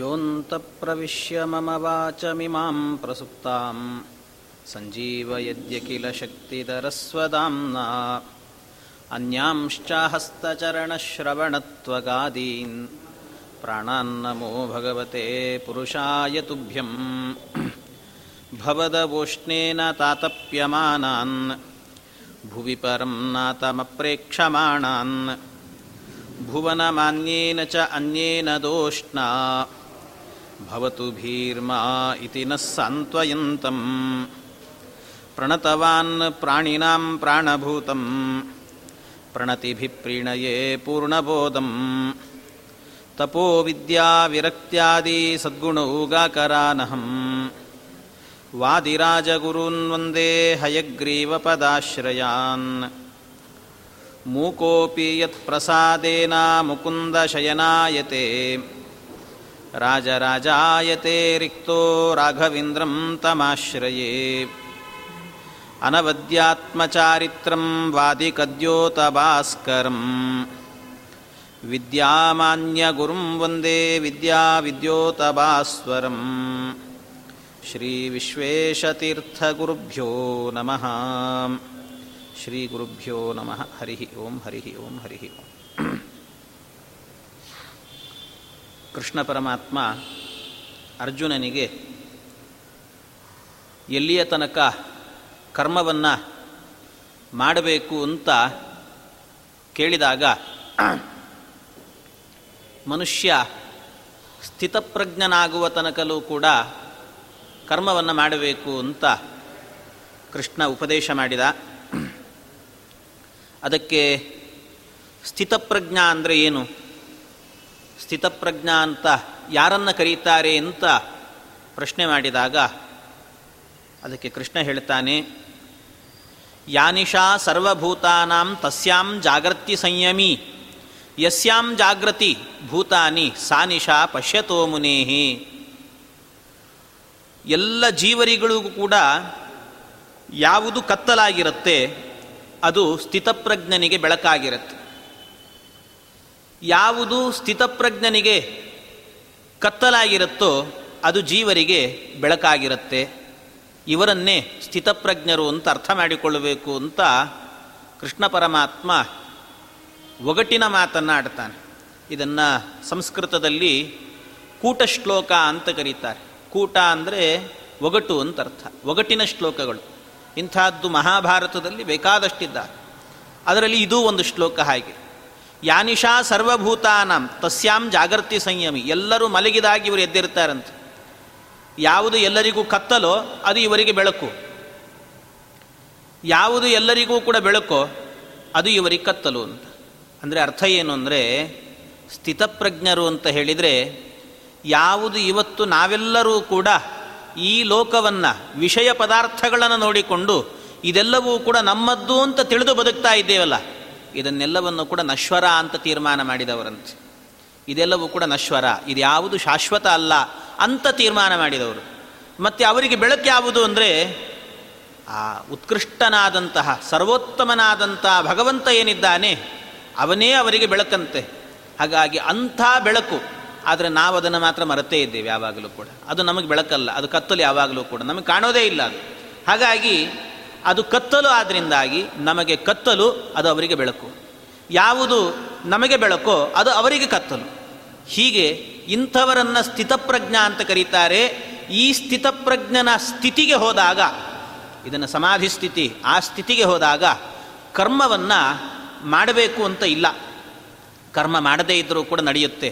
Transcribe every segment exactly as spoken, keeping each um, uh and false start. ಯೋಂತಪ್ರವಿಶ್ಯ ಮಮ ವಾಚಮಿಮಾಂ ಪ್ರಸುಪ್ತಾಂ ಸಂಜೀವಯದ್ಯ ಕಿಲ ಶಕ್ತಿಧರಸ್ವದಾಂನಾ ಅನ್ಯಾಂಶ್ಚಾಹಸ್ತಚರಣಶ್ರವಣತ್ವಗಾದೀನ್ ಪ್ರಾಣಾನ್ ನಮೋ ಭಗವತೆ ಪುರುಷಾಯ ತುಭ್ಯಂ ಭವದವೋಷ್ಣೇನ ತಾತಪ್ಯಮಾನಾನ್ ಭುವಿ ಪರಂ ನಾತಮಪ್ರೇಕ್ಷಮಾಣಾನ್ ಭುವನಮಾನ್ಯೇನ ಚ ಅನ್ಯೇನ ದೋಷ್ಣಾ ಭವತು ಭೀರ್ಮಾ ಇತಿ ನಃ ಸಾಂತ್ವಯಂತಂ ಪ್ರಣತವಾನ್ ಪ್ರಾಣಿನಾಂ ಪ್ರಾಣಭೂತಂ ಪ್ರಣತಿಭಿಃ ಪ್ರೀಣಯೇ ಪೂರ್ಣಬೋಧಂ ತಪೋ ವಿದ್ಯಾ ವಿರಕ್ತ್ಯಾದಿ ಸದ್ಗುಣೌಘಾಕರಾನಹಂ ವಾದಿರಾಜಗುರುನ್ ವಂದೇ ಹಯಗ್ರೀವಪದಾಶ್ರಯಾನ್ ಮೂಕೋಪಿ ಯತ್ ಪ್ರಸಾದೇನ ಮುಕುಂದ ಶಯನಾಯತೆ ರಾಜರಾಜಾಯತೆ ರಿಕ್ತೋ ರಾಘವೇಂದ್ರಂ ತಮಾಶ್ರಯೇ ಅನವದ್ಯಾತ್ಮಚಾರಿತ್ರಂ ವಾದಿಕದ್ಯೋತಭಾಸ್ಕರಂ ವಿದ್ಯಾಮಾನ್ಯಗುರುಂ ವಂದೇ ವಿದ್ಯಾವಿದ್ಯೋತಭಾಸ್ವರಂ ಶ್ರೀವಿಶ್ವೇಶತೀರ್ಥಗುರುಭ್ಯೋ ನಮಃ. ಶ್ರೀಗುರುಭ್ಯೋ ನಮಃ. ಹರಿ ಓಂ ಹರಿ ಓಂ ಹರಿ ಓಂ. ಕೃಷ್ಣ ಪರಮಾತ್ಮ ಅರ್ಜುನನಿಗೆ ಎಲ್ಲಿಯ ತನಕ ಕರ್ಮವನ್ನು ಮಾಡಬೇಕು ಅಂತ ಕೇಳಿದಾಗ, ಮನುಷ್ಯ ಸ್ಥಿತಪ್ರಜ್ಞನಾಗುವ ತನಕಲೂ ಕೂಡ ಕರ್ಮವನ್ನು ಮಾಡಬೇಕು ಅಂತ ಕೃಷ್ಣ ಉಪದೇಶ ಮಾಡಿದ. ಅದಕ್ಕೆ ಸ್ಥಿತಪ್ರಜ್ಞ ಅಂದರೆ ಏನು, ಸ್ಥಿತಪ್ರಜ್ಞ ಅಂತ ಯಾರನ್ನು ಕರೀತಾರೆ ಅಂತ ಪ್ರಶ್ನೆ ಮಾಡಿದಾಗ ಅದಕ್ಕೆ ಕೃಷ್ಣ ಹೇಳ್ತಾನೆ, ಯಾನಿಶಾ ಸರ್ವಭೂತಾನಾಂ ತಸ್ಯಾಂ ಜಾಗೃತಿ ಸಂಯಮಿ ಯಸ್ಯಾಂ ಜಾಗೃತಿ ಭೂತಾನಿ ಸಾನಿಶಾ ಪಶ್ಯತೋ ಮುನೇಹಿ. ಎಲ್ಲ ಜೀವರಿಗಳಿಗೂ ಕೂಡ ಯಾವುದು ಕತ್ತಲಾಗಿರುತ್ತೆ ಅದು ಸ್ಥಿತಪ್ರಜ್ಞನಿಗೆ ಬೆಳಕಾಗಿರುತ್ತೆ. ಯಾವುದು ಸ್ಥಿತಪ್ರಜ್ಞನಿಗೆ ಕತ್ತಲಾಗಿರುತ್ತೋ ಅದು ಜೀವರಿಗೆ ಬೆಳಕಾಗಿರುತ್ತೆ. ಇವರನ್ನೇ ಸ್ಥಿತಪ್ರಜ್ಞರು ಅಂತ ಅರ್ಥ ಮಾಡಿಕೊಳ್ಳಬೇಕು ಅಂತ ಕೃಷ್ಣ ಪರಮಾತ್ಮ ಒಗಟಿನ ಮಾತನ್ನು ಆಡ್ತಾನೆ. ಇದನ್ನು ಸಂಸ್ಕೃತದಲ್ಲಿ ಕೂಟ ಶ್ಲೋಕ ಅಂತ ಕರೀತಾರೆ. ಕೂಟ ಅಂದರೆ ಒಗಟು ಅಂತ ಅರ್ಥ, ಒಗಟಿನ ಶ್ಲೋಕಗಳು. ಇಂಥದ್ದು ಮಹಾಭಾರತದಲ್ಲಿ ಬೇಕಾದಷ್ಟಿದ್ದಾರೆ. ಅದರಲ್ಲಿ ಇದು ಒಂದು ಶ್ಲೋಕ. ಹಾಗೆ ಯಾನಿಶಾ ಸರ್ವಭೂತಾನಾಂ ತಸ್ಯಾಂ ಜಾಗೃತಿ ಸಂಯಮಿ. ಎಲ್ಲರೂ ಮಲಗಿದಾಗ ಇವರು ಎದ್ದಿರ್ತಾರಂತೆ. ಯಾವುದು ಎಲ್ಲರಿಗೂ ಕತ್ತಲೋ ಅದು ಇವರಿಗೆ ಬೆಳಕು, ಯಾವುದು ಎಲ್ಲರಿಗೂ ಕೂಡ ಬೆಳಕೋ ಅದು ಇವರಿಗೆ ಕತ್ತಲು ಅಂತ. ಅಂದರೆ ಅರ್ಥ ಏನು ಅಂದರೆ, ಸ್ಥಿತಪ್ರಜ್ಞರು ಅಂತ ಹೇಳಿದರೆ ಯಾವುದು ಇವತ್ತು ನಾವೆಲ್ಲರೂ ಕೂಡ ಈ ಲೋಕವನ್ನು, ವಿಷಯ ಪದಾರ್ಥಗಳನ್ನು ನೋಡಿಕೊಂಡು ಇದೆಲ್ಲವೂ ಕೂಡ ನಮ್ಮದ್ದು ಅಂತ ತಿಳಿದು ಬದುಕ್ತಾ ಇದ್ದೇವಲ್ಲ, ಇದನ್ನೆಲ್ಲವನ್ನು ಕೂಡ ನಶ್ವರ ಅಂತ ತೀರ್ಮಾನ ಮಾಡಿದವರಂತೆ. ಇದೆಲ್ಲವೂ ಕೂಡ ನಶ್ವರ, ಇದು ಯಾವುದು ಶಾಶ್ವತ ಅಲ್ಲ ಅಂತ ತೀರ್ಮಾನ ಮಾಡಿದವರು. ಮತ್ತು ಅವರಿಗೆ ಬೆಳಕು ಯಾವುದು ಅಂದರೆ, ಆ ಉತ್ಕೃಷ್ಟನಾದಂತಹ ಸರ್ವೋತ್ತಮನಾದಂಥ ಭಗವಂತ ಏನಿದ್ದಾನೆ ಅವನೇ ಅವರಿಗೆ ಬೆಳಕಂತೆ. ಹಾಗಾಗಿ ಅಂಥ ಬೆಳಕು. ಆದರೆ ನಾವು ಅದನ್ನು ಮಾತ್ರ ಮರೆತೇ ಇದ್ದೇವೆ ಯಾವಾಗಲೂ ಕೂಡ. ಅದು ನಮಗೆ ಬೆಳಕಲ್ಲ, ಅದು ಕತ್ತಲು. ಯಾವಾಗಲೂ ಕೂಡ ನಮಗೆ ಕಾಣೋದೇ ಇಲ್ಲ ಅದು. ಹಾಗಾಗಿ ಅದು ಕತ್ತಲು, ಆದ್ದರಿಂದಾಗಿ ನಮಗೆ ಕತ್ತಲು, ಅದು ಅವರಿಗೆ ಬೆಳಕು. ಯಾವುದು ನಮಗೆ ಬೆಳಕೋ ಅದು ಅವರಿಗೆ ಕತ್ತಲು. ಹೀಗೆ ಇಂಥವರನ್ನು ಸ್ಥಿತಪ್ರಜ್ಞ ಅಂತ ಕರೀತಾರೆ. ಈ ಸ್ಥಿತಪ್ರಜ್ಞನ ಸ್ಥಿತಿಗೆ ಹೋದಾಗ, ಇದನ್ನು ಸಮಾಧಿ ಸ್ಥಿತಿ, ಆ ಸ್ಥಿತಿಗೆ ಹೋದಾಗ ಕರ್ಮವನ್ನು ಮಾಡಬೇಕು ಅಂತ ಇಲ್ಲ. ಕರ್ಮ ಮಾಡದೇ ಇದ್ದರೂ ಕೂಡ ನಡೆಯುತ್ತೆ.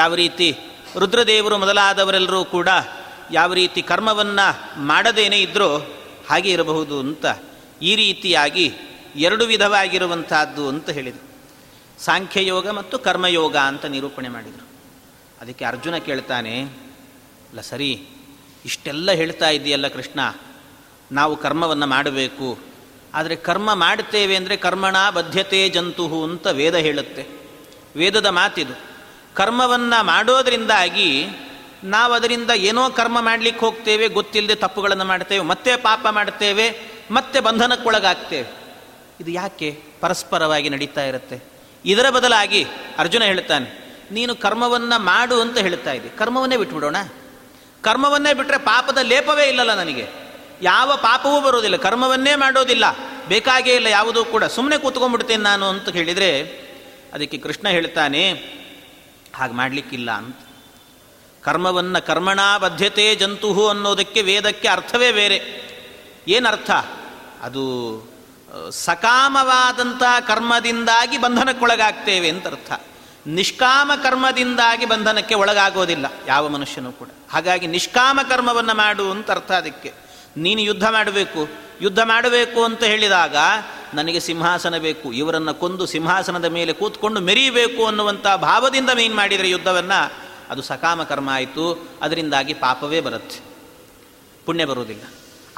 ಯಾವ ರೀತಿ ರುದ್ರದೇವರು ಮೊದಲಾದವರೆಲ್ಲರೂ ಕೂಡ ಯಾವ ರೀತಿ ಕರ್ಮವನ್ನು ಮಾಡದೇನೇ ಇದ್ದರೂ ಹಾಗೆ ಇರಬಹುದು ಅಂತ, ಈ ರೀತಿಯಾಗಿ ಎರಡು ವಿಧವಾಗಿರುವಂತಹದ್ದು ಅಂತ ಹೇಳಿದರು. ಸಾಂಖ್ಯಯೋಗ ಮತ್ತು ಕರ್ಮಯೋಗ ಅಂತ ನಿರೂಪಣೆ ಮಾಡಿದರು. ಅದಕ್ಕೆ ಅರ್ಜುನ ಕೇಳ್ತಾನೆ, ಅಲ್ಲ ಸರಿ, ಇಷ್ಟೆಲ್ಲ ಹೇಳ್ತಾ ಇದೆಯಲ್ಲ ಕೃಷ್ಣ, ನಾವು ಕರ್ಮವನ್ನು ಮಾಡಬೇಕು, ಆದರೆ ಕರ್ಮ ಮಾಡ್ತೇವೆ ಅಂದರೆ ಕರ್ಮಣ ಬದ್ಧತೆ ಜಂತು ಅಂತ ವೇದ ಹೇಳುತ್ತೆ. ವೇದದ ಮಾತಿದು. ಕರ್ಮವನ್ನು ಮಾಡೋದರಿಂದಾಗಿ ನಾವು ಅದರಿಂದ ಏನೋ ಕರ್ಮ ಮಾಡಲಿಕ್ಕೆ ಹೋಗ್ತೇವೆ, ಗೊತ್ತಿಲ್ಲದೆ ತಪ್ಪುಗಳನ್ನು ಮಾಡ್ತೇವೆ, ಮತ್ತೆ ಪಾಪ ಮಾಡ್ತೇವೆ, ಮತ್ತೆ ಬಂಧನಕ್ಕೊಳಗಾಗ್ತೇವೆ. ಇದು ಯಾಕೆ ಪರಸ್ಪರವಾಗಿ ನಡೀತಾ ಇರುತ್ತೆ? ಇದರ ಬದಲಾಗಿ ಅರ್ಜುನ ಹೇಳ್ತಾನೆ, ನೀನು ಕರ್ಮವನ್ನು ಮಾಡು ಅಂತ ಹೇಳ್ತಾ ಇದ್ದಿ. ಕರ್ಮವನ್ನೇ ಬಿಟ್ಬಿಡೋಣ. ಕರ್ಮವನ್ನೇ ಬಿಟ್ಟರೆ ಪಾಪದ ಲೇಪವೇ ಇಲ್ಲಲ್ಲ, ನನಗೆ ಯಾವ ಪಾಪವೂ ಬರೋದಿಲ್ಲ, ಕರ್ಮವನ್ನೇ ಮಾಡೋದಿಲ್ಲ, ಬೇಕಾಗೇ ಇಲ್ಲ ಯಾವುದೂ ಕೂಡ, ಸುಮ್ಮನೆ ಕೂತ್ಕೊಂಡ್ಬಿಡ್ತೇನೆ ನಾನು ಅಂತ ಹೇಳಿದರೆ ಅದಕ್ಕೆ ಕೃಷ್ಣ ಹೇಳ್ತಾನೆ ಹಾಗೆ ಮಾಡಲಿಕ್ಕಿಲ್ಲ ಅಂತ. ಕರ್ಮವನ್ನು ಕರ್ಮಣಾ ಬದ್ಧತೆ ಜಂತುಹು ಅನ್ನೋದಕ್ಕೆ ವೇದಕ್ಕೆ ಅರ್ಥವೇ ಬೇರೆ. ಏನರ್ಥ? ಅದು ಸಕಾಮವಾದಂಥ ಕರ್ಮದಿಂದಾಗಿ ಬಂಧನಕ್ಕೊಳಗಾಗ್ತೇವೆ ಅಂತ ಅರ್ಥ. ನಿಷ್ಕಾಮ ಕರ್ಮದಿಂದಾಗಿ ಬಂಧನಕ್ಕೆ ಒಳಗಾಗೋದಿಲ್ಲ ಯಾವ ಮನುಷ್ಯನೂ ಕೂಡ. ಹಾಗಾಗಿ ನಿಷ್ಕಾಮ ಕರ್ಮವನ್ನು ಮಾಡು ಅಂತ ಅರ್ಥ. ಅದಕ್ಕೆ ನೀನು ಯುದ್ಧ ಮಾಡಬೇಕು, ಯುದ್ಧ ಮಾಡಬೇಕು ಅಂತ ಹೇಳಿದಾಗ ನನಗೆ ಸಿಂಹಾಸನ ಬೇಕು, ಇವರನ್ನು ಕೊಂದು ಸಿಂಹಾಸನದ ಮೇಲೆ ಕೂತ್ಕೊಂಡು ಮೆರೀಬೇಕು ಅನ್ನುವಂಥ ಭಾವದಿಂದ ನೀನು ಮಾಡಿದರೆ ಯುದ್ಧವನ್ನು, ಅದು ಸಕಾಮ ಕರ್ಮ ಆಯಿತು, ಅದರಿಂದಾಗಿ ಪಾಪವೇ ಬರುತ್ತೆ, ಪುಣ್ಯ ಬರೋದಿಲ್ಲ.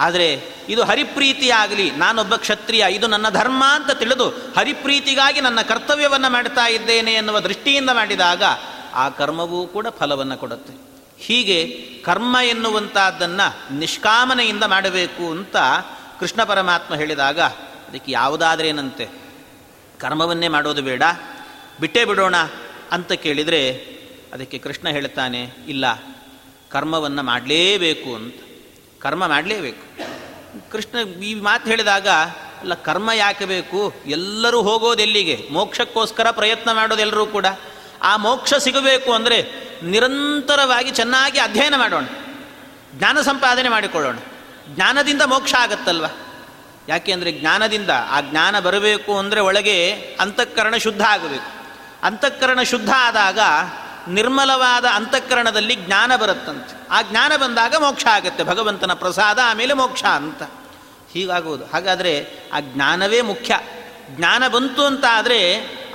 ಆದರೆ ಇದು ಹರಿಪ್ರೀತಿಯಾಗಲಿ, ನಾನೊಬ್ಬ ಕ್ಷತ್ರಿಯ, ಇದು ನನ್ನ ಧರ್ಮ ಅಂತ ತಿಳಿದು ಹರಿಪ್ರೀತಿಗಾಗಿ ನನ್ನ ಕರ್ತವ್ಯವನ್ನು ಮಾಡ್ತಾ ಇದ್ದೇನೆ ಎನ್ನುವ ದೃಷ್ಟಿಯಿಂದ ಮಾಡಿದಾಗ ಆ ಕರ್ಮವೂ ಕೂಡ ಫಲವನ್ನು ಕೊಡುತ್ತೆ. ಹೀಗೆ ಕರ್ಮ ಎನ್ನುವಂಥದ್ದನ್ನು ನಿಷ್ಕಾಮನೆಯಿಂದ ಮಾಡಬೇಕು ಅಂತ ಕೃಷ್ಣ ಪರಮಾತ್ಮ ಹೇಳಿದಾಗ ಅದಕ್ಕೆ ಯಾವುದಾದ್ರೇನಂತೆ ಕರ್ಮವನ್ನೇ ಮಾಡೋದು ಬೇಡ, ಬಿಟ್ಟೇ ಬಿಡೋಣ ಅಂತ ಕೇಳಿದರೆ ಅದಕ್ಕೆ ಕೃಷ್ಣ ಹೇಳ್ತಾನೆ ಇಲ್ಲ, ಕರ್ಮವನ್ನು ಮಾಡಲೇಬೇಕು ಅಂತ, ಕರ್ಮ ಮಾಡಲೇಬೇಕು. ಕೃಷ್ಣ ಈ ಮಾತು ಹೇಳಿದಾಗ ಅಲ್ಲ, ಕರ್ಮ ಯಾಕೆ ಬೇಕು? ಎಲ್ಲರೂ ಹೋಗೋದೆಲ್ಲಿಗೆ? ಮೋಕ್ಷಕ್ಕೋಸ್ಕರ ಪ್ರಯತ್ನ ಮಾಡೋದೆಲ್ಲರೂ ಕೂಡ. ಆ ಮೋಕ್ಷ ಸಿಗಬೇಕು ಅಂದರೆ ನಿರಂತರವಾಗಿ ಚೆನ್ನಾಗಿ ಅಧ್ಯಯನ ಮಾಡೋಣ, ಜ್ಞಾನ ಸಂಪಾದನೆ ಮಾಡಿಕೊಳ್ಳೋಣ. ಜ್ಞಾನದಿಂದ ಮೋಕ್ಷ ಆಗತ್ತಲ್ವ? ಯಾಕೆ ಅಂದರೆ ಜ್ಞಾನದಿಂದ, ಆ ಜ್ಞಾನ ಬರಬೇಕು ಅಂದರೆ ಒಳಗೆ ಅಂತಃಕರಣ ಶುದ್ಧ ಆಗಬೇಕು. ಅಂತಃಕರಣ ಶುದ್ಧ ಆದಾಗ ನಿರ್ಮಲವಾದ ಅಂತಃಕರಣದಲ್ಲಿ ಜ್ಞಾನ ಬರುತ್ತಂತೆ. ಆ ಜ್ಞಾನ ಬಂದಾಗ ಮೋಕ್ಷ ಆಗುತ್ತೆ, ಭಗವಂತನ ಪ್ರಸಾದ, ಆಮೇಲೆ ಮೋಕ್ಷ ಅಂತ ಹೀಗಾಗುವುದು. ಹಾಗಾದರೆ ಆ ಜ್ಞಾನವೇ ಮುಖ್ಯ. ಜ್ಞಾನ ಬಂತು ಅಂತ ಆದರೆ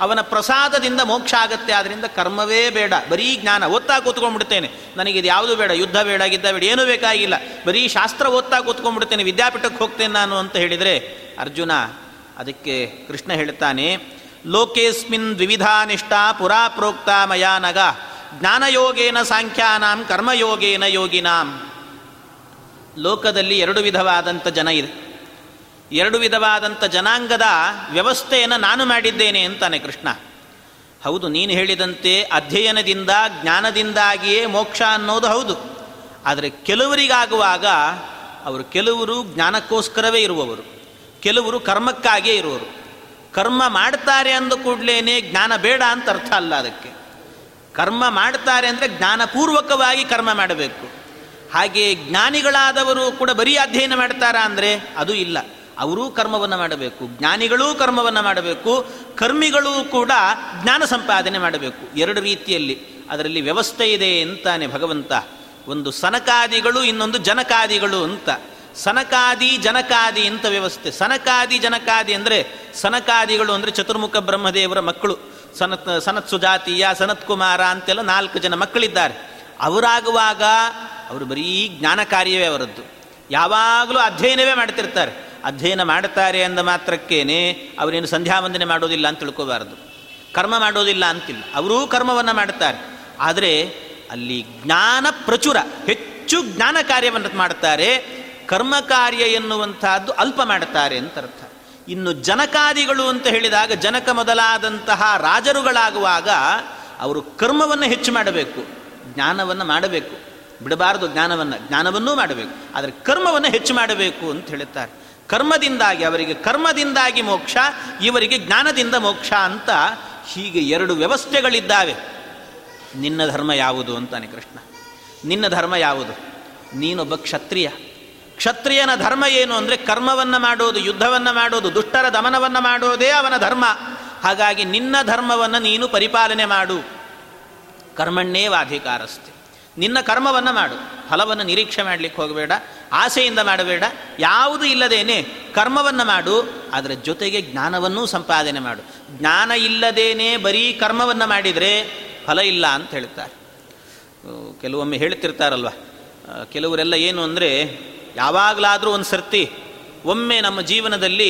ಅವನ ಪ್ರಸಾದದಿಂದ ಮೋಕ್ಷ ಆಗುತ್ತೆ. ಆದ್ದರಿಂದ ಕರ್ಮವೇ ಬೇಡ, ಬರೀ ಜ್ಞಾನ ಓದ್ತಾ ಕೂತ್ಕೊಂಡ್ಬಿಡ್ತೇನೆ, ನನಗಿದು ಯಾವುದು ಬೇಡ, ಯುದ್ಧ ಬೇಡ, ಗಿದ್ದ ಬೇಡ, ಏನೂ ಬೇಕಾಗಿಲ್ಲ, ಬರೀ ಶಾಸ್ತ್ರ ಓದ್ತಾ ಕೂತ್ಕೊಂಡ್ಬಿಡ್ತೇನೆ, ವಿದ್ಯಾಪೀಠಕ್ಕೆ ಹೋಗ್ತೇನೆ ನಾನು ಅಂತ ಹೇಳಿದರೆ ಅರ್ಜುನ, ಅದಕ್ಕೆ ಕೃಷ್ಣ ಹೇಳ್ತಾನೆ ಲೋಕೇಸ್ಮಿನ್ ದ್ವಿವಿಧಾ ನಿಷ್ಠಾ ಪುರಾ ಪ್ರೋಕ್ತ ಮಯಾ ನಗ ಜ್ಞಾನಯೋಗೇನ ಸಾಂಖ್ಯಾನಾಂ ಕರ್ಮಯೋಗೇನ ಯೋಗಿನಾಂ. ಲೋಕದಲ್ಲಿ ಎರಡು ವಿಧವಾದಂಥ ಜನ ಇದೆ, ಎರಡು ವಿಧವಾದಂಥ ಜನಾಂಗದ ವ್ಯವಸ್ಥೆಯನ್ನು ನಾನು ಮಾಡಿದ್ದೇನೆ ಅಂತಾನೆ ಕೃಷ್ಣ. ಹೌದು, ನೀನು ಹೇಳಿದಂತೆ ಅಧ್ಯಯನದಿಂದ ಜ್ಞಾನದಿಂದಾಗಿಯೇ ಮೋಕ್ಷ ಅನ್ನೋದು ಹೌದು. ಆದರೆ ಕೆಲವರಿಗಾಗುವಾಗ ಅವರು, ಕೆಲವರು ಜ್ಞಾನಕ್ಕೋಸ್ಕರವೇ ಇರುವವರು, ಕೆಲವರು ಕರ್ಮಕ್ಕಾಗಿಯೇ ಇರುವರು. ಕರ್ಮ ಮಾಡ್ತಾರೆ ಅಂದ ಕೂಡಲೇ ಜ್ಞಾನ ಬೇಡ ಅಂತ ಅರ್ಥ ಅಲ್ಲ. ಅದಕ್ಕೆ ಕರ್ಮ ಮಾಡ್ತಾರೆ ಅಂದರೆ ಜ್ಞಾನಪೂರ್ವಕವಾಗಿ ಕರ್ಮ ಮಾಡಬೇಕು. ಹಾಗೆ ಜ್ಞಾನಿಗಳಾದವರು ಕೂಡ ಬರೀ ಅಧ್ಯಯನ ಮಾಡ್ತಾರಾ ಅಂದರೆ ಅದು ಇಲ್ಲ, ಅವರೂ ಕರ್ಮವನ್ನು ಮಾಡಬೇಕು. ಜ್ಞಾನಿಗಳೂ ಕರ್ಮವನ್ನು ಮಾಡಬೇಕು, ಕರ್ಮಿಗಳೂ ಕೂಡ ಜ್ಞಾನ ಸಂಪಾದನೆ ಮಾಡಬೇಕು. ಎರಡು ರೀತಿಯಲ್ಲಿ ಅದರಲ್ಲಿ ವ್ಯವಸ್ಥೆ ಇದೆ ಅಂತಾನೆ ಭಗವಂತ. ಒಂದು ಸನಕಾದಿಗಳು, ಇನ್ನೊಂದು ಜನಕಾದಿಗಳು ಅಂತ. ಸನಕಾದಿ ಜನಕಾದಿ ಅಂತ ವ್ಯವಸ್ಥೆ. ಸನಕಾದಿ ಜನಕಾದಿ ಅಂದರೆ, ಸನಕಾದಿಗಳು ಅಂದರೆ ಚತುರ್ಮುಖ ಬ್ರಹ್ಮದೇವರ ಮಕ್ಕಳು, ಸನತ್ ಸನತ್ ಸುಜಾತೀಯ, ಸನತ್ ಕುಮಾರ ಅಂತೆಲ್ಲ ನಾಲ್ಕು ಜನ ಮಕ್ಕಳಿದ್ದಾರೆ. ಅವರಾಗುವಾಗ ಅವರು ಬರೀ ಜ್ಞಾನ ಕಾರ್ಯವೇ ಅವರದ್ದು, ಯಾವಾಗಲೂ ಅಧ್ಯಯನವೇ ಮಾಡ್ತಿರ್ತಾರೆ. ಅಧ್ಯಯನ ಮಾಡ್ತಾರೆ ಅಂದ ಮಾತ್ರಕ್ಕೇನೆ ಅವರೇನು ಸಂಧ್ಯಾ ವಂದನೆ ಮಾಡೋದಿಲ್ಲ ಅಂತ ತಿಳ್ಕೋಬಾರದು, ಕರ್ಮ ಮಾಡೋದಿಲ್ಲ ಅಂತಿಲ್ಲ, ಅವರೂ ಕರ್ಮವನ್ನು ಮಾಡ್ತಾರೆ. ಆದರೆ ಅಲ್ಲಿ ಜ್ಞಾನ ಪ್ರಚುರ, ಹೆಚ್ಚು ಜ್ಞಾನ ಕಾರ್ಯವನ್ನು ಮಾಡ್ತಾರೆ, ಕರ್ಮ ಕಾರ್ಯ ಎನ್ನುವಂತಹದ್ದು ಅಲ್ಪ ಮಾಡ್ತಾರೆ ಅಂತ ಅರ್ಥ. ಇನ್ನು ಜನಕಾದಿಗಳು ಅಂತ ಹೇಳಿದಾಗ, ಜನಕ ಮೊದಲಾದಂತಹ ರಾಜರುಗಳಾಗುವಾಗ ಅವರು ಕರ್ಮವನ್ನು ಹೆಚ್ಚು ಮಾಡಬೇಕು, ಜ್ಞಾನವನ್ನು ಮಾಡಬೇಕು, ಬಿಡಬಾರದು ಜ್ಞಾನವನ್ನು, ಜ್ಞಾನವನ್ನೂ ಮಾಡಬೇಕು, ಆದರೆ ಕರ್ಮವನ್ನು ಹೆಚ್ಚು ಮಾಡಬೇಕು ಅಂತ ಹೇಳುತ್ತಾರೆ. ಕರ್ಮದಿಂದಾಗಿ ಅವರಿಗೆ ಕರ್ಮದಿಂದಾಗಿ ಮೋಕ್ಷ, ಇವರಿಗೆ ಜ್ಞಾನದಿಂದ ಮೋಕ್ಷ ಅಂತ. ಹೀಗೆ ಎರಡು ವ್ಯವಸ್ಥೆಗಳಿದ್ದಾವೆ. ನಿನ್ನ ಧರ್ಮ ಯಾವುದು ಅಂತಾನೆ ಕೃಷ್ಣ. ನಿನ್ನ ಧರ್ಮ ಯಾವುದು? ನೀನೊಬ್ಬ ಕ್ಷತ್ರಿಯ. ಕ್ಷತ್ರಿಯನ ಧರ್ಮ ಏನು ಅಂದರೆ ಕರ್ಮವನ್ನು ಮಾಡೋದು, ಯುದ್ಧವನ್ನು ಮಾಡೋದು, ದುಷ್ಟರ ದಮನವನ್ನು ಮಾಡೋದೇ ಅವನ ಧರ್ಮ. ಹಾಗಾಗಿ ನಿನ್ನ ಧರ್ಮವನ್ನು ನೀನು ಪರಿಪಾಲನೆ ಮಾಡು. ಕರ್ಮಣ್ಣೇ ವಾಧಿಕಾರಸ್ಥೆ. ನಿನ್ನ ಕರ್ಮವನ್ನು ಮಾಡು, ಫಲವನ್ನು ನಿರೀಕ್ಷೆ ಮಾಡಲಿಕ್ಕೆ ಹೋಗಬೇಡ, ಆಸೆಯಿಂದ ಮಾಡಬೇಡ, ಯಾವುದು ಇಲ್ಲದೇನೆ ಕರ್ಮವನ್ನು ಮಾಡು. ಅದರ ಜೊತೆಗೆ ಜ್ಞಾನವನ್ನೂ ಸಂಪಾದನೆ ಮಾಡು. ಜ್ಞಾನ ಇಲ್ಲದೇನೆ ಬರೀ ಕರ್ಮವನ್ನು ಮಾಡಿದರೆ ಫಲ ಇಲ್ಲ ಅಂತ ಹೇಳ್ತಾರೆ. ಕೆಲವೊಮ್ಮೆ ಹೇಳ್ತಿರ್ತಾರಲ್ವ ಕೆಲವರೆಲ್ಲ, ಏನು ಅಂದರೆ ಯಾವಾಗಲಾದರೂ ಒಂದು ಸರ್ತಿ ಒಮ್ಮೆ ನಮ್ಮ ಜೀವನದಲ್ಲಿ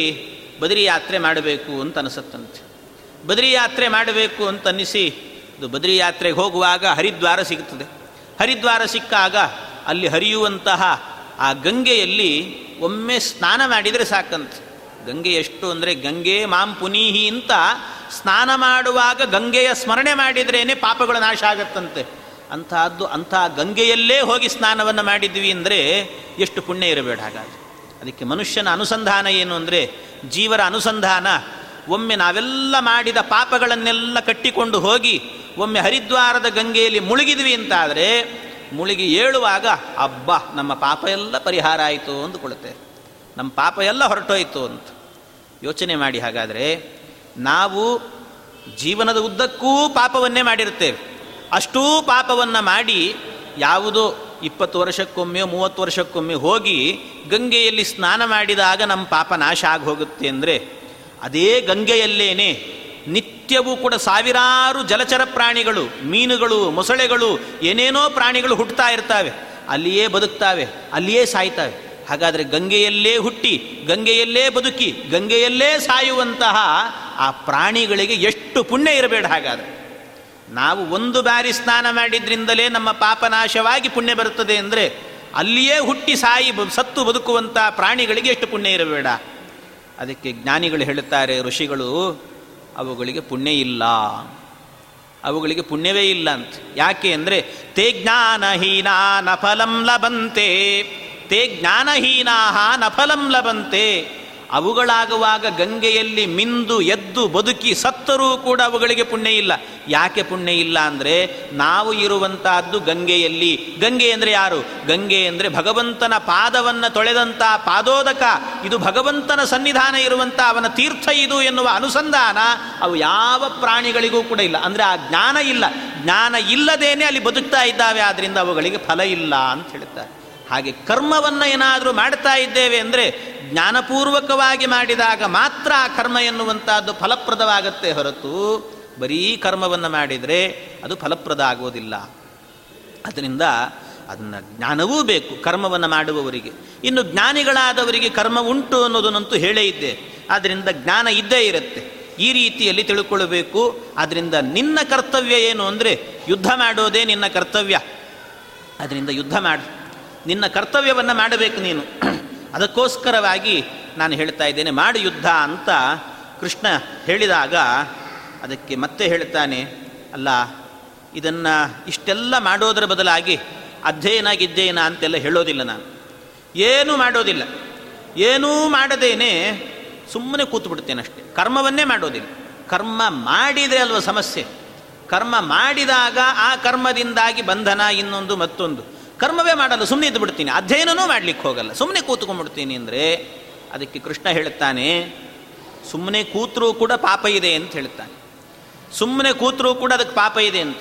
ಬದರಿ ಯಾತ್ರೆ ಮಾಡಬೇಕು ಅಂತ ಅನಿಸುತ್ತಂತೆ. ಬದರಿ ಯಾತ್ರೆ ಮಾಡಬೇಕು ಅಂತ ಅನ್ನಿಸಿ ಇದು ಬದರಿ ಯಾತ್ರೆಗೆ ಹೋಗುವಾಗ ಹರಿದ್ವಾರ ಸಿಗುತ್ತದೆ. ಹರಿದ್ವಾರ ಸಿಕ್ಕಾಗ ಅಲ್ಲಿ ಹರಿಯುವಂತಹ ಆ ಗಂಗೆಯಲ್ಲಿ ಒಮ್ಮೆ ಸ್ನಾನ ಮಾಡಿದರೆ ಸಾಕಂತೆ. ಗಂಗೆ ಎಷ್ಟು ಅಂದರೆ ಗಂಗೆ ಮಾಂ ಪುನೀಹಿ ಅಂತ ಸ್ನಾನ ಮಾಡುವಾಗ ಗಂಗೆಯ ಸ್ಮರಣೆ ಮಾಡಿದ್ರೇನೆ ಪಾಪಗಳು ನಾಶ ಆಗತ್ತಂತೆ. ಅಂಥದ್ದು ಅಂಥ ಗಂಗೆಯಲ್ಲೇ ಹೋಗಿ ಸ್ನಾನವನ್ನು ಮಾಡಿದ್ವಿ ಅಂದರೆ ಎಷ್ಟು ಪುಣ್ಯ ಇರಬೇಡ. ಹಾಗಾದರೆ ಅದಕ್ಕೆ ಮನುಷ್ಯನ ಅನುಸಂಧಾನ ಏನು ಅಂದರೆ, ಜೀವರ ಅನುಸಂಧಾನ, ಒಮ್ಮೆ ನಾವೆಲ್ಲ ಮಾಡಿದ ಪಾಪಗಳನ್ನೆಲ್ಲ ಕಟ್ಟಿಕೊಂಡು ಹೋಗಿ ಒಮ್ಮೆ ಹರಿದ್ವಾರದ ಗಂಗೆಯಲ್ಲಿ ಮುಳುಗಿದ್ವಿ ಅಂತಾದರೆ, ಮುಳುಗಿ ಏಳುವಾಗ ಅಬ್ಬ ನಮ್ಮ ಪಾಪ ಎಲ್ಲ ಪರಿಹಾರ ಆಯಿತು ಅಂದುಕೊಳ್ಳುತ್ತೆ, ನಮ್ಮ ಪಾಪ ಎಲ್ಲ ಹೊರಟೋಯ್ತು ಅಂತ ಯೋಚನೆ ಮಾಡಿ. ಹಾಗಾದರೆ ನಾವು ಜೀವನದ ಉದ್ದಕ್ಕೂ ಪಾಪವನ್ನೇ ಮಾಡಿರ್ತೇವೆ. ಅಷ್ಟೂ ಪಾಪವನ್ನು ಮಾಡಿ ಯಾವುದೋ ಇಪ್ಪತ್ತು ವರ್ಷಕ್ಕೊಮ್ಮೆ ಮೂವತ್ತು ವರ್ಷಕ್ಕೊಮ್ಮೆ ಹೋಗಿ ಗಂಗೆಯಲ್ಲಿ ಸ್ನಾನ ಮಾಡಿದಾಗ ನಮ್ಮ ಪಾಪ ನಾಶ ಆಗಿ ಹೋಗುತ್ತೆ ಅಂದರೆ, ಅದೇ ಗಂಗೆಯಲ್ಲೇನೆ ನಿತ್ಯವೂ ಕೂಡ ಸಾವಿರಾರು ಜಲಚರ ಪ್ರಾಣಿಗಳು, ಮೀನುಗಳು, ಮೊಸಳೆಗಳು, ಏನೇನೋ ಪ್ರಾಣಿಗಳು ಹುಟ್ಟುತ್ತಾ ಇರ್ತಾವೆ, ಅಲ್ಲಿಯೇ ಬದುಕ್ತಾವೆ, ಅಲ್ಲಿಯೇ ಸಾಯ್ತಾವೆ. ಹಾಗಾದರೆ ಗಂಗೆಯಲ್ಲೇ ಹುಟ್ಟಿ ಗಂಗೆಯಲ್ಲೇ ಬದುಕಿ ಗಂಗೆಯಲ್ಲೇ ಸಾಯುವಂತಹ ಆ ಪ್ರಾಣಿಗಳಿಗೆ ಎಷ್ಟು ಪುಣ್ಯ ಇರಬೇಡ. ಹಾಗಾದರೆ ನಾವು ಒಂದು ಬಾರಿ ಸ್ನಾನ ಮಾಡಿದ್ರಿಂದಲೇ ನಮ್ಮ ಪಾಪನಾಶವಾಗಿ ಪುಣ್ಯ ಬರುತ್ತದೆ ಅಂದರೆ, ಅಲ್ಲಿಯೇ ಹುಟ್ಟಿ ಸಾಯಿ ಸತ್ತು ಬದುಕುವಂಥ ಪ್ರಾಣಿಗಳಿಗೆ ಎಷ್ಟು ಪುಣ್ಯ ಇರಬೇಡ. ಅದಕ್ಕೆ ಜ್ಞಾನಿಗಳು ಹೇಳುತ್ತಾರೆ, ಋಷಿಗಳು, ಅವುಗಳಿಗೆ ಪುಣ್ಯ ಇಲ್ಲ, ಅವುಗಳಿಗೆ ಪುಣ್ಯವೇ ಇಲ್ಲ ಅಂತ. ಯಾಕೆ ಅಂದರೆ, ತೇ ಜ್ಞಾನಹೀನಾ ನ ಫಲಂ ಲಭಂತೆ, ತೇ ಜ್ಞಾನಹೀನಾ ನ ಫಲಂ ಲಭಂತೆ. ಅವುಗಳಾಗುವಾಗ ಗಂಗೆಯಲ್ಲಿ ಮಿಂದು ಎದ್ದು ಬದುಕಿ ಸತ್ತರೂ ಕೂಡ ಅವುಗಳಿಗೆ ಪುಣ್ಯ ಇಲ್ಲ. ಯಾಕೆ ಪುಣ್ಯ ಇಲ್ಲ ಅಂದರೆ, ನಾವು ಇರುವಂತಹದ್ದು ಗಂಗೆಯಲ್ಲಿ. ಗಂಗೆ ಅಂದರೆ ಯಾರು? ಗಂಗೆ ಅಂದರೆ ಭಗವಂತನ ಪಾದವನ್ನು ತೊಳೆದಂಥ ಪಾದೋದಕ. ಇದು ಭಗವಂತನ ಸನ್ನಿಧಾನ ಇರುವಂಥ ಅವನ ತೀರ್ಥ ಇದು ಎನ್ನುವ ಅನುಸಂಧಾನ ಅವು ಯಾವ ಪ್ರಾಣಿಗಳಿಗೂ ಕೂಡ ಇಲ್ಲ. ಅಂದರೆ ಆ ಜ್ಞಾನ ಇಲ್ಲ, ಜ್ಞಾನ ಇಲ್ಲದೇನೆ ಅಲ್ಲಿ ಬದುಕ್ತಾ ಇದ್ದಾವೆ, ಆದ್ದರಿಂದ ಅವುಗಳಿಗೆ ಫಲ ಇಲ್ಲ ಅಂತ ಹೇಳ್ತಾರೆ. ಹಾಗೆ ಕರ್ಮವನ್ನು ಏನಾದರೂ ಮಾಡ್ತಾ ಇದ್ದೇವೆ ಅಂದರೆ ಜ್ಞಾನಪೂರ್ವಕವಾಗಿ ಮಾಡಿದಾಗ ಮಾತ್ರ ಆ ಕರ್ಮ ಎನ್ನುವಂಥದ್ದು ಫಲಪ್ರದವಾಗತ್ತೆ ಹೊರತು ಬರೀ ಕರ್ಮವನ್ನು ಮಾಡಿದರೆ ಅದು ಫಲಪ್ರದ ಆಗೋದಿಲ್ಲ. ಅದರಿಂದ ಅದನ್ನು ಜ್ಞಾನವೂ ಬೇಕು ಕರ್ಮವನ್ನು ಮಾಡುವವರಿಗೆ. ಇನ್ನು ಜ್ಞಾನಿಗಳಾದವರಿಗೆ ಕರ್ಮ ಉಂಟು ಅನ್ನೋದನ್ನಂತೂ ಹೇಳೇ ಇದ್ದೆ, ಆದ್ದರಿಂದ ಜ್ಞಾನ ಇದ್ದೇ ಇರುತ್ತೆ. ಈ ರೀತಿಯಲ್ಲಿ ತಿಳ್ಕೊಳ್ಳಬೇಕು. ಆದ್ದರಿಂದ ನಿನ್ನ ಕರ್ತವ್ಯ ಏನು ಅಂದರೆ ಯುದ್ಧ ಮಾಡೋದೇ ನಿನ್ನ ಕರ್ತವ್ಯ. ಅದರಿಂದ ಯುದ್ಧ ಮಾಡು, ನಿನ್ನ ಕರ್ತವ್ಯವನ್ನು ಮಾಡಬೇಕು ನೀನು. ಅದಕ್ಕೋಸ್ಕರವಾಗಿ ನಾನು ಹೇಳ್ತಾ ಇದ್ದೇನೆ, ಮಾಡು ಯುದ್ಧ ಅಂತ ಕೃಷ್ಣ ಹೇಳಿದಾಗ ಅದಕ್ಕೆ ಮತ್ತೆ ಹೇಳ್ತಾನೆ ಅಲ್ಲ, ಇದನ್ನು ಇಷ್ಟೆಲ್ಲ ಮಾಡೋದರ ಬದಲಾಗಿ ಅಧ್ಯಯನ ಗಿದ್ದೇನ ಅಂತೆಲ್ಲ ಹೇಳೋದಿಲ್ಲ, ನಾನು ಏನೂ ಮಾಡೋದಿಲ್ಲ, ಏನೂ ಮಾಡದೇನೆ ಸುಮ್ಮನೆ ಕೂತ್ಬಿಡ್ತೇನೆ ಅಷ್ಟೇ, ಕರ್ಮವನ್ನೇ ಮಾಡೋದಿಲ್ಲ. ಕರ್ಮ ಮಾಡಿದರೆ ಅಲ್ವ ಸಮಸ್ಯೆ, ಕರ್ಮ ಮಾಡಿದಾಗ ಆ ಕರ್ಮದಿಂದಾಗಿ ಬಂಧನ, ಇನ್ನೊಂದು ಮತ್ತೊಂದು. ಕರ್ಮವೇ ಮಾಡಲು ಸುಮ್ಮನೆ ಇದ್ದು ಬಿಡ್ತೀನಿ, ಅಧ್ಯಯನವೂ ಮಾಡಲಿಕ್ಕೆ ಹೋಗಲ್ಲ, ಸುಮ್ಮನೆ ಕೂತ್ಕೊಂಡ್ಬಿಡ್ತೀನಿ ಅಂದರೆ ಅದಕ್ಕೆ ಕೃಷ್ಣ ಹೇಳ್ತಾನೆ, ಸುಮ್ಮನೆ ಕೂತರೂ ಕೂಡ ಪಾಪ ಇದೆ ಅಂತ ಹೇಳ್ತಾನೆ. ಸುಮ್ಮನೆ ಕೂತರೂ ಕೂಡ ಅದಕ್ಕೆ ಪಾಪ ಇದೆ ಅಂತ.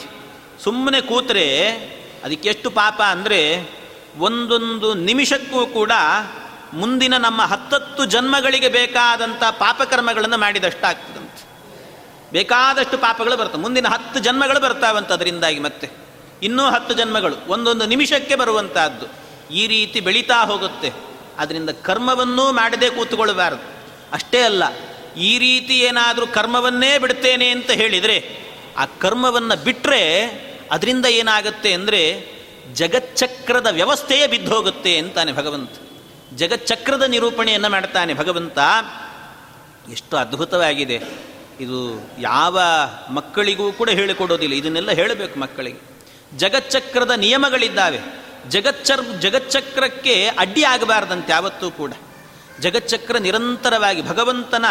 ಸುಮ್ಮನೆ ಕೂತರೆ ಅದಕ್ಕೆ ಎಷ್ಟು ಪಾಪ ಅಂದರೆ, ಒಂದೊಂದು ನಿಮಿಷಕ್ಕೂ ಕೂಡ ಮುಂದಿನ ನಮ್ಮ ಹತ್ತತ್ತು ಜನ್ಮಗಳಿಗೆ ಬೇಕಾದಂಥ ಪಾಪಕರ್ಮಗಳನ್ನು ಮಾಡಿದಷ್ಟಾಗ್ತದಂತೆ. ಬೇಕಾದಷ್ಟು ಪಾಪಗಳು ಬರ್ತವೆ, ಮುಂದಿನ ಹತ್ತು ಜನ್ಮಗಳು ಬರ್ತಾವಂತ, ಅದರಿಂದಾಗಿ ಮತ್ತೆ ಇನ್ನೂ ಹತ್ತು ಜನ್ಮಗಳು ಒಂದೊಂದು ನಿಮಿಷಕ್ಕೆ ಬರುವಂತಹದ್ದು. ಈ ರೀತಿ ಬೆಳೀತಾ ಹೋಗುತ್ತೆ. ಅದರಿಂದ ಕರ್ಮವನ್ನೂ ಮಾಡದೆ ಕೂತುಕೊಳ್ಳಬಾರದು. ಅಷ್ಟೇ ಅಲ್ಲ, ಈ ರೀತಿ ಏನಾದರೂ ಕರ್ಮವನ್ನೇ ಬಿಡ್ತೇನೆ ಅಂತ ಹೇಳಿದರೆ, ಆ ಕರ್ಮವನ್ನು ಬಿಟ್ಟರೆ ಅದರಿಂದ ಏನಾಗುತ್ತೆ ಅಂದರೆ ಜಗಚ್ಚಕ್ರದ ವ್ಯವಸ್ಥೆಯೇ ಬಿದ್ದೋಗುತ್ತೆ ಅಂತಾನೆ ಭಗವಂತ. ಜಗಚ್ಚಕ್ರದ ನಿರೂಪಣೆಯನ್ನು ಮಾಡ್ತಾನೆ ಭಗವಂತ. ಎಷ್ಟು ಅದ್ಭುತವಾಗಿದೆ ಇದು, ಯಾವ ಮಕ್ಕಳಿಗೂ ಕೂಡ ಹೇಳಿಕೊಡೋದಿಲ್ಲ, ಇದನ್ನೆಲ್ಲ ಹೇಳಬೇಕು ಮಕ್ಕಳಿಗೆ. ಜಗಚ್ಚಕ್ರದ ನಿಯಮಗಳಿದ್ದಾವೆ, ಜಗಚ್ಚರ್ ಜಗಚ್ಚಕ್ರಕ್ಕೆ ಅಡ್ಡಿಯಾಗಬಾರ್ದಂತೆ ಯಾವತ್ತೂ ಕೂಡ. ಜಗಚ್ಚಕ್ರ ನಿರಂತರವಾಗಿ ಭಗವಂತನ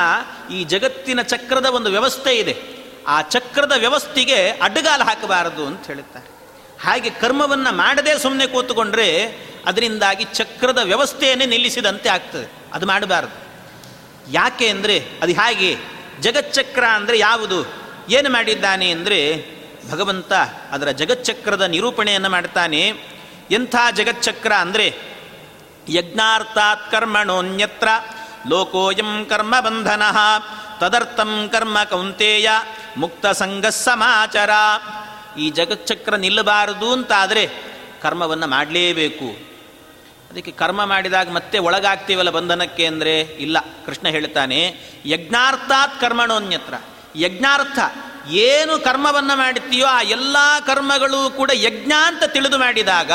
ಈ ಜಗತ್ತಿನ ಚಕ್ರದ ಒಂದು ವ್ಯವಸ್ಥೆ ಇದೆ, ಆ ಚಕ್ರದ ವ್ಯವಸ್ಥೆಗೆ ಅಡ್ಡಗಾಲು ಹಾಕಬಾರದು ಅಂತ ಹೇಳುತ್ತಾರೆ. ಹಾಗೆ ಕರ್ಮವನ್ನು ಮಾಡದೆ ಸುಮ್ಮನೆ ಕೂತುಕೊಂಡ್ರೆ ಅದರಿಂದಾಗಿ ಚಕ್ರದ ವ್ಯವಸ್ಥೆಯನ್ನೇ ನಿಲ್ಲಿಸಿದಂತೆ ಆಗ್ತದೆ, ಅದು ಮಾಡಬಾರದು. ಯಾಕೆ ಅಂದರೆ ಅದು ಹಾಗೆ ಜಗಚ್ಚಕ್ರ ಅಂದರೆ ಯಾವುದು, ಏನು ಮಾಡಿದ್ದಾನೆ ಅಂದರೆ ಭಗವಂತ ಅದರ ಜಗಚ್ಚಕ್ರದ ನಿರೂಪಣೆಯನ್ನು ಮಾಡ್ತಾನೆ. ಎಂಥ ಜಗಚ್ಚಕ್ರ ಅಂದರೆ, ಯಜ್ಞಾರ್ಥಾತ್ ಕರ್ಮಣೋನ್ಯತ್ರ ಲೋಕೋಯಂ ಕರ್ಮ ಬಂಧನಃ ತದರ್ಥಂ ಕರ್ಮ ಕೌಂತೇಯ ಮುಕ್ತ ಸಂಗ ಸಮಾಚಾರ. ಈ ಜಗಚ್ಚಕ್ರ ನಿಲ್ಲಬಾರದು ಅಂತಾದರೆ ಕರ್ಮವನ್ನು ಮಾಡಲೇಬೇಕು. ಅದಕ್ಕೆ ಕರ್ಮ ಮಾಡಿದಾಗ ಮತ್ತೆ ಒಳಗಾಗ್ತೀವಲ್ಲ ಬಂಧನಕ್ಕೆ ಅಂದರೆ ಇಲ್ಲ. ಕೃಷ್ಣ ಹೇಳ್ತಾನೆ, ಯಜ್ಞಾರ್ಥಾತ್ ಕರ್ಮಣೋನ್ಯತ್ರ, ಯಜ್ಞಾರ್ಥ ಏನು ಕರ್ಮವನ್ನು ಮಾಡ್ತೀಯೋ ಆ ಎಲ್ಲ ಕರ್ಮಗಳು ಕೂಡ ಯಜ್ಞ ಅಂತ ತಿಳಿದು ಮಾಡಿದಾಗ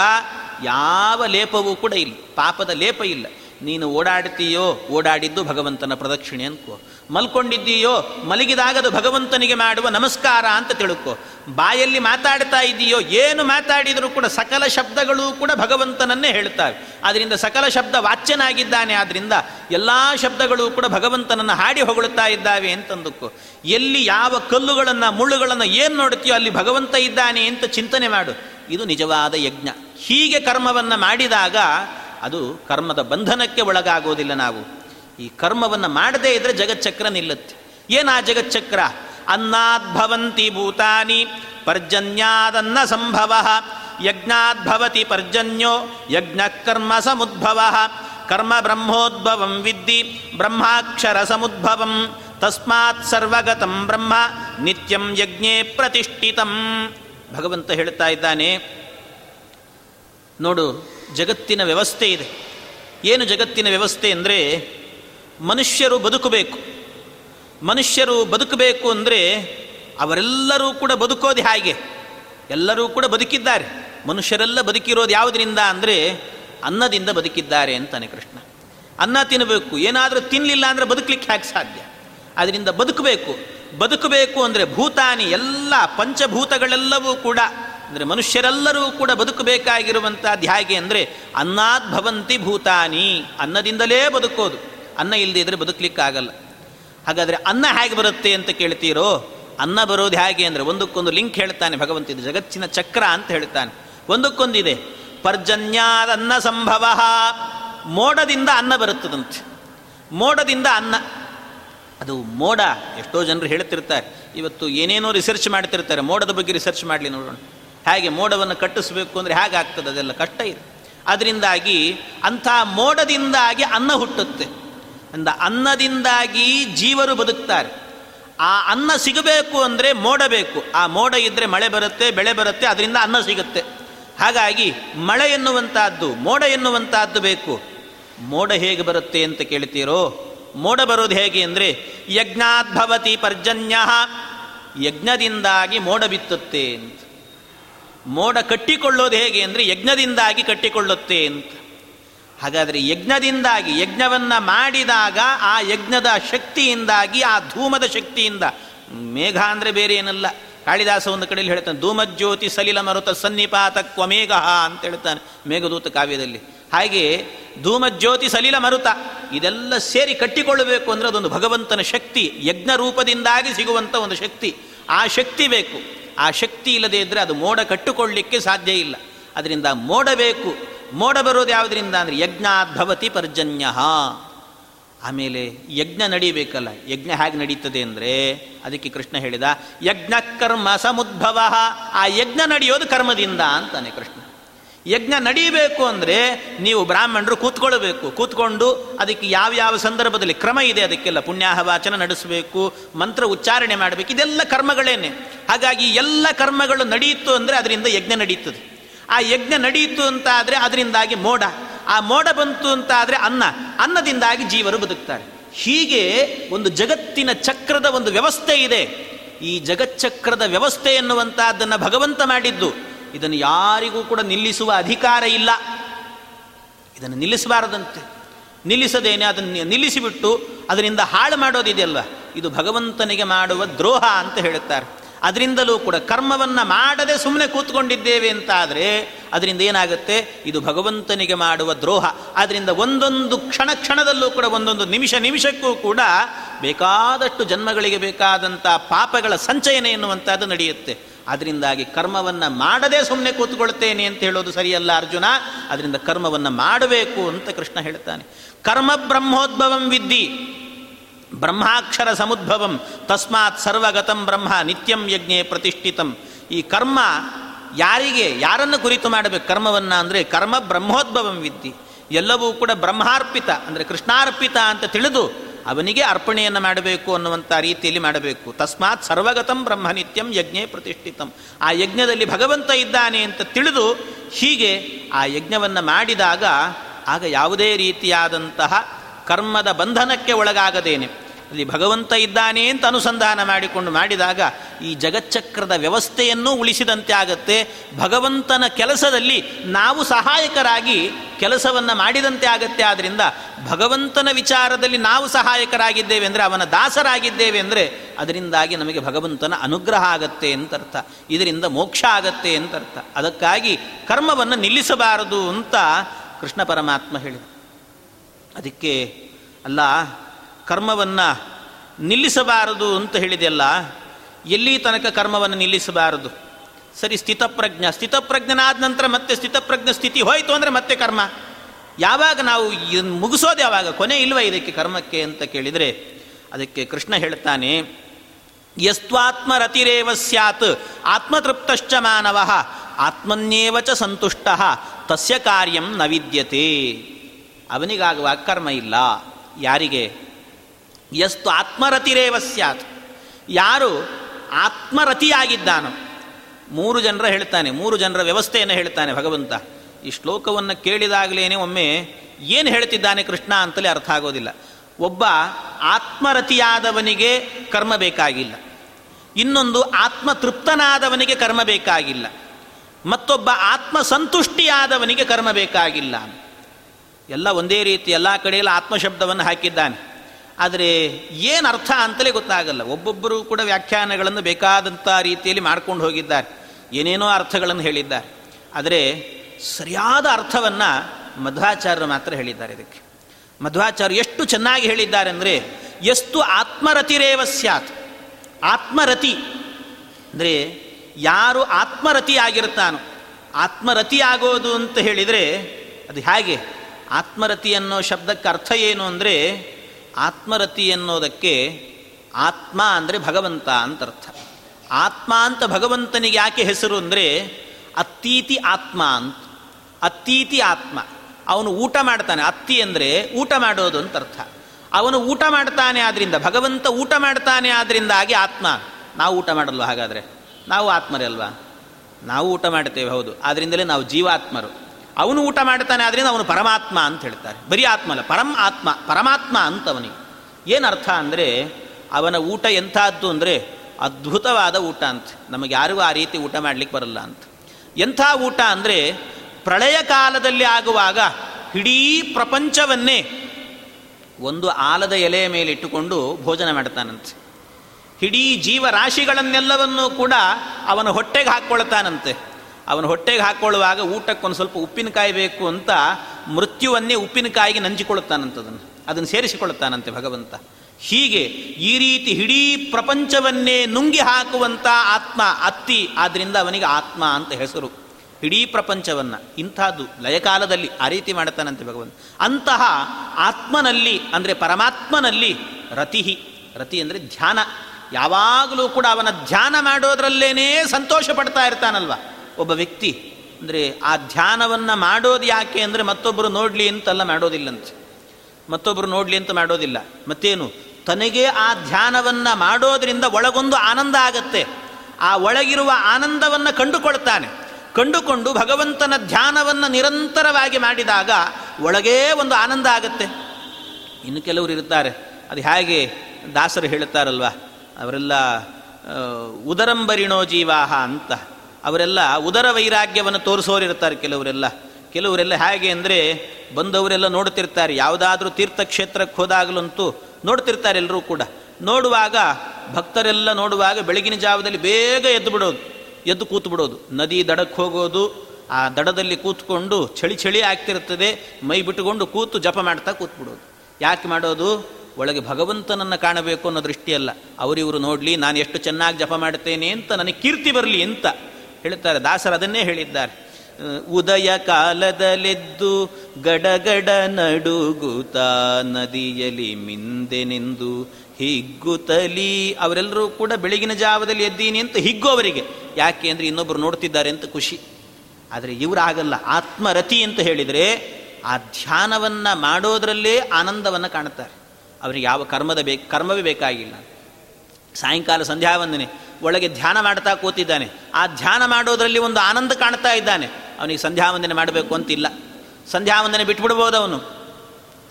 ಯಾವ ಲೇಪವೂ ಕೂಡ ಇಲ್ಲ, ಪಾಪದ ಲೇಪ ಇಲ್ಲ. ನೀನು ಓಡಾಡ್ತೀಯೋ ಓಡಾಡಿದ್ದು ಭಗವಂತನ ಪ್ರದಕ್ಷಿಣೆ ಅನ್ಕೋ, ಮಲ್ಕೊಂಡಿದ್ದೀಯೋ, ಮಲಗಿದಾಗದು ಭಗವಂತನಿಗೆ ಮಾಡುವ ನಮಸ್ಕಾರ ಅಂತ ತಿಳ್ಕೊ. ಬಾಯಲ್ಲಿ ಮಾತಾಡ್ತಾ ಇದ್ದೀಯೋ, ಏನು ಮಾತಾಡಿದರೂ ಕೂಡ ಸಕಲ ಶಬ್ದಗಳೂ ಕೂಡ ಭಗವಂತನನ್ನೇ ಹೇಳ್ತಾವೆ. ಆದ್ದರಿಂದ ಸಕಲ ಶಬ್ದ ವಾಚ್ಯನಾಗಿದ್ದಾನೆ, ಆದ್ದರಿಂದ ಎಲ್ಲ ಶಬ್ದಗಳೂ ಕೂಡ ಭಗವಂತನನ್ನು ಹಾಡಿ ಹೊಗಳುತ್ತಾ ಇದ್ದಾವೆ ಅಂತಂದುಕೋ. ಎಲ್ಲಿ ಯಾವ ಕಲ್ಲುಗಳನ್ನು ಮುಳ್ಳುಗಳನ್ನು ಏನು ನೋಡುತ್ತೀಯೋ ಅಲ್ಲಿ ಭಗವಂತ ಇದ್ದಾನೆ ಅಂತ ಚಿಂತನೆ ಮಾಡು. ಇದು ನಿಜವಾದ ಯಜ್ಞ. ಹೀಗೆ ಕರ್ಮವನ್ನು ಮಾಡಿದಾಗ ಅದು ಕರ್ಮದ ಬಂಧನಕ್ಕೆ ಒಳಗಾಗೋದಿಲ್ಲ. ನಾವು ಈ ಕರ್ಮವನ್ನು ಮಾಡದೇ ಇದ್ದರೆ ಜಗಚ್ಚಕ್ರ ನಿಲ್ಲುತ್ತೆ. ಏನ ಜಗಚ್ಚಕ್ರ? ಅನ್ನದ್ಭವಂತಿ ಭೂತಾನಿ ಪರ್ಜನ್ಯಾದನ್ನ ಸಂಭವ, ಯಜ್ಞಾದ್ಭವತಿ ಪರ್ಜನ್ಯೋ ಯಜ್ಞ ಕರ್ಮ ಸಮುದ್ಭವ, ಕರ್ಮ ಬ್ರಹ್ಮೋದ್ಭವಂ ವಿದ್ಧಿ ಬ್ರಹ್ಮಾಕ್ಷರ ಸಮುದ್ಭವಂ, ತಸ್ಮಾತ್ ಸರ್ವಗತಂ ಬ್ರಹ್ಮ ನಿತ್ಯಂ ಯಜ್ಞೇ ಪ್ರತಿಷ್ಠಿತಂ. ಭಗವಂತ ಹೇಳ್ತಾ ಇದ್ದಾನೆ, ನೋಡು ಜಗತ್ತಿನ ವ್ಯವಸ್ಥೆ ಇದೆ. ಏನು ಜಗತ್ತಿನ ವ್ಯವಸ್ಥೆ ಅಂದರೆ, ಮನುಷ್ಯರು ಬದುಕಬೇಕು. ಮನುಷ್ಯರು ಬದುಕಬೇಕು ಅಂದರೆ ಅವರೆಲ್ಲರೂ ಕೂಡ ಬದುಕೋದು ಹಾಗೆ, ಎಲ್ಲರೂ ಕೂಡ ಬದುಕಿದ್ದಾರೆ. ಮನುಷ್ಯರೆಲ್ಲ ಬದುಕಿರೋದು ಯಾವುದರಿಂದ ಅಂದರೆ ಅನ್ನದಿಂದ ಬದುಕಿದ್ದಾರೆ ಅಂತಾನೆ ಕೃಷ್ಣ. ಅನ್ನ ತಿನ್ನಬೇಕು, ಏನಾದರೂ ತಿನ್ನಲಿಲ್ಲ ಅಂದರೆ ಬದುಕಲಿಕ್ಕೆ ಹೇಗೆ ಸಾಧ್ಯ? ಅದರಿಂದ ಬದುಕಬೇಕು. ಬದುಕಬೇಕು ಅಂದರೆ ಭೂತಾನಿ ಎಲ್ಲ ಪಂಚಭೂತಗಳೆಲ್ಲವೂ ಕೂಡ ಅಂದರೆ ಮನುಷ್ಯರೆಲ್ಲರೂ ಕೂಡ ಬದುಕಬೇಕಾಗಿರುವಂಥದ್ದು ಹೇಗೆ ಅಂದರೆ ಅನ್ನದ್ಭವಂತಿ ಭೂತಾನಿ, ಅನ್ನದಿಂದಲೇ ಬದುಕೋದು. ಅನ್ನ ಇಲ್ಲದೆ ಇದ್ದರೆ ಬದುಕಲಿಕ್ಕಾಗಲ್ಲ. ಹಾಗಾದರೆ ಅನ್ನ ಹೇಗೆ ಬರುತ್ತೆ ಅಂತ ಕೇಳ್ತೀರೋ, ಅನ್ನ ಬರೋದು ಹೇಗೆ ಅಂದರೆ ಒಂದಕ್ಕೊಂದು ಲಿಂಕ್ ಹೇಳ್ತಾನೆ ಭಗವಂತ. ಇದು ಜಗತ್ತಿನ ಚಕ್ರ ಅಂತ ಹೇಳ್ತಾನೆ, ಒಂದಕ್ಕೊಂದಿದೆ. ಪರ್ಜನ್ಯಾದನ್ನ ಸಂಭವ, ಮೋಡದಿಂದ ಅನ್ನ ಬರುತ್ತದಂತೆ. ಮೋಡದಿಂದ ಅನ್ನ, ಅದು ಮೋಡ. ಎಷ್ಟೋ ಜನರು ಹೇಳ್ತಿರ್ತಾರೆ, ಇವತ್ತು ಏನೇನೋ ರಿಸರ್ಚ್ ಮಾಡ್ತಿರ್ತಾರೆ, ಮೋಡದ ಬಗ್ಗೆ ರಿಸರ್ಚ್ ಮಾಡಲಿ ನೋಡೋಣ, ಹೇಗೆ ಮೋಡವನ್ನು ಕಟ್ಟಿಸಬೇಕು ಅಂದರೆ ಹೇಗಾಗ್ತದೆ, ಅದೆಲ್ಲ ಕಷ್ಟ ಇದೆ. ಅದರಿಂದಾಗಿ ಅಂಥ ಮೋಡದಿಂದಾಗಿ ಅನ್ನ ಹುಟ್ಟುತ್ತೆ. ಅಂದ ಅನ್ನದಿಂದಾಗಿ ಜೀವರು ಬದುಕ್ತಾರೆ. ಆ ಅನ್ನ ಸಿಗಬೇಕು ಅಂದರೆ ಮೋಡ ಬೇಕು. ಆ ಮೋಡ ಇದ್ದರೆ ಮಳೆ ಬರುತ್ತೆ, ಬೆಳೆ ಬರುತ್ತೆ, ಅದರಿಂದ ಅನ್ನ ಸಿಗುತ್ತೆ. ಹಾಗಾಗಿ ಮಳೆ ಎನ್ನುವಂಥದ್ದು, ಮೋಡ ಎನ್ನುವಂಥದ್ದು ಬೇಕು. ಮೋಡ ಹೇಗೆ ಬರುತ್ತೆ ಅಂತ ಕೇಳ್ತೀರೋ, ಮೋಡ ಬರೋದು ಹೇಗೆ ಅಂದರೆ ಯಜ್ಞಾದ್ಭವತಿ ಪರ್ಜನ್ಯ, ಯಜ್ಞದಿಂದಾಗಿ ಮೋಡ ಬಿತ್ತುತ್ತೆ ಅಂತ. ಮೋಡ ಕಟ್ಟಿಕೊಳ್ಳೋದು ಹೇಗೆ ಅಂದರೆ ಯಜ್ಞದಿಂದಾಗಿ ಕಟ್ಟಿಕೊಳ್ಳುತ್ತೆ ಅಂತ. ಹಾಗಾದರೆ ಯಜ್ಞದಿಂದಾಗಿ, ಯಜ್ಞವನ್ನು ಮಾಡಿದಾಗ ಆ ಯಜ್ಞದ ಶಕ್ತಿಯಿಂದಾಗಿ, ಆ ಧೂಮದ ಶಕ್ತಿಯಿಂದ, ಮೇಘ ಅಂದರೆ ಬೇರೆ ಏನಲ್ಲ. ಕಾಳಿದಾಸ ಒಂದು ಕಡೆಯಲ್ಲಿ ಹೇಳ್ತಾನೆ, ಧೂಮಜ್ಯೋತಿ ಸಲಿಲ ಮರುತ ಸನ್ನಿಪಾತ ಕ್ವಮೇಘ ಅಂತ ಹೇಳ್ತಾನೆ ಮೇಘದೂತ ಕಾವ್ಯದಲ್ಲಿ. ಹಾಗೆ ಧೂಮಜ್ಯೋತಿ ಸಲಿಲ ಮರುತ ಇದೆಲ್ಲ ಸೇರಿ ಕಟ್ಟಿಕೊಳ್ಳಬೇಕು ಅಂದರೆ ಅದೊಂದು ಭಗವಂತನ ಶಕ್ತಿ, ಯಜ್ಞ ರೂಪದಿಂದಾಗಿ ಸಿಗುವಂಥ ಒಂದು ಶಕ್ತಿ. ಆ ಶಕ್ತಿ ಬೇಕು. ಆ ಶಕ್ತಿ ಇಲ್ಲದೇ ಇದ್ದರೆ ಅದು ಮೋಡ ಕಟ್ಟಿಕೊಳ್ಳಲಿಕ್ಕೆ ಸಾಧ್ಯ ಇಲ್ಲ. ಅದರಿಂದ ಮೋಡ ಬೇಕು. ಮೋಡ ಬರೋದು ಯಾವುದರಿಂದ ಅಂದರೆ ಯಜ್ಞಾದ್ಭವತಿ ಪರ್ಜನ್ಯ. ಆಮೇಲೆ ಯಜ್ಞ ನಡೀಬೇಕಲ್ಲ, ಯಜ್ಞ ಹೇಗೆ ನಡೀತದೆ ಅಂದರೆ ಅದಕ್ಕೆ ಕೃಷ್ಣ ಹೇಳಿದ ಯಜ್ಞ ಕರ್ಮ ಸಮುದ್ಭವ. ಆ ಯಜ್ಞ ನಡೆಯೋದು ಕರ್ಮದಿಂದ ಅಂತಾನೆ ಕೃಷ್ಣ. ಯಜ್ಞ ನಡೀಬೇಕು ಅಂದರೆ ನೀವು ಬ್ರಾಹ್ಮಣರು ಕೂತ್ಕೊಳ್ಬೇಕು. ಕೂತ್ಕೊಂಡು ಅದಕ್ಕೆ ಯಾವ್ಯಾವ ಸಂದರ್ಭದಲ್ಲಿ ಕ್ರಮ ಇದೆ ಅದಕ್ಕೆಲ್ಲ, ಪುಣ್ಯಾಹ ವಾಚನ ನಡೆಸಬೇಕು, ಮಂತ್ರ ಉಚ್ಚಾರಣೆ ಮಾಡಬೇಕು, ಇದೆಲ್ಲ ಕರ್ಮಗಳೇನೆ. ಹಾಗಾಗಿ ಎಲ್ಲ ಕರ್ಮಗಳು ನಡೆಯಿತು ಅಂದರೆ ಅದರಿಂದ ಯಜ್ಞ ನಡೀತದೆ. ಆ ಯಜ್ಞ ನಡೆಯಿತು ಅಂತ ಆದರೆ ಅದರಿಂದಾಗಿ ಮೋಡ, ಆ ಮೋಡ ಬಂತು ಅಂತ ಆದರೆ ಅನ್ನ, ಅನ್ನದಿಂದಾಗಿ ಜೀವರು ಬದುಕ್ತಾರೆ. ಹೀಗೆ ಒಂದು ಜಗತ್ತಿನ ಚಕ್ರದ ಒಂದು ವ್ಯವಸ್ಥೆ ಇದೆ. ಈ ಜಗಚ್ಚಕ್ರದ ವ್ಯವಸ್ಥೆ ಎನ್ನುವಂಥದ್ದನ್ನು ಭಗವಂತ ಮಾಡಿದ್ದು. ಇದನ್ನು ಯಾರಿಗೂ ಕೂಡ ನಿಲ್ಲಿಸುವ ಅಧಿಕಾರ ಇಲ್ಲ. ಇದನ್ನು ನಿಲ್ಲಿಸಬಾರದಂತೆ, ನಿಲ್ಲಿಸದೇನೆ ಅದನ್ನು ನಿಲ್ಲಿಸಿಬಿಟ್ಟು ಅದರಿಂದ ಹಾಳು ಮಾಡೋದಿದೆಯಲ್ಲ, ಇದು ಭಗವಂತನಿಗೆ ಮಾಡುವ ದ್ರೋಹ ಅಂತ ಹೇಳುತ್ತಾರೆ. ಅದರಿಂದಲೂ ಕೂಡ ಕರ್ಮವನ್ನು ಮಾಡದೆ ಸುಮ್ಮನೆ ಕೂತ್ಕೊಂಡಿದ್ದೇವೆ ಅಂತಾದರೆ ಅದರಿಂದ ಏನಾಗುತ್ತೆ? ಇದು ಭಗವಂತನಿಗೆ ಮಾಡುವ ದ್ರೋಹ. ಆದ್ದರಿಂದ ಒಂದೊಂದು ಕ್ಷಣ ಕ್ಷಣದಲ್ಲೂ ಕೂಡ, ಒಂದೊಂದು ನಿಮಿಷ ನಿಮಿಷಕ್ಕೂ ಕೂಡ ಬೇಕಾದಷ್ಟು ಜನ್ಮಗಳಿಗೆ ಬೇಕಾದಂಥ ಪಾಪಗಳ ಸಂಚಯನ ಎನ್ನುವಂಥದ್ದು ನಡೆಯುತ್ತೆ. ಅದರಿಂದಾಗಿ ಕರ್ಮವನ್ನು ಮಾಡದೆ ಸುಮ್ಮನೆ ಕೂತ್ಕೊಳ್ತೇನೆ ಅಂತ ಹೇಳೋದು ಸರಿಯಲ್ಲ ಅರ್ಜುನ. ಅದರಿಂದ ಕರ್ಮವನ್ನು ಮಾಡಬೇಕು ಅಂತ ಕೃಷ್ಣ ಹೇಳ್ತಾನೆ. ಕರ್ಮ ಬ್ರಹ್ಮೋದ್ಭವಂ ವಿದ್ಧಿ ಬ್ರಹ್ಮಾಕ್ಷರ ಸಮುದ್ಭವಂ, ತಸ್ಮಾತ್ ಸರ್ವಗತಂ ಬ್ರಹ್ಮ ನಿತ್ಯಂ ಯಜ್ಞೆ ಪ್ರತಿಷ್ಠಿತಂ. ಈ ಕರ್ಮ ಯಾರಿಗೆ, ಯಾರನ್ನು ಕುರಿತು ಮಾಡಬೇಕು ಕರ್ಮವನ್ನು ಅಂದರೆ ಕರ್ಮ ಬ್ರಹ್ಮೋದ್ಭವಂ ವಿದ್ಧಿ, ಎಲ್ಲವೂ ಕೂಡ ಬ್ರಹ್ಮಾರ್ಪಿತ ಅಂದರೆ ಕೃಷ್ಣಾರ್ಪಿತ ಅಂತ ತಿಳಿದು ಅವನಿಗೆ ಅರ್ಪಣೆಯನ್ನು ಮಾಡಬೇಕು ಅನ್ನುವಂಥ ರೀತಿಯಲ್ಲಿ ಮಾಡಬೇಕು. ತಸ್ಮಾತ್ ಸರ್ವಗತಂ ಬ್ರಹ್ಮ ನಿತ್ಯಂ ಯಜ್ಞೆ ಪ್ರತಿಷ್ಠಿತಂ. ಆ ಯಜ್ಞದಲ್ಲಿ ಭಗವಂತ ಇದ್ದಾನೆ ಅಂತ ತಿಳಿದು ಹೀಗೆ ಆ ಯಜ್ಞವನ್ನು ಮಾಡಿದಾಗ ಆಗ ಯಾವುದೇ ರೀತಿಯಾದಂತಹ ಕರ್ಮದ ಬಂಧನಕ್ಕೆ ಒಳಗಾಗದೇನೆ ಅಲ್ಲಿ ಭಗವಂತ ಇದ್ದಾನೆ ಅಂತ ಅನುಸಂಧಾನ ಮಾಡಿಕೊಂಡು ಮಾಡಿದಾಗ ಈ ಜಗಚ್ಚಕ್ರದ ವ್ಯವಸ್ಥೆಯನ್ನು ಉಳಿಸಿದಂತೆ ಆಗತ್ತೆ. ಭಗವಂತನ ಕೆಲಸದಲ್ಲಿ ನಾವು ಸಹಾಯಕರಾಗಿ ಕೆಲಸವನ್ನು ಮಾಡಿದಂತೆ ಆಗತ್ತೆ. ಆದ್ದರಿಂದ ಭಗವಂತನ ವಿಚಾರದಲ್ಲಿ ನಾವು ಸಹಾಯಕರಾಗಿದ್ದೇವೆ ಅಂದರೆ, ಅವನ ದಾಸರಾಗಿದ್ದೇವೆ ಅಂದರೆ, ಅದರಿಂದಾಗಿ ನಮಗೆ ಭಗವಂತನ ಅನುಗ್ರಹ ಆಗತ್ತೆ ಅಂತರ್ಥ. ಇದರಿಂದ ಮೋಕ್ಷ ಆಗತ್ತೆ ಅಂತರ್ಥ. ಅದಕ್ಕಾಗಿ ಕರ್ಮವನ್ನು ನಿಲ್ಲಿಸಬಾರದು ಅಂತ ಕೃಷ್ಣ ಪರಮಾತ್ಮ ಹೇಳಿದ. ಅದಕ್ಕೆ ಅಲ್ಲ, ಕರ್ಮವನ್ನು ನಿಲ್ಲಿಸಬಾರದು ಅಂತ ಹೇಳಿದೆಯಲ್ಲ, ಎಲ್ಲಿ ತನಕ ಕರ್ಮವನ್ನು ನಿಲ್ಲಿಸಬಾರದು? ಸರಿ, ಸ್ಥಿತಪ್ರಜ್ಞ ಸ್ಥಿತಪ್ರಜ್ಞನಾದ ನಂತರ ಮತ್ತೆ ಸ್ಥಿತಪ್ರಜ್ಞ ಸ್ಥಿತಿ ಹೋಯಿತು ಅಂದರೆ ಮತ್ತೆ ಕರ್ಮ ಯಾವಾಗ? ನಾವು ಇದನ್ನು ಮುಗಿಸೋದು ಯಾವಾಗ? ಕೊನೆ ಇಲ್ವಾ ಇದಕ್ಕೆ ಕರ್ಮಕ್ಕೆ ಅಂತ ಕೇಳಿದರೆ, ಅದಕ್ಕೆ ಕೃಷ್ಣ ಹೇಳ್ತಾನೆ, ಯಸ್ತ್ವಾತ್ಮರತಿರೇವ ಸ್ಯಾತ್ ಆತ್ಮತೃಪ್ತಶ್ಚ ಮಾನವಃ ಆತ್ಮನ್ಯೇವ ಚ ಸಂತುಷ್ಟಃ ತಸ್ಯ ಕಾರ್ಯಂ ನ ವಿದ್ಯತೆ. ಅವನಿಗಾಗುವ ಕರ್ಮ ಇಲ್ಲ. ಯಾರಿಗೆ? ಯಸ್ತು ಆತ್ಮರತಿರೇವ ಸ್ಯಾತ್, ಯಾರು ಆತ್ಮರತಿಯಾಗಿದ್ದಾನೋ. ಮೂರು ಜನರ ಹೇಳ್ತಾನೆ, ಮೂರು ಜನರ ವ್ಯವಸ್ಥೆಯನ್ನು ಹೇಳ್ತಾನೆ ಭಗವಂತ. ಈ ಶ್ಲೋಕವನ್ನು ಕೇಳಿದಾಗಲೇನೆ ಒಮ್ಮೆ ಏನು ಹೇಳ್ತಿದ್ದಾನೆ ಕೃಷ್ಣ ಅಂತಲೇ ಅರ್ಥ ಆಗೋದಿಲ್ಲ. ಒಬ್ಬ ಆತ್ಮರತಿಯಾದವನಿಗೆ ಕರ್ಮ ಬೇಕಾಗಿಲ್ಲ, ಇನ್ನೊಂದು ಆತ್ಮತೃಪ್ತನಾದವನಿಗೆ ಕರ್ಮ ಬೇಕಾಗಿಲ್ಲ, ಮತ್ತೊಬ್ಬ ಆತ್ಮಸಂತುಷ್ಟಿಯಾದವನಿಗೆ ಕರ್ಮ ಬೇಕಾಗಿಲ್ಲ. ಎಲ್ಲ ಒಂದೇ ರೀತಿ ಎಲ್ಲ ಕಡೆಯಲ್ಲಿ ಆತ್ಮಶಬ್ದವನ್ನು ಹಾಕಿದ್ದಾನೆ. ಆದರೆ ಏನು ಅರ್ಥ ಅಂತಲೇ ಗೊತ್ತಾಗಲ್ಲ. ಒಬ್ಬೊಬ್ಬರು ಕೂಡ ವ್ಯಾಖ್ಯಾನಗಳನ್ನು ಬೇಕಾದಂಥ ರೀತಿಯಲ್ಲಿ ಮಾಡ್ಕೊಂಡು ಹೋಗಿದ್ದಾರೆ, ಏನೇನೋ ಅರ್ಥಗಳನ್ನು ಹೇಳಿದ್ದಾರೆ. ಆದರೆ ಸರಿಯಾದ ಅರ್ಥವನ್ನು ಮಧ್ವಾಚಾರ್ಯರು ಮಾತ್ರ ಹೇಳಿದ್ದಾರೆ. ಇದಕ್ಕೆ ಮಧ್ವಾಚಾರ್ಯರು ಎಷ್ಟು ಚೆನ್ನಾಗಿ ಹೇಳಿದ್ದಾರೆ ಅಂದರೆ, ಎಷ್ಟು ಆತ್ಮರತಿರೇವ ಸ್ಯಾತ್, ಆತ್ಮರತಿ ಅಂದರೆ ಯಾರು ಆತ್ಮರತಿ ಆಗಿರ್ತಾನೋ. ಆತ್ಮರತಿ ಆಗೋದು ಅಂತ ಹೇಳಿದರೆ ಅದು ಹೇಗೆ? ಆತ್ಮರತಿ ಅನ್ನೋ ಶಬ್ದಕ್ಕೆ ಅರ್ಥ ಏನು ಅಂದರೆ, ಆತ್ಮರತಿ ಅನ್ನೋದಕ್ಕೆ ಆತ್ಮ ಅಂದರೆ ಭಗವಂತ ಅಂತ ಅರ್ಥ. ಆತ್ಮ ಅಂತ ಭಗವಂತನಿಗೆ ಯಾಕೆ ಹೆಸರು ಅಂದರೆ, ಅತ್ತೀತಿ ಆತ್ಮ ಅಂತ. ಅತ್ತೀತಿ ಆತ್ಮ, ಅವನು ಊಟ ಮಾಡ್ತಾನೆ. ಅತ್ತಿ ಅಂದರೆ ಊಟ ಮಾಡೋದು ಅಂತ ಅರ್ಥ. ಅವನು ಊಟ ಮಾಡ್ತಾನೆ, ಆದ್ದರಿಂದ ಭಗವಂತ ಊಟ ಮಾಡ್ತಾನೆ, ಆದ್ದರಿಂದಾಗಿ ಆತ್ಮ. ನಾವು ಊಟ ಮಾಡಲ್ವ? ಹಾಗಾದರೆ ನಾವು ಆತ್ಮರೇ ಅಲ್ವಾ? ನಾವು ಊಟ ಮಾಡ್ತೇವೆ, ಹೌದು. ಆದ್ದರಿಂದಲೇ ನಾವು ಜೀವಾತ್ಮರು. ಅವನು ಊಟ ಮಾಡ್ತಾನೆ, ಆದ್ದರಿಂದ ಅವನು ಪರಮಾತ್ಮ ಅಂತ ಹೇಳ್ತಾರೆ. ಬರೀ ಆತ್ಮ ಅಲ್ಲ, ಪರಮ್ ಆತ್ಮ, ಪರಮಾತ್ಮ ಅಂತ ಅವನಿಗೆ. ಏನು ಅರ್ಥ ಅಂದರೆ, ಅವನ ಊಟ ಎಂಥದ್ದು ಅಂದರೆ ಅದ್ಭುತವಾದ ಊಟ ಅಂತ. ನಮಗೆ ಯಾರಿಗೂ ಆ ರೀತಿ ಊಟ ಮಾಡಲಿಕ್ಕೆ ಬರಲ್ಲ ಅಂತ. ಎಂಥ ಊಟ ಅಂದರೆ, ಪ್ರಳಯ ಕಾಲದಲ್ಲಿ ಆಗುವಾಗ ಇಡೀ ಪ್ರಪಂಚವನ್ನೇ ಒಂದು ಆಲದ ಎಲೆಯ ಮೇಲೆ ಇಟ್ಟುಕೊಂಡು ಭೋಜನ ಮಾಡ್ತಾನಂತೆ. ಇಡೀ ಜೀವರಾಶಿಗಳನ್ನೆಲ್ಲವನ್ನೂ ಕೂಡ ಅವನ ಹೊಟ್ಟೆಗೆ ಹಾಕ್ಕೊಳ್ತಾನಂತೆ. ಅವನ ಹೊಟ್ಟೆಗೆ ಹಾಕ್ಕೊಳ್ಳುವಾಗ ಊಟಕ್ಕೊಂದು ಸ್ವಲ್ಪ ಉಪ್ಪಿನಕಾಯಿ ಬೇಕು ಅಂತ ಮೃತ್ಯುವನ್ನೇ ಉಪ್ಪಿನಕಾಯಿಗೆ ನಂಚಿಕೊಳ್ಳುತ್ತಾನಂತದನ್ನು, ಅದನ್ನು ಸೇರಿಸಿಕೊಳ್ಳುತ್ತಾನಂತೆ ಭಗವಂತ. ಹೀಗೆ ಈ ರೀತಿ ಇಡೀ ಪ್ರಪಂಚವನ್ನೇ ನುಂಗಿ ಹಾಕುವಂಥ ಆತ್ಮ ಅತ್ತಿ, ಆದ್ದರಿಂದ ಅವನಿಗೆ ಆತ್ಮ ಅಂತ ಹೆಸರು. ಇಡೀ ಪ್ರಪಂಚವನ್ನು ಇಂಥದ್ದು ಲಯಕಾಲದಲ್ಲಿ ಆ ರೀತಿ ಮಾಡ್ತಾನಂತೆ ಭಗವಂತ. ಅಂತಹ ಆತ್ಮನಲ್ಲಿ ಅಂದರೆ ಪರಮಾತ್ಮನಲ್ಲಿ ರತಿಹಿ, ರತಿ ಅಂದರೆ ಧ್ಯಾನ. ಯಾವಾಗಲೂ ಕೂಡ ಅವನ ಧ್ಯಾನ ಮಾಡೋದ್ರಲ್ಲೇನೇ ಸಂತೋಷ ಪಡ್ತಾ ಇರ್ತಾನಲ್ವ ಒಬ್ಬ ವ್ಯಕ್ತಿ. ಅಂದರೆ ಆ ಧ್ಯಾನವನ್ನು ಮಾಡೋದು ಯಾಕೆ ಅಂದರೆ, ಮತ್ತೊಬ್ಬರು ನೋಡಲಿ ಅಂತೆಲ್ಲ ಮಾಡೋದಿಲ್ಲಂತೆ. ಮತ್ತೊಬ್ಬರು ನೋಡಲಿ ಅಂತ ಮಾಡೋದಿಲ್ಲ. ಮತ್ತೇನು, ತನಗೆ ಆ ಧ್ಯಾನವನ್ನು ಮಾಡೋದರಿಂದ ಒಳಗೊಂದು ಆನಂದ ಆಗತ್ತೆ. ಆ ಒಳಗಿರುವ ಆನಂದವನ್ನು ಕಂಡುಕೊಳ್ತಾನೆ. ಕಂಡುಕೊಂಡು ಭಗವಂತನ ಧ್ಯಾನವನ್ನು ನಿರಂತರವಾಗಿ ಮಾಡಿದಾಗ ಒಳಗೇ ಒಂದು ಆನಂದ ಆಗತ್ತೆ. ಇನ್ನು ಕೆಲವರು ಇರ್ತಾರೆ, ಅದು ಹೇಗೆ ದಾಸರು ಹೇಳ್ತಾರಲ್ವ, ಅವರೆಲ್ಲ ಉದರಂಬರಿಣೋ ಜೀವಾಹ ಅಂತ. ಅವರೆಲ್ಲ ಉದರ ವೈರಾಗ್ಯವನ್ನು ತೋರಿಸೋರಿರ್ತಾರೆ ಕೆಲವರೆಲ್ಲ. ಕೆಲವರೆಲ್ಲ ಹೇಗೆ ಅಂದರೆ, ಬಂದವರೆಲ್ಲ ನೋಡ್ತಿರ್ತಾರೆ. ಯಾವುದಾದ್ರೂ ತೀರ್ಥಕ್ಷೇತ್ರಕ್ಕೆ ಹೋದಾಗಲಂತೂ ನೋಡ್ತಿರ್ತಾರೆ ಎಲ್ಲರೂ ಕೂಡ. ನೋಡುವಾಗ ಭಕ್ತರೆಲ್ಲ ನೋಡುವಾಗ ಬೆಳಗಿನ ಜಾವದಲ್ಲಿ ಬೇಗ ಎದ್ದು ಬಿಡೋದು, ಎದ್ದು ಕೂತು ಬಿಡೋದು, ನದಿ ದಡಕ್ಕೆ ಹೋಗೋದು. ಆ ದಡದಲ್ಲಿ ಕೂತ್ಕೊಂಡು ಚಳಿ ಚಳಿ ಆಗ್ತಿರ್ತದೆ, ಮೈ ಬಿಟ್ಟುಕೊಂಡು ಕೂತು ಜಪ ಮಾಡ್ತಾ ಕೂತ್ಬಿಡೋದು. ಯಾಕೆ ಮಾಡೋದು? ಒಳಗೆ ಭಗವಂತನನ್ನು ಕಾಣಬೇಕು ಅನ್ನೋ ದೃಷ್ಟಿಯಲ್ಲ. ಅವರಿವರು ನೋಡಲಿ, ನಾನು ಎಷ್ಟು ಚೆನ್ನಾಗಿ ಜಪ ಮಾಡ್ತೇನೆ ಅಂತ, ನನಗೆ ಕೀರ್ತಿ ಬರಲಿ ಅಂತ ಹೇಳ್ತಾರೆ. ದಾಸರು ಅದನ್ನೇ ಹೇಳಿದ್ದಾರೆ. ಉದಯ ಕಾಲದಲೆದ್ದು ಗಡಗಡ ನಡುಗುತ ನದಿಯಲಿ ಮಿಂದೆನೆಂದು ಹಿಗ್ಗುತ್ತಲೀ. ಅವರೆಲ್ಲರೂ ಕೂಡ ಬೆಳಗಿನ ಜಾವದಲ್ಲಿ ಎದ್ದೀನಿ ಅಂತ ಹಿಗ್ಗು ಅವರಿಗೆ. ಯಾಕೆ ಅಂದರೆ ಇನ್ನೊಬ್ಬರು ನೋಡ್ತಿದ್ದಾರೆ ಅಂತ ಖುಷಿ. ಆದರೆ ಇವರಾಗಲ್ಲ. ಆತ್ಮರತಿ ಅಂತ ಹೇಳಿದರೆ ಆ ಧ್ಯಾನವನ್ನು ಮಾಡೋದರಲ್ಲೇ ಆನಂದವನ್ನು ಕಾಣ್ತಾರೆ. ಅವರಿಗೆ ಯಾವ ಕರ್ಮದ ಬೇಕು ಕರ್ಮವೇ ಬೇಕಾಗಿಲ್ಲ. ಸಾಯಂಕಾಲ ಸಂಧ್ಯಾ ವಂದನೆ ಒಳಗೆ ಧ್ಯಾನ ಮಾಡ್ತಾ ಕೂತಿದ್ದಾನೆ. ಆ ಧ್ಯಾನ ಮಾಡೋದರಲ್ಲಿ ಒಂದು ಆನಂದ ಕಾಣ್ತಾ ಇದ್ದಾನೆ. ಅವನಿಗೆ ಸಂಧ್ಯಾವಂದನೆ ಮಾಡಬೇಕು ಅಂತಿಲ್ಲ. ಸಂಧ್ಯಾವಂದನೆ ಬಿಟ್ಬಿಡ್ಬೋದು ಅವನು.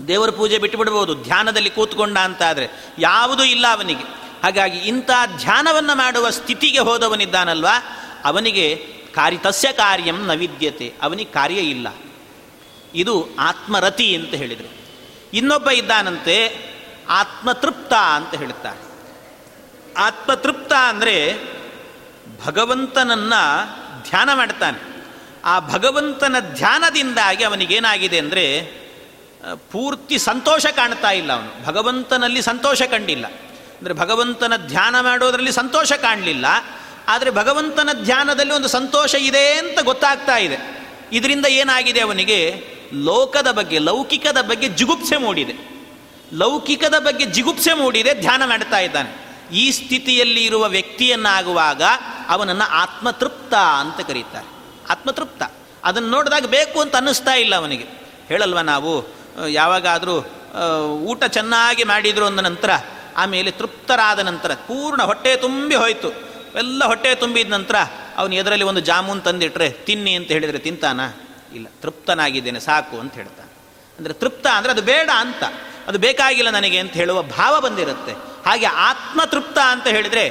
ದೇವರ ಪೂಜೆ ಬಿಟ್ಟುಬಿಡ್ಬೋದು ಧ್ಯಾನದಲ್ಲಿ ಕೂತ್ಕೊಂಡ ಅಂತ ಆದರೆ, ಯಾವುದೂ ಇಲ್ಲ ಅವನಿಗೆ. ಹಾಗಾಗಿ ಇಂಥ ಧ್ಯಾನವನ್ನು ಮಾಡುವ ಸ್ಥಿತಿಗೆ ಹೋದವನಿದ್ದಾನಲ್ವಾ ಅವನಿಗೆ ಕಾರ್ಯ ತಸ್ಯ ಕಾರ್ಯಂ ನ ವಿದ್ಯತೆ, ಅವನಿಗೆ ಕಾರ್ಯ ಇಲ್ಲ. ಇದು ಆತ್ಮರತಿ ಅಂತ ಹೇಳಿದರು. ಇನ್ನೊಬ್ಬ ಇದ್ದಾನಂತೆ ಆತ್ಮತೃಪ್ತ ಅಂತ ಹೇಳ್ತಾರೆ. ಆತ್ಮತೃಪ್ತ ಅಂದರೆ ಭಗವಂತನನ್ನು ಧ್ಯಾನ ಮಾಡ್ತಾನೆ. ಆ ಭಗವಂತನ ಧ್ಯಾನದಿಂದಾಗಿ ಅವನಿಗೇನಾಗಿದೆ ಅಂದರೆ ಪೂರ್ತಿ ಸಂತೋಷ ಕಾಣ್ತಾ ಇಲ್ಲ ಅವನು, ಭಗವಂತನಲ್ಲಿ ಸಂತೋಷ ಕಂಡಿಲ್ಲ. ಅಂದರೆ ಭಗವಂತನ ಧ್ಯಾನ ಮಾಡೋದರಲ್ಲಿ ಸಂತೋಷ ಕಾಣಲಿಲ್ಲ, ಆದರೆ ಭಗವಂತನ ಧ್ಯಾನದಲ್ಲಿ ಒಂದು ಸಂತೋಷ ಇದೆ ಅಂತ ಗೊತ್ತಾಗ್ತಾ ಇದೆ. ಇದರಿಂದ ಏನಾಗಿದೆ ಅವನಿಗೆ ಲೋಕದ ಬಗ್ಗೆ, ಲೌಕಿಕದ ಬಗ್ಗೆ ಜಿಗುಪ್ಸೆ ಮೂಡಿದೆ. ಲೌಕಿಕದ ಬಗ್ಗೆ ಜಿಗುಪ್ಸೆ ಮೂಡಿದೆ, ಧ್ಯಾನ ಮಾಡ್ತಾ ಇದ್ದಾನೆ. ಈ ಸ್ಥಿತಿಯಲ್ಲಿ ಇರುವ ವ್ಯಕ್ತಿಯನ್ನಾಗುವಾಗ ಅವನನ್ನು ಆತ್ಮತೃಪ್ತ ಅಂತ ಕರೀತಾರೆ. ಆತ್ಮತೃಪ್ತ ಅದನ್ನು ನೋಡಿದಾಗ ಬೇಕು ಅಂತ ಅನ್ನಿಸ್ತಾ ಇಲ್ಲ ಅವನಿಗೆ. ಹೇಳಲ್ವ ನಾವು, ಯಾವಾಗಾದರೂ ಊಟ ಚೆನ್ನಾಗಿ ಮಾಡಿದ್ರು ಅಂದ ನಂತರ, ಆಮೇಲೆ ತೃಪ್ತರಾದ ನಂತರ ಪೂರ್ಣ ಹೊಟ್ಟೆ ತುಂಬಿ ಹೋಯಿತು, ಎಲ್ಲ ಹೊಟ್ಟೆ ತುಂಬಿದ ನಂತರ ಅವನು ಎದರಲ್ಲಿ ಒಂದು ಜಾಮೂನ್ ತಂದಿಟ್ರೆ ತಿನ್ನಿ ಅಂತ ಹೇಳಿದರೆ ತಿಂತಾನ? ಇಲ್ಲ, ತೃಪ್ತನಾಗಿದ್ದೇನೆ ಸಾಕು ಅಂತ ಹೇಳ್ತಾನೆ. ಅಂದರೆ ತೃಪ್ತ ಅಂದರೆ ಅದು ಬೇಡ ಅಂತ, ಅದು ಬೇಕಾಗಿಲ್ಲ ನನಗೆ ಅಂತ ಹೇಳುವ ಭಾವ ಬಂದಿರುತ್ತೆ. ಹಾಗೆ ಆತ್ಮತೃಪ್ತ ಅಂತ ಹೇಳಿದರೆ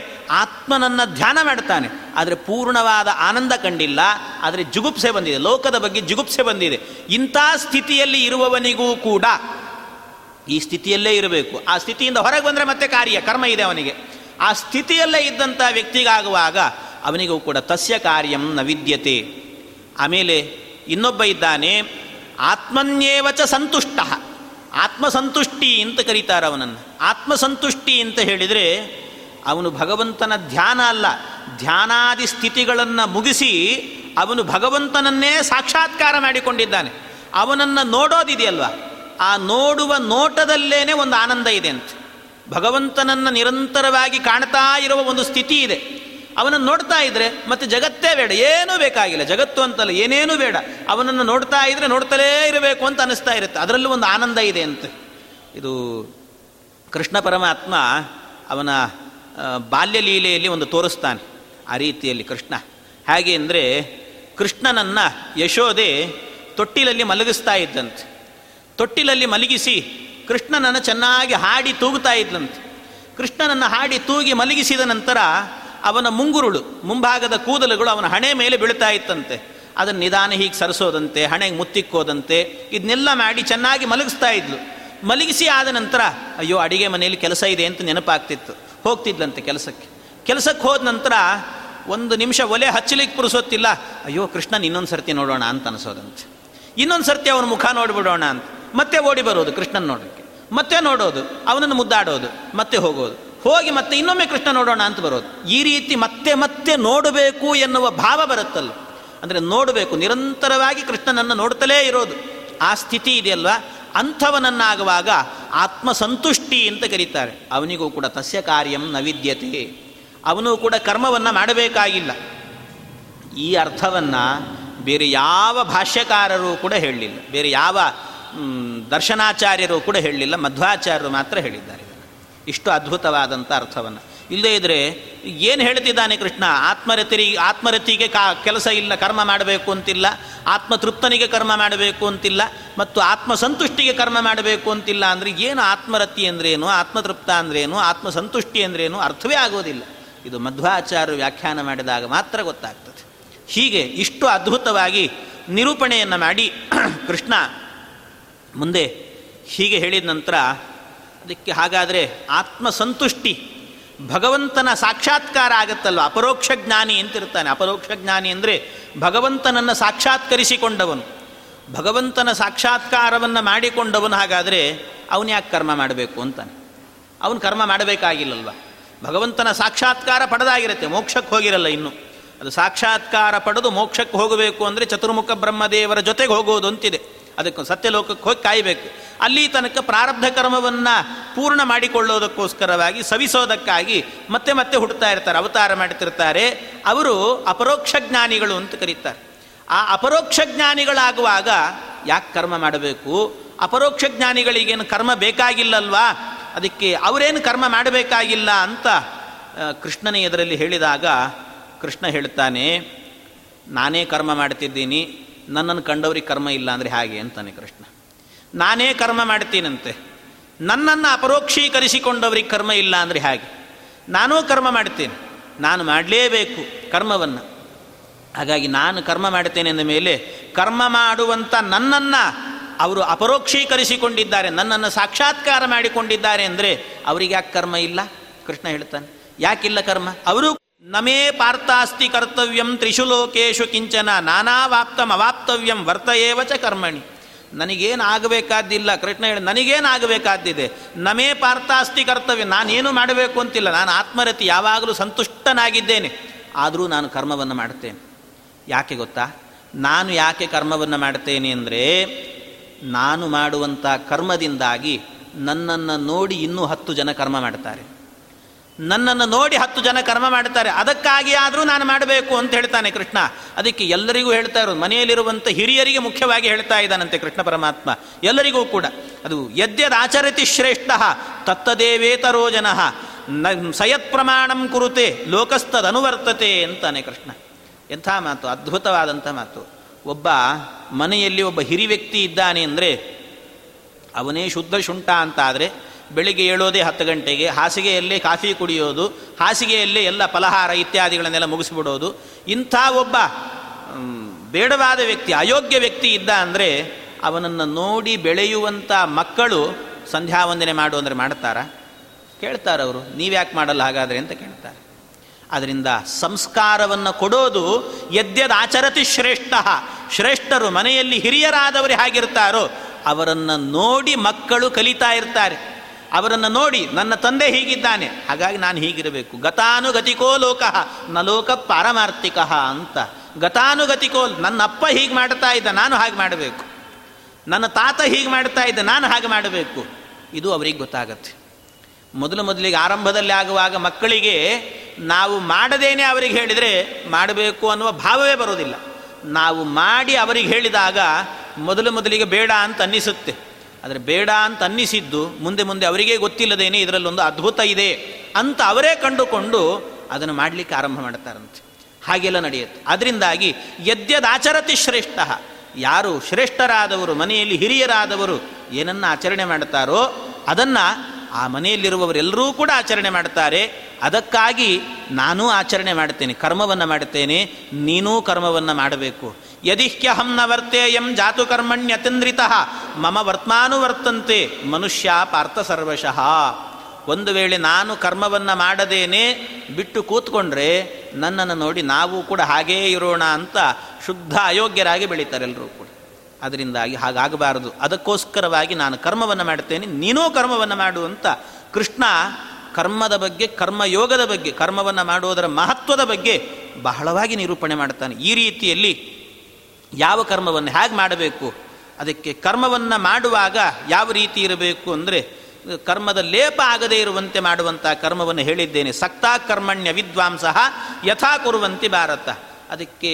ಆತ್ಮನನ್ನು ಧ್ಯಾನ ಮಾಡ್ತಾನೆ, ಆದರೆ ಪೂರ್ಣವಾದ ಆನಂದ ಕಂಡಿಲ್ಲ, ಆದರೆ ಜುಗುಪ್ಸೆ ಬಂದಿದೆ, ಲೋಕದ ಬಗ್ಗೆ ಜುಗುಪ್ಸೆ ಬಂದಿದೆ. ಇಂಥ ಸ್ಥಿತಿಯಲ್ಲಿ ಇರುವವನಿಗೂ ಕೂಡ ಈ ಸ್ಥಿತಿಯಲ್ಲೇ ಇರಬೇಕು. ಆ ಸ್ಥಿತಿಯಿಂದ ಹೊರಗೆ ಬಂದರೆ ಮತ್ತೆ ಕಾರ್ಯ ಕರ್ಮ ಇದೆ ಅವನಿಗೆ. ಆ ಸ್ಥಿತಿಯಲ್ಲೇ ಇದ್ದಂಥ ವ್ಯಕ್ತಿಗಾಗುವಾಗ ಅವನಿಗೂ ಕೂಡ ತಸ್ಯ ಕಾರ್ಯಂ ನ ವಿದ್ಯತೆ. ಆಮೇಲೆ ಇನ್ನೊಬ್ಬ ಇದ್ದಾನೆ ಆತ್ಮನ್ಯೇವಚ ಸಂತುಷ್ಟ, ಆತ್ಮಸಂತುಷ್ಟಿ ಅಂತ ಕರೀತಾರೆ ಅವನನ್ನು. ಆತ್ಮಸಂತುಷ್ಟಿ ಅಂತ ಹೇಳಿದರೆ ಅವನು ಭಗವಂತನ ಧ್ಯಾನ ಅಲ್ಲ, ಧ್ಯಾನಾದಿ ಸ್ಥಿತಿಗಳನ್ನು ಮುಗಿಸಿ ಅವನು ಭಗವಂತನನ್ನೇ ಸಾಕ್ಷಾತ್ಕಾರ ಮಾಡಿಕೊಂಡಿದ್ದಾನೆ. ಅವನನ್ನು ನೋಡೋದಿದೆಯಲ್ವ, ಆ ನೋಡುವ ನೋಟದಲ್ಲೇ ಒಂದು ಆನಂದ ಇದೆ ಅಂತ. ಭಗವಂತನನ್ನು ನಿರಂತರವಾಗಿ ಕಾಣ್ತಾ ಇರುವ ಒಂದು ಸ್ಥಿತಿ ಇದೆ. ಅವನನ್ನು ನೋಡ್ತಾ ಇದ್ದರೆ ಮತ್ತೆ ಜಗತ್ತೇ ಬೇಡ, ಏನೂ ಬೇಕಾಗಿಲ್ಲ, ಜಗತ್ತು ಅಂತಲ್ಲ ಏನೇನೂ ಬೇಡ. ಅವನನ್ನು ನೋಡ್ತಾ ಇದ್ದರೆ ನೋಡ್ತಲೇ ಇರಬೇಕು ಅಂತ ಅನಿಸ್ತಾ ಇರುತ್ತೆ, ಅದರಲ್ಲೂ ಒಂದು ಆನಂದ ಇದೆ ಅಂತ. ಇದು ಕೃಷ್ಣ ಪರಮಾತ್ಮ ಅವನ ಬಾಲ್ಯ ಲೀಲೆಯಲ್ಲಿ ಒಂದು ತೋರಿಸ್ತಾನೆ ಆ ರೀತಿಯಲ್ಲಿ ಕೃಷ್ಣ. ಹೇಗೆ ಅಂದರೆ ಕೃಷ್ಣನನ್ನು ಯಶೋದೆ ತೊಟ್ಟಿಲಲ್ಲಿ ಮಲಗಿಸ್ತಾ ಇದ್ದಂತೆ. ತೊಟ್ಟಿಲಲ್ಲಿ ಮಲಗಿಸಿ ಕೃಷ್ಣನನ್ನು ಚೆನ್ನಾಗಿ ಹಾಡಿ ತೂಗುತ್ತಾ ಇದ್ದಂತೆ. ಕೃಷ್ಣನನ್ನು ಹಾಡಿ ತೂಗಿ ಮಲಗಿಸಿದ ನಂತರ ಅವನ ಮುಂಗುರುಳು, ಮುಂಭಾಗದ ಕೂದಲುಗಳು ಅವನ ಹಣೆ ಮೇಲೆ ಬೀಳ್ತಾ ಇತ್ತಂತೆ. ಅದನ್ನು ನಿಧಾನ ಹೀಗೆ ಸರಿಸೋದಂತೆ, ಹಣೆಗೆ ಮುತ್ತಿಕ್ಕೋದಂತೆ, ಇದನ್ನೆಲ್ಲ ಮಾಡಿ ಚೆನ್ನಾಗಿ ಮಲಗಿಸ್ತಾ ಇದ್ಲು. ಮಲಗಿಸಿ ಆದ ನಂತರ ಅಯ್ಯೋ ಅಡಿಗೆ ಮನೆಯಲ್ಲಿ ಕೆಲಸ ಇದೆ ಅಂತ ನೆನಪಾಗ್ತಿತ್ತು, ಹೋಗ್ತಿದ್ಲಂತೆ ಕೆಲಸಕ್ಕೆ. ಕೆಲಸಕ್ಕೆ ಹೋದ ನಂತರ ಒಂದು ನಿಮಿಷ ಒಲೆ ಹಚ್ಚಲಿಕ್ಕೆ ಪುರುಸೋತಿಲ್ಲ, ಅಯ್ಯೋ ಕೃಷ್ಣನ ಇನ್ನೊಂದು ಸರ್ತಿ ನೋಡೋಣ ಅಂತ ಅನಿಸೋದಂತೆ. ಇನ್ನೊಂದು ಸರ್ತಿ ಅವನ ಮುಖ ನೋಡಿಬಿಡೋಣ ಅಂತ ಮತ್ತೆ ಓಡಿ ಬರೋದು ಕೃಷ್ಣನ ನೋಡೋಕ್ಕೆ, ಮತ್ತೆ ನೋಡೋದು, ಅವನನ್ನು ಮುದ್ದಾಡೋದು, ಮತ್ತೆ ಹೋಗೋದು, ಹೋಗಿ ಮತ್ತೆ ಇನ್ನೊಮ್ಮೆ ಕೃಷ್ಣ ನೋಡೋಣ ಅಂತ ಬರೋದು. ಈ ರೀತಿ ಮತ್ತೆ ಮತ್ತೆ ನೋಡಬೇಕು ಎನ್ನುವ ಭಾವ ಬರುತ್ತಲ್ಲ, ಅಂದರೆ ನೋಡಬೇಕು, ನಿರಂತರವಾಗಿ ಕೃಷ್ಣನನ್ನು ನೋಡ್ತಲೇ ಇರೋದು, ಆ ಸ್ಥಿತಿ ಇದೆಯಲ್ವ, ಅಂಥವನನ್ನಾಗುವಾಗ ಆತ್ಮಸಂತುಷ್ಟಿ ಅಂತ ಕರೀತಾರೆ. ಅವನಿಗೂ ಕೂಡ ತಸ್ಯ ಕಾರ್ಯಂ ನ ವಿದ್ಯತೆ, ಅವನೂ ಕೂಡ ಕರ್ಮವನ್ನು ಮಾಡಬೇಕಾಗಿಲ್ಲ. ಈ ಅರ್ಥವನ್ನು ಬೇರೆ ಯಾವ ಭಾಷ್ಯಕಾರರೂ ಕೂಡ ಹೇಳಲಿಲ್ಲ, ಬೇರೆ ಯಾವ ದರ್ಶನಾಚಾರ್ಯರು ಕೂಡ ಹೇಳಲಿಲ್ಲ, ಮಧ್ವಾಚಾರ್ಯರು ಮಾತ್ರ ಹೇಳಿದ್ದಾರೆ ಇಷ್ಟು ಅದ್ಭುತವಾದಂಥ ಅರ್ಥವನ್ನು. ಇಲ್ಲದೇ ಇದ್ದರೆ ಏನು ಹೇಳ್ತಿದ್ದಾನೆ ಕೃಷ್ಣ? ಆತ್ಮರತಿ ಆತ್ಮರತಿಗೆ ಕಾ ಕೆಲಸ ಇಲ್ಲ, ಕರ್ಮ ಮಾಡಬೇಕು ಅಂತಿಲ್ಲ, ಆತ್ಮತೃಪ್ತನಿಗೆ ಕರ್ಮ ಮಾಡಬೇಕು ಅಂತಿಲ್ಲ, ಮತ್ತು ಆತ್ಮಸಂತುಷ್ಟಿಗೆ ಕರ್ಮ ಮಾಡಬೇಕು ಅಂತಿಲ್ಲ. ಅಂದರೆ ಏನು ಆತ್ಮರತಿ ಅಂದ್ರೇನು, ಆತ್ಮತೃಪ್ತ ಅಂದ್ರೇನು, ಆತ್ಮಸಂತುಷ್ಟಿ ಅಂದ್ರೇನು ಅರ್ಥವೇ ಆಗೋದಿಲ್ಲ. ಇದು ಮಧ್ವಾಚಾರ್ಯರು ವ್ಯಾಖ್ಯಾನ ಮಾಡಿದಾಗ ಮಾತ್ರ ಗೊತ್ತಾಗ್ತದೆ. ಹೀಗೆ ಇಷ್ಟು ಅದ್ಭುತವಾಗಿ ನಿರೂಪಣೆಯನ್ನು ಮಾಡಿ ಕೃಷ್ಣ ಮುಂದೆ ಹೀಗೆ ಹೇಳಿದ ನಂತರ ಅದಕ್ಕೆ ಹಾಗಾದರೆ ಆತ್ಮಸಂತುಷ್ಟಿ, ಭಗವಂತನ ಸಾಕ್ಷಾತ್ಕಾರ ಆಗತ್ತಲ್ವ, ಅಪರೋಕ್ಷ ಜ್ಞಾನಿ ಅಂತಿರ್ತಾನೆ. ಅಪರೋಕ್ಷ ಜ್ಞಾನಿ ಅಂದರೆ ಭಗವಂತನನ್ನು ಸಾಕ್ಷಾತ್ಕರಿಸಿಕೊಂಡವನು, ಭಗವಂತನ ಸಾಕ್ಷಾತ್ಕಾರವನ್ನು ಮಾಡಿಕೊಂಡವನು. ಹಾಗಾದರೆ ಅವನು ಯಾಕೆ ಕರ್ಮ ಮಾಡಬೇಕು ಅಂತಾನೆ? ಅವನು ಕರ್ಮ ಮಾಡಬೇಕಾಗಿಲ್ಲಲ್ವ. ಭಗವಂತನ ಸಾಕ್ಷಾತ್ಕಾರ ಪಡೆದಾಗಿರುತ್ತೆ, ಮೋಕ್ಷಕ್ಕೆ ಹೋಗಿರಲ್ಲ ಇನ್ನು. ಅದು ಸಾಕ್ಷಾತ್ಕಾರ ಪಡೆದು ಮೋಕ್ಷಕ್ಕೆ ಹೋಗಬೇಕು ಅಂದರೆ ಚತುರ್ಮುಖ ಬ್ರಹ್ಮದೇವರ ಜೊತೆಗೆ ಹೋಗೋದು ಅಂತಿದೆ. ಅದಕ್ಕೆ ಸತ್ಯಲೋಕಕ್ಕೆ ಹೋಗಿ ಕಾಯಬೇಕು. ಅಲ್ಲಿ ತನಕ ಪ್ರಾರಬ್ಧ ಕರ್ಮವನ್ನು ಪೂರ್ಣ ಮಾಡಿಕೊಳ್ಳೋದಕ್ಕೋಸ್ಕರವಾಗಿ, ಸವಿಸೋದಕ್ಕಾಗಿ ಮತ್ತೆ ಮತ್ತೆ ಹುಟ್ಟುತ್ತಾ ಇರ್ತಾರೆ, ಅವತಾರ ಮಾಡ್ತಿರ್ತಾರೆ. ಅವರು ಅಪರೋಕ್ಷ ಜ್ಞಾನಿಗಳು ಅಂತ ಕರೀತಾರೆ. ಆ ಅಪರೋಕ್ಷ ಜ್ಞಾನಿಗಳಾಗುವಾಗ ಯಾಕೆ ಕರ್ಮ ಮಾಡಬೇಕು? ಅಪರೋಕ್ಷ ಜ್ಞಾನಿಗಳಿಗೇನು ಕರ್ಮ ಬೇಕಾಗಿಲ್ಲಲ್ವಾ, ಅದಕ್ಕೆ ಅವರೇನು ಕರ್ಮ ಮಾಡಬೇಕಾಗಿಲ್ಲ ಅಂತ ಕೃಷ್ಣನೇ ಇದರಲ್ಲಿ ಹೇಳಿದಾಗ ಕೃಷ್ಣ ಹೇಳ್ತಾನೆ, ನಾನೇ ಕರ್ಮ ಮಾಡ್ತಿದ್ದೀನಿ, ನನ್ನನ್ನು ಕಂಡವ್ರಿಗೆ ಕರ್ಮ ಇಲ್ಲ ಅಂದರೆ ಹೇಗೆ ಅಂತಾನೆ ಕೃಷ್ಣ. ನಾನೇ ಕರ್ಮ ಮಾಡ್ತೀನಂತೆ. ನನ್ನನ್ನು ಅಪರೋಕ್ಷೀಕರಿಸಿಕೊಂಡವ್ರಿಗೆ ಕರ್ಮ ಇಲ್ಲ ಅಂದರೆ ಹಾಗೆ. ನಾನೂ ಕರ್ಮ ಮಾಡ್ತೇನೆ, ನಾನು ಮಾಡಲೇಬೇಕು ಕರ್ಮವನ್ನು. ಹಾಗಾಗಿ ನಾನು ಕರ್ಮ ಮಾಡ್ತೇನೆ ಅಂದ ಮೇಲೆ ಕರ್ಮ ಮಾಡುವಂಥ ನನ್ನನ್ನು ಅವರು ಅಪರೋಕ್ಷೀಕರಿಸಿಕೊಂಡಿದ್ದಾರೆ, ನನ್ನನ್ನು ಸಾಕ್ಷಾತ್ಕಾರ ಮಾಡಿಕೊಂಡಿದ್ದಾರೆ ಅಂದರೆ ಅವ್ರಿಗೆ ಯಾಕೆ ಕರ್ಮ ಇಲ್ಲ? ಕೃಷ್ಣ ಹೇಳ್ತಾನೆ ಯಾಕಿಲ್ಲ ಕರ್ಮ. ಅವರು ನಮೇ ಪಾರ್ಥಾಸ್ತಿ ಕರ್ತವ್ಯಂ ತ್ರಿಷು ಲೋಕೇಶು ಕಿಂಚನ ನಾನಾವಾಪ್ತಂ ಅವಾಪ್ತವ್ಯಂ ವರ್ತಯೇವ ಚ ಕರ್ಮಣಿ. ನನಗೇನು ಆಗಬೇಕಾದ್ದಿಲ್ಲ. ಕೃಷ್ಣ ಹೇಳಿ ನನಗೇನು ಆಗಬೇಕಾದ್ದಿದೆ, ನಮೇ ಪಾರ್ಥಾಸ್ತಿ ಕರ್ತವ್ಯ. ನಾನೇನು ಮಾಡಬೇಕು ಅಂತಿಲ್ಲ, ನಾನು ಆತ್ಮರತಿ ಯಾವಾಗಲೂ ಸಂತುಷ್ಟನಾಗಿದ್ದೇನೆ. ಆದರೂ ನಾನು ಕರ್ಮವನ್ನು ಮಾಡ್ತೇನೆ. ಯಾಕೆ ಗೊತ್ತಾ? ನಾನು ಯಾಕೆ ಕರ್ಮವನ್ನು ಮಾಡ್ತೇನೆ ಅಂದರೆ, ನಾನು ಮಾಡುವಂಥ ಕರ್ಮದಿಂದಾಗಿ ನನ್ನನ್ನು ನೋಡಿ ಇನ್ನೂ ಹತ್ತು ಜನ ಕರ್ಮ ಮಾಡ್ತಾರೆ, ನನ್ನನ್ನು ನೋಡಿ ಹತ್ತು ಜನ ಕರ್ಮ ಮಾಡ್ತಾರೆ, ಅದಕ್ಕಾಗಿ ಆದರೂ ನಾನು ಮಾಡಬೇಕು ಅಂತ ಹೇಳ್ತಾನೆ ಕೃಷ್ಣ. ಅದಕ್ಕೆ ಎಲ್ಲರಿಗೂ ಹೇಳ್ತಾ ಇರೋದು, ಮನೆಯಲ್ಲಿರುವಂಥ ಹಿರಿಯರಿಗೆ ಮುಖ್ಯವಾಗಿ ಹೇಳ್ತಾ ಇದ್ದಾನಂತೆ ಕೃಷ್ಣ ಪರಮಾತ್ಮ ಎಲ್ಲರಿಗೂ ಕೂಡ. ಅದು ಯದ್ಯದಾಚರತಿ ಶ್ರೇಷ್ಠ ತತ್ತದೇವೇತರೋ ಜನಃ ಸಯತ್ ಪ್ರಮಾಣಂ ಕುರುತೆ ಲೋಕಸ್ತದನುವರ್ತತೆ ಅಂತಾನೆ ಕೃಷ್ಣ. ಎಂಥ ಮಾತು, ಅದ್ಭುತವಾದಂಥ ಮಾತು. ಒಬ್ಬ ಮನೆಯಲ್ಲಿ ಒಬ್ಬ ಹಿರಿ ವ್ಯಕ್ತಿ ಇದ್ದಾನೆ ಅಂದರೆ ಅವನೇ ಶುದ್ಧ ಶುಂಠ ಅಂತಾದರೆ ಬೆಳಿಗ್ಗೆ ಏಳೋದೇ ಹತ್ತು ಗಂಟೆಗೆ, ಹಾಸಿಗೆಯಲ್ಲೇ ಕಾಫಿ ಕುಡಿಯೋದು, ಹಾಸಿಗೆಯಲ್ಲೇ ಎಲ್ಲ ಫಲಹಾರ ಇತ್ಯಾದಿಗಳನ್ನೆಲ್ಲ ಮುಗಿಸಿಬಿಡೋದು. ಇಂಥ ಒಬ್ಬ ಬೇಡವಾದ ವ್ಯಕ್ತಿ, ಅಯೋಗ್ಯ ವ್ಯಕ್ತಿ ಇದ್ದ ಅಂದರೆ ಅವನನ್ನು ನೋಡಿ ಬೆಳೆಯುವಂಥ ಮಕ್ಕಳು ಸಂಧ್ಯಾ ವಂದನೆ ಮಾಡು ಅಂದರೆ ಮಾಡ್ತಾರಾ? ಕೇಳ್ತಾರವರು, ನೀವ್ಯಾಕೆ ಮಾಡಲ್ಲ ಹಾಗಾದರೆ ಅಂತ ಕೇಳ್ತಾರೆ. ಅದರಿಂದ ಸಂಸ್ಕಾರವನ್ನು ಕೊಡೋದು ಯದ್ಯದ ಆಚರತಿ ಶ್ರೇಷ್ಠ. ಶ್ರೇಷ್ಠರು ಮನೆಯಲ್ಲಿ ಹಿರಿಯರಾದವರು ಹೇಗಿರ್ತಾರೋ ಅವರನ್ನು ನೋಡಿ ಮಕ್ಕಳು ಕಲಿತಾ ಇರ್ತಾರೆ. ಅವರನ್ನು ನೋಡಿ ನನ್ನ ತಂದೆ ಹೀಗಿದ್ದಾನೆ, ಹಾಗಾಗಿ ನಾನು ಹೀಗಿರಬೇಕು. ಗತಾನುಗತಿಕೋ ಲೋಕಃ ನ ಲೋಕ ಪಾರಮಾರ್ಥಿಕಃ ಅಂತ. ಗತಾನುಗತಿಕೋ, ನನ್ನ ಅಪ್ಪ ಹೀಗೆ ಮಾಡ್ತಾ ಇದ್ದ, ನಾನು ಹಾಗೆ ಮಾಡಬೇಕು. ನನ್ನ ತಾತ ಹೀಗೆ ಮಾಡ್ತಾ ಇದ್ದ, ನಾನು ಹಾಗೆ ಮಾಡಬೇಕು. ಇದು ಅವರಿಗೆ ಗೊತ್ತಾಗತ್ತೆ. ಮೊದಲು ಮೊದಲಿಗೆ ಆರಂಭದಲ್ಲಿ ಆಗುವಾಗ ಮಕ್ಕಳಿಗೆ ನಾವು ಮಾಡದೇನೆ ಅವರಿಗೆ ಹೇಳಿದರೆ ಮಾಡಬೇಕು ಅನ್ನುವ ಭಾವವೇ ಬರೋದಿಲ್ಲ. ನಾವು ಮಾಡಿ ಅವರಿಗೆ ಹೇಳಿದಾಗ ಮೊದಲು ಮೊದಲಿಗೆ ಬೇಡ ಅಂತ ಅನ್ನಿಸುತ್ತೆ. ಆದರೆ ಬೇಡ ಅಂತ ಅನ್ನಿಸಿದ್ದು ಮುಂದೆ ಮುಂದೆ ಅವರಿಗೇ ಗೊತ್ತಿಲ್ಲದೇನೆ ಇದರಲ್ಲೊಂದು ಅದ್ಭುತ ಇದೆ ಅಂತ ಅವರೇ ಕಂಡುಕೊಂಡು ಅದನ್ನು ಮಾಡಲಿಕ್ಕೆ ಆರಂಭ ಮಾಡ್ತಾರಂತೆ. ಹಾಗೆಲ್ಲ ನಡೆಯುತ್ತೆ. ಅದರಿಂದಾಗಿ ಯದ್ಯದಾಚರತಿ ಶ್ರೇಷ್ಠ, ಯಾರು ಶ್ರೇಷ್ಠರಾದವರು ಮನೆಯಲ್ಲಿ ಹಿರಿಯರಾದವರು ಏನನ್ನು ಆಚರಣೆ ಮಾಡ್ತಾರೋ ಅದನ್ನು ಆ ಮನೆಯಲ್ಲಿರುವವರೆಲ್ಲರೂ ಕೂಡ ಆಚರಣೆ ಮಾಡ್ತಾರೆ. ಅದಕ್ಕಾಗಿ ನಾನೂ ಆಚರಣೆ ಮಾಡ್ತೇನೆ, ಕರ್ಮವನ್ನು ಮಾಡ್ತೇನೆ, ನೀನೂ ಕರ್ಮವನ್ನು ಮಾಡಬೇಕು. ಯದಿಹ್ಯಹಂ ನ ವರ್ತೇಯಂ ಜಾತು ಕರ್ಮಣ್ಯತಂದ್ರಿತಃ ಮಮ ವರ್ತಮಾನು ವರ್ತಂತೆ ಮನುಷ್ಯ ಪಾರ್ಥ ಸರ್ವಶಃ. ಒಂದು ವೇಳೆ ನಾನು ಕರ್ಮವನ್ನು ಮಾಡದೇನೆ ಬಿಟ್ಟು ಕೂತ್ಕೊಂಡ್ರೆ ನನ್ನನ್ನು ನೋಡಿ ನಾವು ಕೂಡ ಹಾಗೇ ಇರೋಣ ಅಂತ ಶುದ್ಧ ಅಯೋಗ್ಯರಾಗಿ ಬೆಳೀತಾರೆ ಎಲ್ಲರೂ ಕೂಡ. ಅದರಿಂದಾಗಿ ಹಾಗಾಗಬಾರದು. ಅದಕ್ಕೋಸ್ಕರವಾಗಿ ನಾನು ಕರ್ಮವನ್ನು ಮಾಡ್ತೇನೆ, ನೀನೂ ಕರ್ಮವನ್ನು ಮಾಡು ಅಂತ ಕೃಷ್ಣ ಕರ್ಮದ ಬಗ್ಗೆ, ಕರ್ಮಯೋಗದ ಬಗ್ಗೆ, ಕರ್ಮವನ್ನು ಮಾಡುವುದರ ಮಹತ್ವದ ಬಗ್ಗೆ ಬಹಳವಾಗಿ ನಿರೂಪಣೆ ಮಾಡ್ತಾನೆ. ಈ ರೀತಿಯಲ್ಲಿ ಯಾವ ಕರ್ಮವನ್ನು ಹೇಗೆ ಮಾಡಬೇಕು, ಅದಕ್ಕೆ ಕರ್ಮವನ್ನು ಮಾಡುವಾಗ ಯಾವ ರೀತಿ ಇರಬೇಕು ಅಂದರೆ ಕರ್ಮದ ಲೇಪ ಆಗದೇ ಇರುವಂತೆ ಮಾಡುವಂಥ ಕರ್ಮವನ್ನು ಹೇಳಿದ್ದೇನೆ. ಸಕ್ತಾ ಕರ್ಮಣ್ಯ ವಿದ್ವಾಂಸಃ ಯಥಾ ಕುರುವಂತೆ ಭಾರತ. ಅದಕ್ಕೆ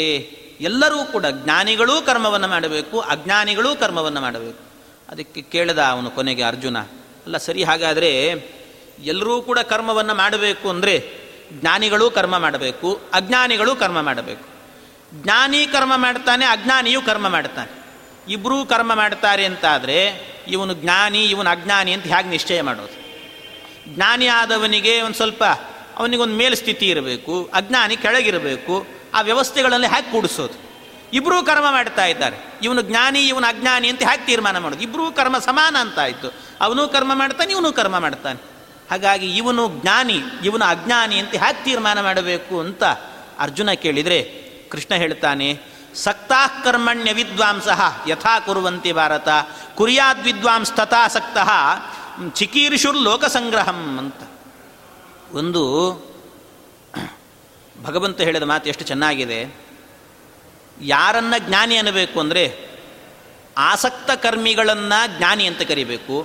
ಎಲ್ಲರೂ ಕೂಡ, ಜ್ಞಾನಿಗಳೂ ಕರ್ಮವನ್ನು ಮಾಡಬೇಕು, ಅಜ್ಞಾನಿಗಳೂ ಕರ್ಮವನ್ನು ಮಾಡಬೇಕು. ಅದಕ್ಕೆ ಕೇಳಿದ ಅವನು ಕೊನೆಗೆ ಅರ್ಜುನ, ಅಲ್ಲ ಸರಿ, ಹಾಗಾದರೆ ಎಲ್ಲರೂ ಕೂಡ ಕರ್ಮವನ್ನು ಮಾಡಬೇಕು ಅಂದರೆ ಜ್ಞಾನಿಗಳೂ ಕರ್ಮ ಮಾಡಬೇಕು, ಅಜ್ಞಾನಿಗಳೂ ಕರ್ಮ ಮಾಡಬೇಕು. ಜ್ಞಾನಿ ಕರ್ಮ ಮಾಡ್ತಾನೆ, ಅಜ್ಞಾನಿಯೂ ಕರ್ಮ ಮಾಡ್ತಾನೆ, ಇಬ್ಬರೂ ಕರ್ಮ ಮಾಡ್ತಾರೆ ಅಂತಾದರೆ ಇವನು ಜ್ಞಾನಿ ಇವನು ಅಜ್ಞಾನಿ ಅಂತ ಹೇಗೆ ನಿಶ್ಚಯ ಮಾಡೋದು? ಜ್ಞಾನಿ ಆದವನಿಗೆ ಒಂದು ಸ್ವಲ್ಪ ಅವನಿಗೊಂದು ಮೇಲ್ಸ್ಥಿತಿ ಇರಬೇಕು, ಅಜ್ಞಾನಿ ಕೆಳಗಿರಬೇಕು, ಆ ವ್ಯವಸ್ಥೆಗಳಲ್ಲಿ ಹೇಗೆ ಕೂಡಿಸೋದು? ಇಬ್ಬರೂ ಕರ್ಮ ಮಾಡ್ತಾ ಇದ್ದಾರೆ, ಇವನು ಜ್ಞಾನಿ ಇವನು ಅಜ್ಞಾನಿ ಅಂತ ಹೇಗೆ ತೀರ್ಮಾನ ಮಾಡೋದು? ಇಬ್ಬರೂ ಕರ್ಮ ಸಮಾನ ಅಂತ ಆಯಿತು. ಅವನೂ ಕರ್ಮ ಮಾಡ್ತಾನೆ, ಇವನು ಕರ್ಮ ಮಾಡ್ತಾನೆ, ಹಾಗಾಗಿ ಇವನು ಜ್ಞಾನಿ ಇವನು ಅಜ್ಞಾನಿ ಅಂತ ಹೇಗೆ ತೀರ್ಮಾನ ಮಾಡಬೇಕು ಅಂತ ಅರ್ಜುನ ಕೇಳಿದರೆ ಕೃಷ್ಣ ಹೇಳ್ತಾನೆ, ಸಕ್ತಾಃ ಕರ್ಮಣ್ಯ ವಿದ್ವಾಂಸಃ ಯಥಾ ಕುರುವಂತೆ ಭಾರತ ಕುರ್ಯಾದ್ ವಿದ್ವಾಂಸ ತಥಾ ಸಕ್ತಃ ಚಿಕೀರ್ಷುರ್ ಲೋಕಸಂಗ್ರಹಂ ಅಂತ. ಒಂದು ಭಗವಂತ ಹೇಳಿದ ಮಾತು ಎಷ್ಟು ಚೆನ್ನಾಗಿದೆ. ಯಾರನ್ನು ಜ್ಞಾನಿ ಅನ್ನಬೇಕು ಅಂದರೆ ಆಸಕ್ತ ಕರ್ಮಿಗಳನ್ನು ಜ್ಞಾನಿ ಅಂತ ಕರಿಬೇಕು,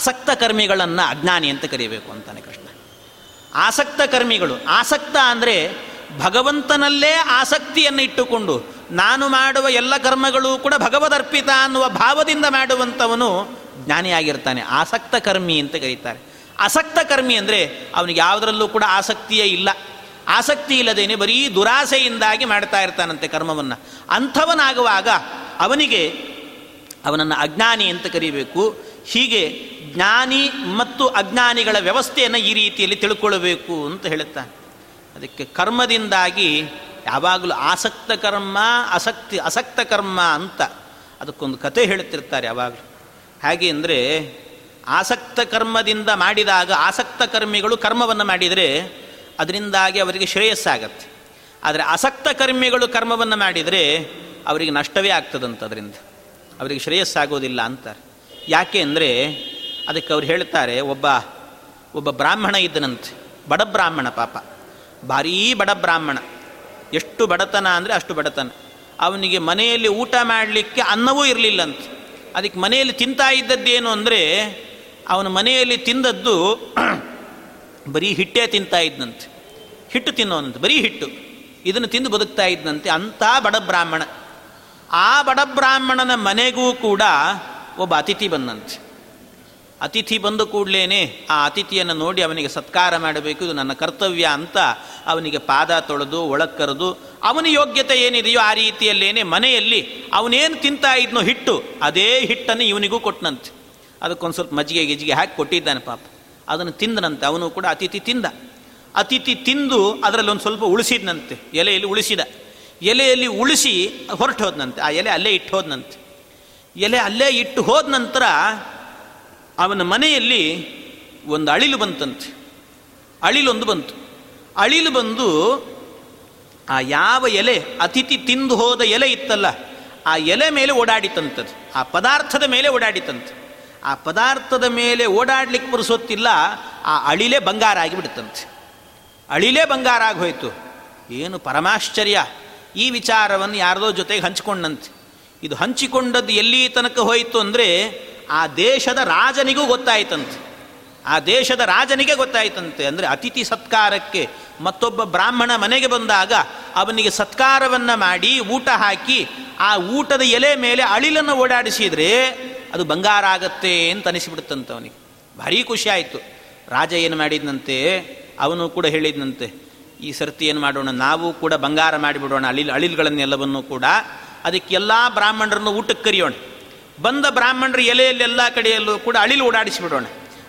ಅಸಕ್ತ ಕರ್ಮಿಗಳನ್ನು ಅಜ್ಞಾನಿ ಅಂತ ಕರಿಬೇಕು ಅಂತಾನೆ ಕೃಷ್ಣ. ಆಸಕ್ತ ಕರ್ಮಿಗಳು, ಆಸಕ್ತ ಅಂದರೆ ಭಗವಂತನಲ್ಲೇ ಆಸಕ್ತಿಯನ್ನು ಇಟ್ಟುಕೊಂಡು ನಾನು ಮಾಡುವ ಎಲ್ಲ ಕರ್ಮಗಳು ಕೂಡ ಭಗವದರ್ಪಿತ ಅನ್ನುವ ಭಾವದಿಂದ ಮಾಡುವಂಥವನು ಜ್ಞಾನಿಯಾಗಿರ್ತಾನೆ, ಆಸಕ್ತ ಕರ್ಮಿ ಅಂತ ಕರೀತಾರೆ. ಅಸಕ್ತ ಕರ್ಮಿ ಅಂದರೆ ಅವನಿಗೆ ಯಾವುದರಲ್ಲೂ ಕೂಡ ಆಸಕ್ತಿಯೇ ಇಲ್ಲ, ಆಸಕ್ತಿ ಇಲ್ಲದೇನೆ ಬರೀ ದುರಾಸೆಯಿಂದಾಗಿ ಮಾಡ್ತಾ ಇರ್ತಾನಂತೆ ಕರ್ಮವನ್ನು. ಅಂಥವನಾಗುವಾಗ ಅವನಿಗೆ ಅವನನ್ನು ಅಜ್ಞಾನಿ ಅಂತ ಕರೀಬೇಕು. ಹೀಗೆ ಜ್ಞಾನಿ ಮತ್ತು ಅಜ್ಞಾನಿಗಳ ವ್ಯವಸ್ಥೆಯನ್ನು ಈ ರೀತಿಯಲ್ಲಿ ತಿಳ್ಕೊಳ್ಬೇಕು ಅಂತ ಹೇಳುತ್ತಾನೆ. ಅದಕ್ಕೆ ಕರ್ಮದಿಂದಾಗಿ ಯಾವಾಗಲೂ ಆಸಕ್ತ ಕರ್ಮ ಅಸಕ್ತಿ ಅಸಕ್ತ ಕರ್ಮ ಅಂತ ಅದಕ್ಕೊಂದು ಕತೆ ಹೇಳ್ತಿರ್ತಾರೆ ಯಾವಾಗಲೂ. ಹಾಗೆ ಅಂದರೆ ಆಸಕ್ತ ಕರ್ಮದಿಂದ ಮಾಡಿದಾಗ ಆಸಕ್ತ ಕರ್ಮಿಗಳು ಕರ್ಮವನ್ನು ಮಾಡಿದರೆ ಅದರಿಂದಾಗಿ ಅವರಿಗೆ ಶ್ರೇಯಸ್ಸಾಗತ್ತೆ. ಆದರೆ ಅಸಕ್ತ ಕರ್ಮಿಗಳು ಕರ್ಮವನ್ನು ಮಾಡಿದರೆ ಅವರಿಗೆ ನಷ್ಟವೇ ಆಗ್ತದಂತ, ಅದರಿಂದ ಅವರಿಗೆ ಶ್ರೇಯಸ್ಸಾಗೋದಿಲ್ಲ ಅಂತಾರೆ. ಯಾಕೆ ಅಂದರೆ ಅದಕ್ಕೆ ಅವ್ರು ಹೇಳ್ತಾರೆ, ಒಬ್ಬ ಒಬ್ಬ ಬ್ರಾಹ್ಮಣ ಇದ್ದನಂತೆ, ಬಡ ಬ್ರಾಹ್ಮಣ, ಪಾಪ ಭಾರೀ ಬಡ ಬ್ರಾಹ್ಮಣ. ಎಷ್ಟು ಬಡತನ ಅಂದರೆ ಅಷ್ಟು ಬಡತನ. ಅವನಿಗೆ ಮನೆಯಲ್ಲಿ ಊಟ ಮಾಡಲಿಕ್ಕೆ ಅನ್ನವೂ ಇರಲಿಲ್ಲಂತೆ. ಅದಕ್ಕೆ ಮನೆಯಲ್ಲಿ ತಿಂತಾ ಇದ್ದದ್ದೇನು ಅಂದರೆ ಅವನ ಮನೆಯಲ್ಲಿ ತಿಂದದ್ದು ಬರೀ ಹಿಟ್ಟೇ ತಿಂತಾ ಇದ್ದಂತೆ, ಹಿಟ್ಟು ತಿನ್ನೋನಂತೆ, ಬರೀ ಹಿಟ್ಟು, ಇದನ್ನು ತಿಂದು ಬದುಕ್ತಾ ಇದ್ದಂತೆ. ಅಂಥ ಬಡಬ್ರಾಹ್ಮಣ. ಆ ಬಡಬ್ರಾಹ್ಮಣನ ಮನೆಗೂ ಕೂಡ ಒಬ್ಬ ಅತಿಥಿ ಬಂದಂತೆ. ಅತಿಥಿ ಬಂದ ಕೂಡಲೇ ಆ ಅತಿಥಿಯನ್ನು ನೋಡಿ ಅವನಿಗೆ ಸತ್ಕಾರ ಮಾಡಬೇಕು, ಇದು ನನ್ನ ಕರ್ತವ್ಯ ಅಂತ ಅವನಿಗೆ ಪಾದ ತೊಳೆದು ಒಳಗೆ ಕರೆದು ಅವನ ಯೋಗ್ಯತೆ ಏನಿದೆಯೋ ಆ ರೀತಿಯಲ್ಲೇನೆ ಮನೆಯಲ್ಲಿ ಅವನೇನು ತಿಂತಾ ಇದ್ನೋ ಹಿಟ್ಟು, ಅದೇ ಹಿಟ್ಟನ್ನು ಇವನಿಗೂ ಕೊಟ್ಟನಂತೆ. ಅದಕ್ಕೊಂದು ಸ್ವಲ್ಪ ಮಜ್ಜಿಗೆ ಗಿಜ್ಜಿಗೆ ಹಾಕಿ ಕೊಟ್ಟಿದ್ದಾನೆ ಪಾಪ. ಅದನ್ನು ತಿಂದನಂತೆ ಅವನು ಕೂಡ. ಅತಿಥಿ ತಿಂದ ಅತಿಥಿ ತಿಂದು ಅದರಲ್ಲಿ ಒಂದು ಸ್ವಲ್ಪ ಉಳಿಸಿದನಂತೆ, ಎಲೆಯಲ್ಲಿ ಉಳಿಸಿದ. ಎಲೆಯಲ್ಲಿ ಉಳಿಸಿ ಹೊರಟು ಹೋದನಂತೆ. ಆ ಎಲೆ ಅಲ್ಲೇ ಇಟ್ಟು ಹೋದನಂತೆ. ಎಲೆ ಅಲ್ಲೇ ಇಟ್ಟು ಹೋದ ನಂತರ ಅವನ ಮನೆಯಲ್ಲಿ ಒಂದು ಅಳಿಲು ಬಂತಂತೆ. ಅಳಿಲೊಂದು ಬಂತು. ಅಳಿಲು ಬಂದು ಆ ಯಾವ ಎಲೆ ಅತಿಥಿ ತಿಂದು ಹೋದ ಎಲೆ ಇತ್ತಲ್ಲ, ಆ ಎಲೆ ಮೇಲೆ ಓಡಾಡಿತಂತದ್ದು, ಆ ಪದಾರ್ಥದ ಮೇಲೆ ಓಡಾಡಿತಂತೆ. ಆ ಪದಾರ್ಥದ ಮೇಲೆ ಓಡಾಡ್ಲಿಕ್ಕೆ ಬರೆಸೋತ್ತಿಲ್ಲ, ಆ ಅಳಿಲೇ ಬಂಗಾರ ಆಗಿಬಿಡುತ್ತಂತೆ. ಅಳಿಲೇ ಬಂಗಾರ ಆಗೋಯ್ತು. ಏನು ಪರಮಾಶ್ಚರ್ಯ! ಈ ವಿಚಾರವನ್ನು ಯಾರದೋ ಜೊತೆಗೆ ಹಂಚಿಕೊಂಡಂತೆ. ಇದು ಹಂಚಿಕೊಂಡದ್ದು ಎಲ್ಲಿ ತನಕ ಹೋಯಿತು ಅಂದರೆ ಆ ದೇಶದ ರಾಜನಿಗೂ ಗೊತ್ತಾಯ್ತಂತೆ. ಆ ದೇಶದ ರಾಜನಿಗೆ ಗೊತ್ತಾಯ್ತಂತೆ. ಅಂದರೆ ಅತಿಥಿ ಸತ್ಕಾರಕ್ಕೆ ಮತ್ತೊಬ್ಬ ಬ್ರಾಹ್ಮಣ ಮನೆಗೆ ಬಂದಾಗ ಅವನಿಗೆ ಸತ್ಕಾರವನ್ನು ಮಾಡಿ ಊಟ ಹಾಕಿ ಆ ಊಟದ ಎಲೆ ಮೇಲೆ ಅಳಿಲನ್ನು ಓಡಾಡಿಸಿದರೆ ಅದು ಬಂಗಾರ ಆಗತ್ತೆ ಅಂತ ಅನಿಸಿಬಿಡುತ್ತಂತೆ ಅವನಿಗೆ. ಭಾರೀ ಖುಷಿಯಾಯಿತು. ರಾಜ ಏನು ಮಾಡಿದನಂತೆ, ಅವನು ಕೂಡ ಹೇಳಿದನಂತೆ, ಈ ಸರ್ತಿ ಏನು ಮಾಡೋಣ, ನಾವು ಕೂಡ ಬಂಗಾರ ಮಾಡಿಬಿಡೋಣ ಅಳಿಲ್ ಅಳಿಲ್ಗಳನ್ನೆಲ್ಲವನ್ನೂ ಕೂಡ. ಅದಕ್ಕೆಲ್ಲ ಬ್ರಾಹ್ಮಣರನ್ನು ಊಟಕ್ಕೆ ಕರೆಯೋಣ. ಬಂದ ಬ್ರಾಹ್ಮಣರು ಎಲೆಯಲ್ಲೆಲ್ಲ ಕಡೆಯಲ್ಲೂ ಕೂಡ ಅಳಿಲು ಓಡಾಡಿಸಿಬಿಡೋಣ.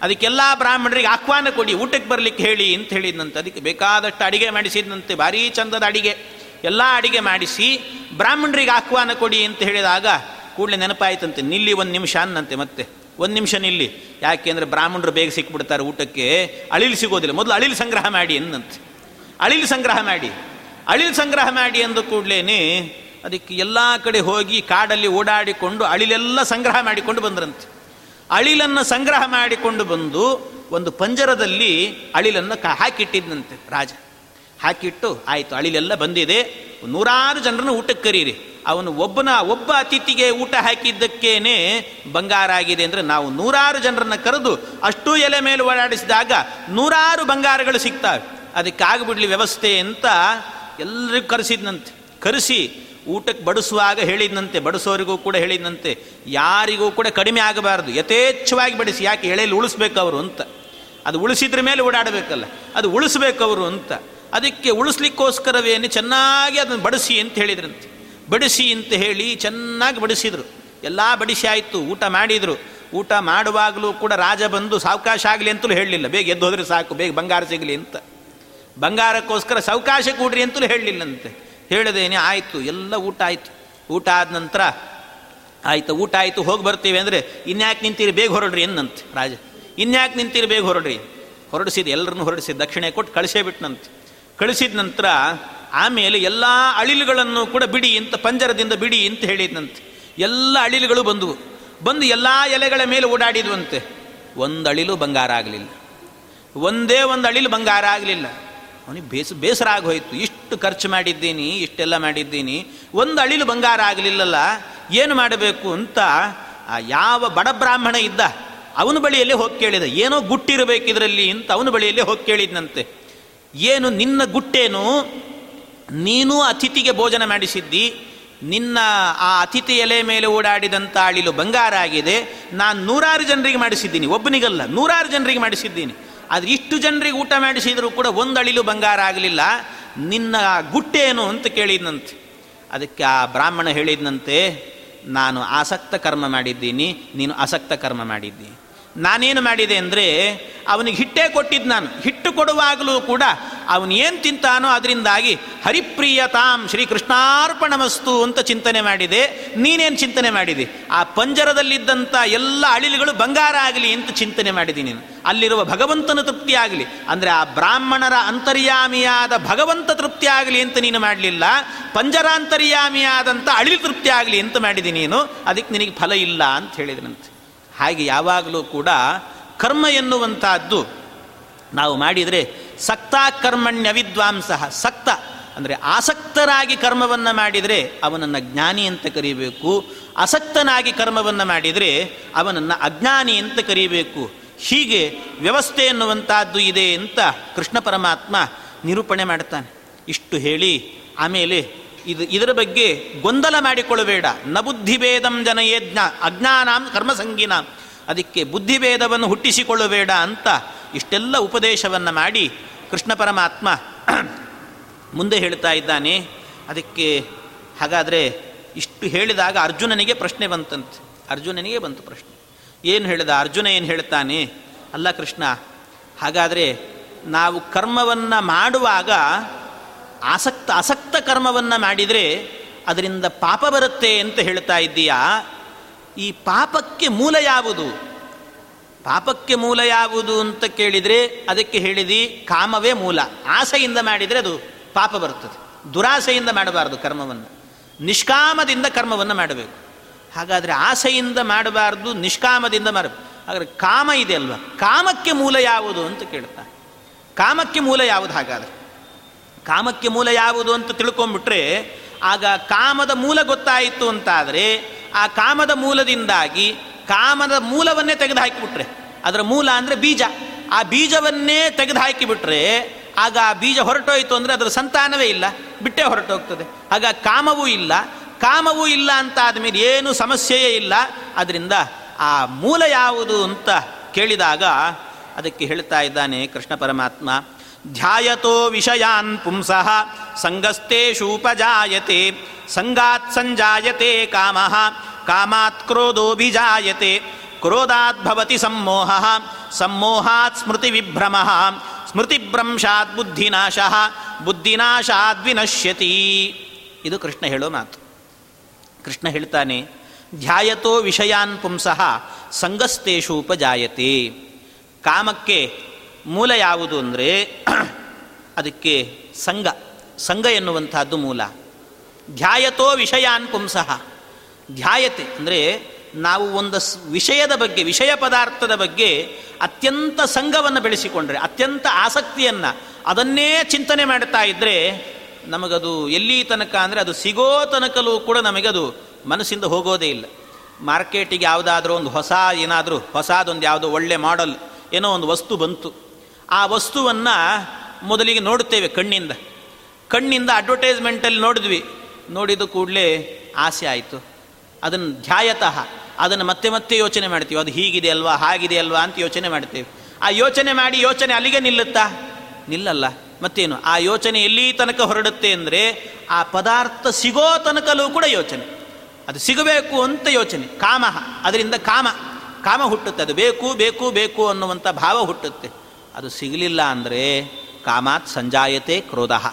ಅದಕ್ಕೆಲ್ಲ ಬ್ರಾಹ್ಮಣರಿಗೆ ಆಹ್ವಾನ ಕೊಡಿ, ಊಟಕ್ಕೆ ಬರಲಿಕ್ಕೆ ಹೇಳಿ ಅಂತ ಹೇಳಿದನಂತೆ. ಅದಕ್ಕೆ ಬೇಕಾದಷ್ಟು ಅಡಿಗೆ ಮಾಡಿಸಿದಂತೆ, ಭಾರೀ ಚಂದದ ಅಡಿಗೆ ಎಲ್ಲ ಅಡಿಗೆ ಮಾಡಿಸಿ ಬ್ರಾಹ್ಮಣರಿಗೆ ಆಹ್ವಾನ ಕೊಡಿ ಅಂತ ಹೇಳಿದಾಗ ಕೂಡಲೇ ನೆನಪಾಯ್ತಂತೆ, ನಿಲ್ಲಿ ಒಂದು ನಿಮಿಷ ಅನ್ನಂತೆ. ಮತ್ತೆ ಒಂದು ನಿಮಿಷ ನಿಲ್ಲಿ, ಯಾಕೆಂದರೆ ಬ್ರಾಹ್ಮಣರು ಬೇಗ ಸಿಕ್ಬಿಡ್ತಾರೆ ಊಟಕ್ಕೆ, ಅಳಿಲು ಸಿಗೋದಿಲ್ಲ, ಮೊದಲು ಅಳಿಲು ಸಂಗ್ರಹ ಮಾಡಿ ಎಂದಂತೆ. ಅಳಿಲು ಸಂಗ್ರಹ ಮಾಡಿ ಅಳಿಲು ಸಂಗ್ರಹ ಮಾಡಿ ಅಂದ ಕೂಡಲೇ ಅದಕ್ಕೆ ಎಲ್ಲ ಕಡೆ ಹೋಗಿ ಕಾಡಲ್ಲಿ ಓಡಾಡಿಕೊಂಡು ಅಳಿಲೆಲ್ಲ ಸಂಗ್ರಹ ಮಾಡಿಕೊಂಡು ಬಂದ್ರಂತೆ. ಅಳಿಲನ್ನು ಸಂಗ್ರಹ ಮಾಡಿಕೊಂಡು ಬಂದು ಒಂದು ಪಂಜರದಲ್ಲಿ ಅಳಿಲನ್ನು ಕ ಹಾಕಿಟ್ಟಿದ್ದಂತೆ ರಾಜ. ಹಾಕಿಟ್ಟು, ಆಯಿತು ಅಳಿಲೆಲ್ಲ ಬಂದಿದೆ, ನೂರಾರು ಜನರನ್ನು ಊಟಕ್ಕೆ ಕರೀರಿ, ಅವನು ಒಬ್ಬನ ಒಬ್ಬ ಅತಿಥಿಗೆ ಊಟ ಹಾಕಿದ್ದಕ್ಕೇನೆ ಬಂಗಾರ ಆಗಿದೆ ಅಂದರೆ ನಾವು ನೂರಾರು ಜನರನ್ನು ಕರೆದು ಅಷ್ಟೂ ಎಲೆ ಮೇಲೆ ಓಡಾಡಿಸಿದಾಗ ನೂರಾರು ಬಂಗಾರಗಳು ಸಿಗ್ತವೆ, ಅದಕ್ಕೆ ಆಗಿಬಿಡ್ಲಿ ವ್ಯವಸ್ಥೆ ಅಂತ ಎಲ್ಲರಿಗೂ ಕರೆಸಿದ್ನಂತೆ. ಕರೆಸಿ ಊಟಕ್ಕೆ ಬಡಿಸುವಾಗ ಹೇಳಿದ್ನಂತೆ, ಬಡಿಸೋರಿಗೂ ಕೂಡ ಹೇಳಿದ್ನಂತೆ, ಯಾರಿಗೂ ಕೂಡ ಕಡಿಮೆ ಆಗಬಾರ್ದು, ಯಥೇಚ್ಛವಾಗಿ ಬಡಿಸಿ, ಯಾಕೆ ಎಳೆಯಲ್ಲಿ ಉಳಿಸ್ಬೇಕು ಅವರು ಅಂತ, ಅದು ಉಳಿಸಿದ್ರ ಮೇಲೆ ಓಡಾಡಬೇಕಲ್ಲ, ಅದು ಉಳಿಸ್ಬೇಕು ಅವರು ಅಂತ. ಅದಕ್ಕೆ ಉಳಿಸ್ಲಿಕ್ಕೋಸ್ಕರವೇನು ಚೆನ್ನಾಗಿ ಅದನ್ನು ಬಡಿಸಿ ಅಂತ ಹೇಳಿದ್ರಂತೆ. ಬಡಿಸಿ ಅಂತ ಹೇಳಿ ಚೆನ್ನಾಗಿ ಬಡಿಸಿದರು. ಎಲ್ಲ ಬಡಿಸಿ ಆಯಿತು, ಊಟ ಮಾಡಿದರು. ಊಟ ಮಾಡುವಾಗಲೂ ಕೂಡ ರಾಜ ಬಂದು ಸಾವಕಾಶ ಆಗಲಿ ಅಂತಲೂ ಹೇಳಲಿಲ್ಲ, ಬೇಗ ಎದ್ದು ಹೋದರೆ ಸಾಕು, ಬೇಗ ಬಂಗಾರ ಸಿಗಲಿ ಅಂತ. ಬಂಗಾರಕ್ಕೋಸ್ಕರ ಸಾವಕಾಶ ಕೂಡ್ರಿ ಅಂತಲೂ ಹೇಳಲಿಲ್ಲಂತೆ. ಹೇಳದೇನೆ ಆಯಿತು, ಎಲ್ಲ ಊಟ ಆಯಿತು. ಊಟ ಆದ ನಂತರ ಆಯಿತು ಊಟ ಆಯಿತು ಹೋಗಿ ಬರ್ತೀವಿ ಅಂದರೆ, ಇನ್ಯಾಕೆ ನಿಂತೀರಿ, ಬೇಗ ಹೊರಡ್ರಿ ಎಂದಂತೆ ರಾಜ. ಇನ್ಯಾಕೆ ನಿಂತೀರಿ, ಬೇಗ ಹೊರಡ್ರಿ. ಹೊರಡಿಸಿದ, ಎಲ್ಲರನ್ನು ಹೊರಡಿಸಿದ, ದಕ್ಷಿಣೆ ಕೊಟ್ಟು ಕಳಿಸೇ ಬಿಟ್ಟನಂತೆ. ಕಳಿಸಿದ ನಂತರ ಆಮೇಲೆ ಎಲ್ಲ ಅಳಿಲುಗಳನ್ನು ಕೂಡ ಬಿಡಿ ಅಂತ, ಪಂಜರದಿಂದ ಬಿಡಿ ಅಂತ ಹೇಳಿದ್ನಂತೆ. ಎಲ್ಲ ಅಳಿಲುಗಳು ಬಂದವು. ಬಂದು ಎಲ್ಲ ಎಲೆಗಳ ಮೇಲೆ ಓಡಾಡಿದ್ವಂತೆ. ಒಂದು ಅಳಿಲು ಬಂಗಾರ ಆಗಲಿಲ್ಲ, ಒಂದೇ ಒಂದು ಅಳಿಲು ಬಂಗಾರ ಆಗಲಿಲ್ಲ. ಅವನಿಗೆ ಬೇಸ ಬೇಸರ ಆಗೋಯಿತು. ಇಷ್ಟು ಖರ್ಚು ಮಾಡಿದ್ದೀನಿ, ಇಷ್ಟೆಲ್ಲ ಮಾಡಿದ್ದೀನಿ, ಒಂದು ಅಳಿಲು ಬಂಗಾರ ಆಗಲಿಲ್ಲಲ್ಲ, ಏನು ಮಾಡಬೇಕು ಅಂತ ಯಾವ ಬಡಬ್ರಾಹ್ಮಣ ಇದ್ದ ಅವನ ಬಳಿಯಲ್ಲೇ ಹೋಗಿ ಕೇಳಿದ, ಏನೋ ಗುಟ್ಟಿರಬೇಕಿದ್ರಲ್ಲಿ ಅಂತ ಅವನ ಬಳಿಯಲ್ಲೇ ಹೋಗಿ ಕೇಳಿದ್ನಂತೆ. ಏನು ನಿನ್ನ ಗುಟ್ಟೇನು, ನೀನು ಅತಿಥಿಗೆ ಭೋಜನ ಮಾಡಿಸಿದ್ದಿ, ನಿನ್ನ ಆ ಅತಿಥಿ ಎಲೆ ಮೇಲೆ ಓಡಾಡಿದಂಥ ಅಳಿಲು ಬಂಗಾರ ಆಗಿದೆ, ನಾನು ನೂರಾರು ಜನರಿಗೆ ಮಾಡಿಸಿದ್ದೀನಿ, ಒಬ್ಬನಿಗಲ್ಲ ನೂರಾರು ಜನರಿಗೆ ಮಾಡಿಸಿದ್ದೀನಿ, ಆದರೆ ಇಷ್ಟು ಜನರಿಗೆ ಊಟ ಮಾಡಿಸಿದರೂ ಕೂಡ ಒಂದು ಅಳಿಲು ಬಂಗಾರ ಆಗಲಿಲ್ಲ, ನಿನ್ನ ಗುಟ್ಟೇನು ಅಂತ ಕೇಳಿದ್ನಂತೆ. ಅದಕ್ಕೆ ಆ ಬ್ರಾಹ್ಮಣ ಹೇಳಿದ್ನಂತೆ, ನಾನು ಆಸಕ್ತ ಕರ್ಮ ಮಾಡಿದ್ದೀನಿ, ನೀನು ಅಸಕ್ತ ಕರ್ಮ ಮಾಡಿದ್ದೀನಿ. ನಾನೇನು ಮಾಡಿದೆ ಅಂದರೆ ಅವನಿಗೆ ಹಿಟ್ಟೇ ಕೊಟ್ಟಿದ್ದು ನಾನು. ಹಿಟ್ಟು ಕೊಡುವಾಗಲೂ ಕೂಡ ಅವನೇನು ತಿಂತಾನೋ ಅದರಿಂದಾಗಿ ಹರಿಪ್ರಿಯತಾಂ ಶ್ರೀಕೃಷ್ಣಾರ್ಪಣಮಸ್ತು ಅಂತ ಚಿಂತನೆ ಮಾಡಿದೆ. ನೀನೇನು ಚಿಂತನೆ ಮಾಡಿದೆ? ಆ ಪಂಜರದಲ್ಲಿದ್ದಂಥ ಎಲ್ಲ ಅಳಿಲುಗಳು ಬಂಗಾರ ಆಗಲಿ ಅಂತ ಚಿಂತನೆ ಮಾಡಿದ್ದೀನಿ ನೀನು. ಅಲ್ಲಿರುವ ಭಗವಂತನ ತೃಪ್ತಿ ಆಗಲಿ, ಅಂದರೆ ಆ ಬ್ರಾಹ್ಮಣರ ಅಂತರ್ಯಾಮಿಯಾದ ಭಗವಂತ ತೃಪ್ತಿ ಆಗಲಿ ಅಂತ ನೀನು ಮಾಡಲಿಲ್ಲ, ಪಂಜರಾಂತರ್ಯಾಮಿಯಾದಂಥ ಅಳಿಲು ತೃಪ್ತಿ ಆಗಲಿ ಅಂತ ಮಾಡಿದ್ದೀನಿ ನೀನು, ಅದಕ್ಕೆ ನಿನಗೆ ಫಲ ಇಲ್ಲ ಅಂತ ಹೇಳಿದನಂತೆ. ಹಾಗೆ ಯಾವಾಗಲೂ ಕೂಡ ಕರ್ಮ ಎನ್ನುವಂಥದ್ದು ನಾವು ಮಾಡಿದರೆ ಸಕ್ತ ಕರ್ಮಣ್ಯ ವಿದ್ವಾಂಸಃ, ಸಕ್ತ ಅಂದರೆ ಆಸಕ್ತರಾಗಿ ಕರ್ಮವನ್ನು ಮಾಡಿದರೆ ಅವನನ್ನು ಜ್ಞಾನಿ ಅಂತ ಕರೀಬೇಕು, ಅಸಕ್ತನಾಗಿ ಕರ್ಮವನ್ನು ಮಾಡಿದರೆ ಅವನನ್ನು ಅಜ್ಞಾನಿ ಅಂತ ಕರೀಬೇಕು. ಹೀಗೆ ವ್ಯವಸ್ಥೆ ಎನ್ನುವಂಥದ್ದು ಇದೆ ಅಂತ ಕೃಷ್ಣ ಪರಮಾತ್ಮ ನಿರೂಪಣೆ ಮಾಡ್ತಾನೆ. ಇಷ್ಟು ಹೇಳಿ ಆಮೇಲೆ ಇದು ಇದರ ಬಗ್ಗೆ ಗೊಂದಲ ಮಾಡಿಕೊಳ್ಳಬೇಡ. ನ ಬುದ್ಧಿಭೇದಂ ಜನಯೇಜ್ಞ ಅಜ್ಞಾನಾಂ ಕರ್ಮಸಂಗಿನಾಂ, ಅದಕ್ಕೆ ಬುದ್ಧಿಭೇದವನ್ನು ಹುಟ್ಟಿಸಿಕೊಳ್ಳಬೇಡ ಅಂತ ಇಷ್ಟೆಲ್ಲ ಉಪದೇಶವನ್ನು ಮಾಡಿ ಕೃಷ್ಣ ಪರಮಾತ್ಮ ಮುಂದೆ ಹೇಳ್ತಾ ಇದ್ದಾನೆ. ಅದಕ್ಕೆ ಹಾಗಾದರೆ ಇಷ್ಟು ಹೇಳಿದಾಗ ಅರ್ಜುನನಿಗೆ ಪ್ರಶ್ನೆ ಬಂತಂತೆ. ಅರ್ಜುನನಿಗೆ ಬಂತು ಪ್ರಶ್ನೆ. ಏನು ಹೇಳಿದ ಅರ್ಜುನ? ಏನು ಹೇಳ್ತಾನೆ? ಅಲ್ಲ ಕೃಷ್ಣ, ಹಾಗಾದರೆ ನಾವು ಕರ್ಮವನ್ನು ಮಾಡುವಾಗ ಆಸಕ್ತ ಅಸಕ್ತ ಕರ್ಮವನ್ನು ಮಾಡಿದರೆ ಅದರಿಂದ ಪಾಪ ಬರುತ್ತೆ ಅಂತ ಹೇಳ್ತಾ ಇದ್ದೀಯಾ. ಈ ಪಾಪಕ್ಕೆ ಮೂಲ ಯಾವುದು? ಪಾಪಕ್ಕೆ ಮೂಲ ಯಾವುದು ಅಂತ ಕೇಳಿದರೆ ಅದಕ್ಕೆ ಹೇಳಿದಿ ಕಾಮವೇ ಮೂಲ. ಆಸೆಯಿಂದ ಮಾಡಿದರೆ ಅದು ಪಾಪ ಬರ್ತದೆ. ದುರಾಸೆಯಿಂದ ಮಾಡಬಾರ್ದು ಕರ್ಮವನ್ನು, ನಿಷ್ಕಾಮದಿಂದ ಕರ್ಮವನ್ನು ಮಾಡಬೇಕು. ಹಾಗಾದರೆ ಆಸೆಯಿಂದ ಮಾಡಬಾರ್ದು, ನಿಷ್ಕಾಮದಿಂದ ಮಾಡಬೇಕು. ಹಾಗಾದರೆ ಕಾಮ ಇದೆ ಅಲ್ವಾ, ಕಾಮಕ್ಕೆ ಮೂಲ ಯಾವುದು ಅಂತ ಕೇಳ್ತಾನೆ. ಕಾಮಕ್ಕೆ ಮೂಲ ಯಾವುದು? ಹಾಗಾದರೆ ಕಾಮಕ್ಕೆ ಮೂಲ ಯಾವುದು ಅಂತ ತಿಳ್ಕೊಂಬಿಟ್ರೆ ಆಗ ಕಾಮದ ಮೂಲ ಗೊತ್ತಾಯಿತು ಅಂತಾದರೆ ಆ ಕಾಮದ ಮೂಲದಿಂದಾಗಿ ಕಾಮದ ಮೂಲವನ್ನೇ ತೆಗೆದು ಹಾಕಿಬಿಟ್ರೆ, ಅದರ ಮೂಲ ಅಂದರೆ ಬೀಜ, ಆ ಬೀಜವನ್ನೇ ತೆಗೆದು ಹಾಕಿಬಿಟ್ರೆ ಆಗ ಆ ಬೀಜ ಹೊರಟೋಯ್ತು ಅಂದರೆ ಅದರ ಸಂತಾನವೇ ಇಲ್ಲ, ಬಿಟ್ಟೇ ಹೊರಟೋಗ್ತದೆ. ಆಗ ಕಾಮವೂ ಇಲ್ಲ. ಕಾಮವೂ ಇಲ್ಲ ಅಂತ ಆದಮೇಲೆ ಏನು ಸಮಸ್ಯೆಯೇ ಇಲ್ಲ. ಅದರಿಂದ ಆ ಮೂಲ ಯಾವುದು ಅಂತ ಕೇಳಿದಾಗ ಅದಕ್ಕೆ ಹೇಳ್ತಾ ಇದ್ದಾನೆ ಕೃಷ್ಣ ಪರಮಾತ್ಮ. ಧ್ಯಾಯತೋ ವಿಷಯಾನ್ ಪುಂಸಃ ಸಂಗಸ್ತೇಷೂಪಜಾಯತೆ ಸಂಗಾತ್ ಸಂಜಾಯತೆ ಕಾಮಃ ಕಾಮಾತ್ ಕ್ರೋಧೋಭಿಜಾಯತೆ ಕ್ರೋಧಾತ್ ಭವತಿ ಸಂಮೋಹಃ ಸಂಮೋಹಾತ್ ಸ್ಮೃತಿ ವಿಭ್ರಮಃ ಸ್ಮೃತಿಭ್ರಂಶಾತ್ ಬುದ್ಧಿನಾಶಃ ಬುದ್ಧಿನಾಶಾತ್ ವಿನಶ್ಯತಿ. ಇದು ಕೃಷ್ಣ ಹೇಳೋ ಮಾತು. ಕೃಷ್ಣ ಹೇಳ್ತಾನೆ ಧ್ಯಾಯತೋ ವಿಷಯಾನ್ ಪುಂಸಃ ಸಂಗಸ್ತೇಷೂಪಜಾಯತೆ. ಕಾಮಕ್ಕೆ ಮೂಲ ಯಾವುದು ಅಂದರೆ ಅದಕ್ಕೆ ಸಂಘ, ಸಂಘ ಎನ್ನುವಂತಹದ್ದು ಮೂಲ. ಧ್ಯಾಯತೋ ವಿಷಯಾನ್ ಪುಂಸಃ, ಧ್ಯಾಯತೆ ಅಂದರೆ ನಾವು ಒಂದು ವಿಷಯದ ಬಗ್ಗೆ, ವಿಷಯ ಪದಾರ್ಥದ ಬಗ್ಗೆ ಅತ್ಯಂತ ಸಂಘವನ್ನು ಬೆಳೆಸಿಕೊಂಡ್ರೆ, ಅತ್ಯಂತ ಆಸಕ್ತಿಯನ್ನು ಅದನ್ನೇ ಚಿಂತನೆ ಮಾಡ್ತಾ ಇದ್ದರೆ ನಮಗದು ಎಲ್ಲಿ ತನಕ ಅಂದರೆ ಅದು ಸಿಗೋ ತನಕಲೂ ಕೂಡ ನಮಗದು ಮನಸ್ಸಿಂದ ಹೋಗೋದೇ ಇಲ್ಲ. ಮಾರ್ಕೆಟಿಗೆ ಯಾವುದಾದ್ರೂ ಒಂದು ಹೊಸ ಏನಾದರೂ ಹೊಸದೊಂದು ಯಾವುದೋ ಒಳ್ಳೆ ಮಾಡಲ್ ಏನೋ ಒಂದು ವಸ್ತು ಬಂತು. ಆ ವಸ್ತುವನ್ನು ಮೊದಲಿಗೆ ನೋಡುತ್ತೇವೆ ಕಣ್ಣಿಂದ. ಕಣ್ಣಿಂದ ಅಡ್ವರ್ಟೈಸ್ಮೆಂಟಲ್ಲಿ ನೋಡಿದ್ವಿ, ನೋಡಿದ ಕೂಡಲೇ ಆಸೆ ಆಯಿತು. ಅದನ್ನು ಧ್ಯಾಯತಃ, ಅದನ್ನು ಮತ್ತೆ ಮತ್ತೆ ಯೋಚನೆ ಮಾಡ್ತೀವಿ. ಅದು ಹೀಗಿದೆ ಅಲ್ವಾ, ಹಾಗಿದೆ ಅಲ್ವಾ ಅಂತ ಯೋಚನೆ ಮಾಡ್ತೇವೆ. ಆ ಯೋಚನೆ ಮಾಡಿ ಯೋಚನೆ ಅಲ್ಲಿಗೆ ನಿಲ್ಲುತ್ತಾ? ನಿಲ್ಲಲ್ಲ. ಮತ್ತೇನು, ಆ ಯೋಚನೆ ಎಲ್ಲಿ ತನಕ ಹೊರಡುತ್ತೆ ಅಂದರೆ ಆ ಪದಾರ್ಥ ಸಿಗೋ ತನಕಲೂ ಕೂಡ ಯೋಚನೆ, ಅದು ಸಿಗಬೇಕು ಅಂತ ಯೋಚನೆ. ಕಾಮ, ಅದರಿಂದ ಕಾಮ ಕಾಮ ಹುಟ್ಟುತ್ತೆ. ಅದು ಬೇಕು ಬೇಕು ಬೇಕು ಅನ್ನುವಂಥ ಭಾವ ಹುಟ್ಟುತ್ತೆ. ಅದು ಸಿಗಲಿಲ್ಲ ಅಂದರೆ ಕಾಮಾತ್ ಸಂಜಾಯತೆ ಕ್ರೋಧಃ.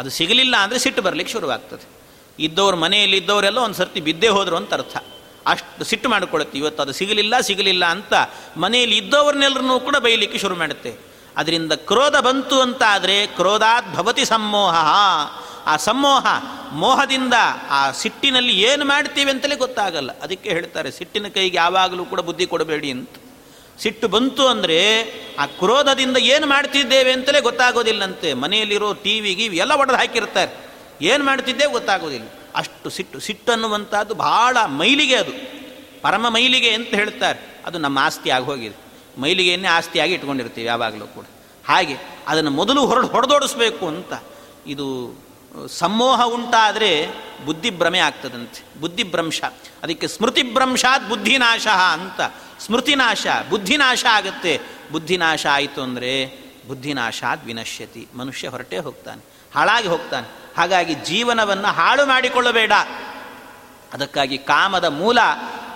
ಅದು ಸಿಗಲಿಲ್ಲ ಅಂದರೆ ಸಿಟ್ಟು ಬರಲಿಕ್ಕೆ ಶುರುವಾಗ್ತದೆ. ಇದ್ದವ್ರ ಮನೆಯಲ್ಲಿ ಇದ್ದವರೆಲ್ಲ ಒಂದು ಸರ್ತಿ ಬಿದ್ದೇ ಹೋದರು ಅಂತ ಅರ್ಥ. ಅಷ್ಟು ಸಿಟ್ಟು ಮಾಡಿಕೊಳ್ಳುತ್ತೆ. ಇವತ್ತು ಅದು ಸಿಗಲಿಲ್ಲ ಸಿಗಲಿಲ್ಲ ಅಂತ ಮನೆಯಲ್ಲಿ ಇದ್ದವ್ರನ್ನೆಲ್ಲರೂ ಕೂಡ ಬೈಯಲಿಕ್ಕೆ ಶುರು ಮಾಡುತ್ತೆ. ಅದರಿಂದ ಕ್ರೋಧ ಬಂತು ಅಂತ ಆದರೆ ಕ್ರೋಧಾತ್ ಭವತಿ ಸಂಮೋಹ. ಆ ಸಂಮೋಹ, ಮೋಹದಿಂದ ಆ ಸಿಟ್ಟಿನಲ್ಲಿ ಏನು ಮಾಡ್ತೀವಿ ಅಂತಲೇ ಗೊತ್ತಾಗಲ್ಲ. ಅದಕ್ಕೆ ಹೇಳ್ತಾರೆ ಸಿಟ್ಟಿನ ಕೈಗೆ ಯಾವಾಗಲೂ ಕೂಡ ಬುದ್ಧಿ ಕೊಡಬೇಡಿ ಅಂತ. ಸಿಟ್ಟು ಬಂತು ಅಂದರೆ ಆ ಕ್ರೋಧದಿಂದ ಏನು ಮಾಡ್ತಿದ್ದೇವೆ ಅಂತಲೇ ಗೊತ್ತಾಗೋದಿಲ್ಲಂತೆ. ಮನೆಯಲ್ಲಿರೋ ಟಿ ವಿಗೆ ಎಲ್ಲ ಒಡೆದು ಹಾಕಿರ್ತಾರೆ, ಏನು ಮಾಡ್ತಿದ್ದೇವೆ ಗೊತ್ತಾಗೋದಿಲ್ಲ. ಅಷ್ಟು ಸಿಟ್ಟು. ಸಿಟ್ಟನ್ನುವಂಥದ್ದು ಭಾಳ ಮೈಲಿಗೆ, ಅದು ಪರಮ ಮೈಲಿಗೆ ಅಂತ ಹೇಳ್ತಾರೆ. ಅದು ನಮ್ಮ ಆಸ್ತಿಯಾಗಿ ಹೋಗಿದೆ. ಮೈಲಿಗೆಯನ್ನೇ ಆಸ್ತಿಯಾಗಿ ಇಟ್ಕೊಂಡಿರ್ತೀವಿ ಯಾವಾಗಲೂ ಕೂಡ. ಹಾಗೆ ಅದನ್ನು ಮೊದಲು ಹೊರಡು ಹೊಡೆದೋಡಿಸ್ಬೇಕು ಅಂತ. ಇದು ಸಮೋಹ ಉಂಟಾದರೆ ಬುದ್ಧಿಭ್ರಮೆ ಆಗ್ತದಂತೆ, ಬುದ್ಧಿಭ್ರಂಶ. ಅದಕ್ಕೆ ಸ್ಮೃತಿಭ್ರಂಶಾತ್ ಬುದ್ಧಿನಾಶ ಅಂತ. ಸ್ಮೃತಿನಾಶ, ಬುದ್ಧಿನಾಶ ಆಗುತ್ತೆ. ಬುದ್ಧಿನಾಶ ಆಯಿತು ಅಂದರೆ ಬುದ್ಧಿನಾಶಾತ್ ವಿನಶ್ಯತಿ. ಮನುಷ್ಯ ಹೊರಟೇ ಹೋಗ್ತಾನೆ, ಹಾಳಾಗಿ ಹೋಗ್ತಾನೆ. ಹಾಗಾಗಿ ಜೀವನವನ್ನು ಹಾಳು ಮಾಡಿಕೊಳ್ಳಬೇಡ. ಅದಕ್ಕಾಗಿ ಕಾಮದ ಮೂಲ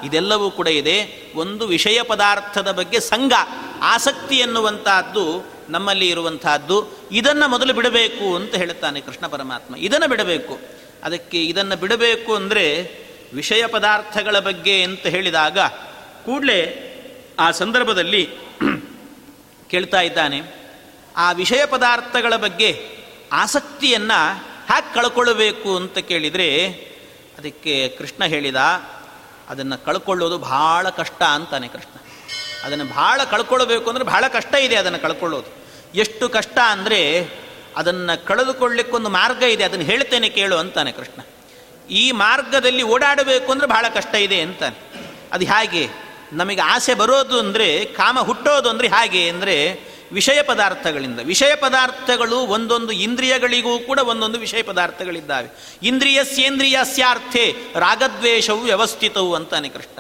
ಇದೆಲ್ಲವೂ ಕೂಡ ಇದೆ. ಒಂದು ವಿಷಯ ಪದಾರ್ಥದ ಬಗ್ಗೆ ಸಂಘ, ಆಸಕ್ತಿ ಎನ್ನುವಂತಹದ್ದು ನಮ್ಮಲ್ಲಿ ಇರುವಂತಹದ್ದು. ಇದನ್ನು ಮೊದಲು ಬಿಡಬೇಕು ಅಂತ ಹೇಳುತ್ತಾನೆ ಕೃಷ್ಣ ಪರಮಾತ್ಮ. ಇದನ್ನು ಬಿಡಬೇಕು. ಅದಕ್ಕೆ ಇದನ್ನು ಬಿಡಬೇಕು ಅಂದರೆ ವಿಷಯ ಪದಾರ್ಥಗಳ ಬಗ್ಗೆ ಅಂತ ಹೇಳಿದಾಗ ಕೂಡಲೇ ಆ ಸಂದರ್ಭದಲ್ಲಿ ಕೇಳ್ತಾ ಇದ್ದಾನೆ, ಆ ವಿಷಯ ಪದಾರ್ಥಗಳ ಬಗ್ಗೆ ಆಸಕ್ತಿಯನ್ನು ಹ್ಯಾಕ್ ಕಳ್ಕೊಳ್ಳಬೇಕು ಅಂತ ಕೇಳಿದರೆ ಅದಕ್ಕೆ ಕೃಷ್ಣ ಹೇಳಿದ, ಅದನ್ನು ಕಳ್ಕೊಳ್ಳೋದು ಭಾಳ ಕಷ್ಟ ಅಂತಾನೆ ಕೃಷ್ಣ. ಅದನ್ನು ಭಾಳ ಕಳ್ಕೊಳ್ಬೇಕು ಅಂದರೆ ಭಾಳ ಕಷ್ಟ ಇದೆ. ಅದನ್ನು ಕಳ್ಕೊಳ್ಳೋದು ಎಷ್ಟು ಕಷ್ಟ ಅಂದರೆ ಅದನ್ನು ಕಳೆದುಕೊಳ್ಳಿಕ್ಕೊಂದು ಮಾರ್ಗ ಇದೆ, ಅದನ್ನು ಹೇಳ್ತೇನೆ ಕೇಳು ಅಂತಾನೆ ಕೃಷ್ಣ. ಈ ಮಾರ್ಗದಲ್ಲಿ ಓಡಾಡಬೇಕು ಅಂದರೆ ಭಾಳ ಕಷ್ಟ ಇದೆ ಅಂತಾನೆ. ಅದು ಹೇಗೆ? ನಮಗೆ ಆಸೆ ಬರೋದು ಅಂದರೆ, ಕಾಮ ಹುಟ್ಟೋದು ಅಂದರೆ ಹೇಗೆ ಅಂದರೆ ವಿಷಯ ಪದಾರ್ಥಗಳಿಂದ. ವಿಷಯ ಪದಾರ್ಥಗಳು ಒಂದೊಂದು ಇಂದ್ರಿಯಗಳಿಗೂ ಕೂಡ ಒಂದೊಂದು ವಿಷಯ ಪದಾರ್ಥಗಳಿದ್ದಾವೆ. ಇಂದ್ರಿಯಸ್ಯೇಂದ್ರಿಯಸ್ಯಾರ್ಥೆ ರಾಗದ್ವೇಷವು ವ್ಯವಸ್ಥಿತವು ಅಂತಾನೆ ಕೃಷ್ಣ.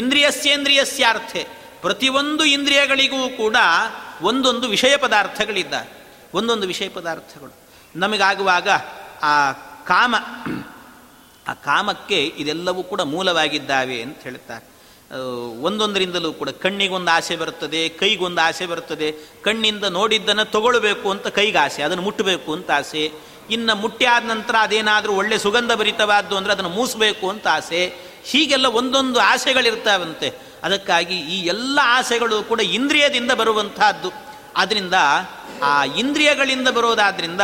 ಇಂದ್ರಿಯಸ್ಯೇಂದ್ರಿಯಸ್ಯಾರ್ಥೆ, ಪ್ರತಿಯೊಂದು ಇಂದ್ರಿಯಗಳಿಗೂ ಕೂಡ ಒಂದೊಂದು ವಿಷಯ ಪದಾರ್ಥಗಳಿದ್ದಾವೆ. ಒಂದೊಂದು ವಿಷಯ ಪದಾರ್ಥಗಳು ನಮಗಾಗುವಾಗ ಆ ಕಾಮ, ಆ ಕಾಮಕ್ಕೆ ಇದೆಲ್ಲವೂ ಕೂಡ ಮೂಲವಾಗಿದ್ದಾವೆ ಅಂತ ಹೇಳ್ತಾರೆ. ಒಂದೊಂದರಿಂದಲೂ ಕೂಡ ಕಣ್ಣಿಗೊಂದು ಆಸೆ ಬರ್ತದೆ, ಕೈಗೊಂದು ಆಸೆ ಬರ್ತದೆ. ಕಣ್ಣಿಂದ ನೋಡಿದ್ದನ್ನು ತಗೊಳ್ಬೇಕು ಅಂತ ಕೈಗೆ ಆಸೆ, ಅದನ್ನು ಮುಟ್ಟಬೇಕು ಅಂತ ಆಸೆ. ಇನ್ನು ಮುಟ್ಟಿ ಆದ ನಂತರ ಅದೇನಾದರೂ ಒಳ್ಳೆ ಸುಗಂಧ ಭರಿತವಾದ್ದು ಅಂದರೆ ಅದನ್ನು ಮೂಸಬೇಕು ಅಂತ ಆಸೆ. ಹೀಗೆಲ್ಲ ಒಂದೊಂದು ಆಸೆಗಳಿರ್ತಾವಂತೆ. ಅದಕ್ಕಾಗಿ ಈ ಎಲ್ಲ ಆಸೆಗಳು ಕೂಡ ಇಂದ್ರಿಯದಿಂದ ಬರುವಂತಹದ್ದು. ಆದ್ದರಿಂದ ಆ ಇಂದ್ರಿಯಗಳಿಂದ ಬರೋದಾದ್ರಿಂದ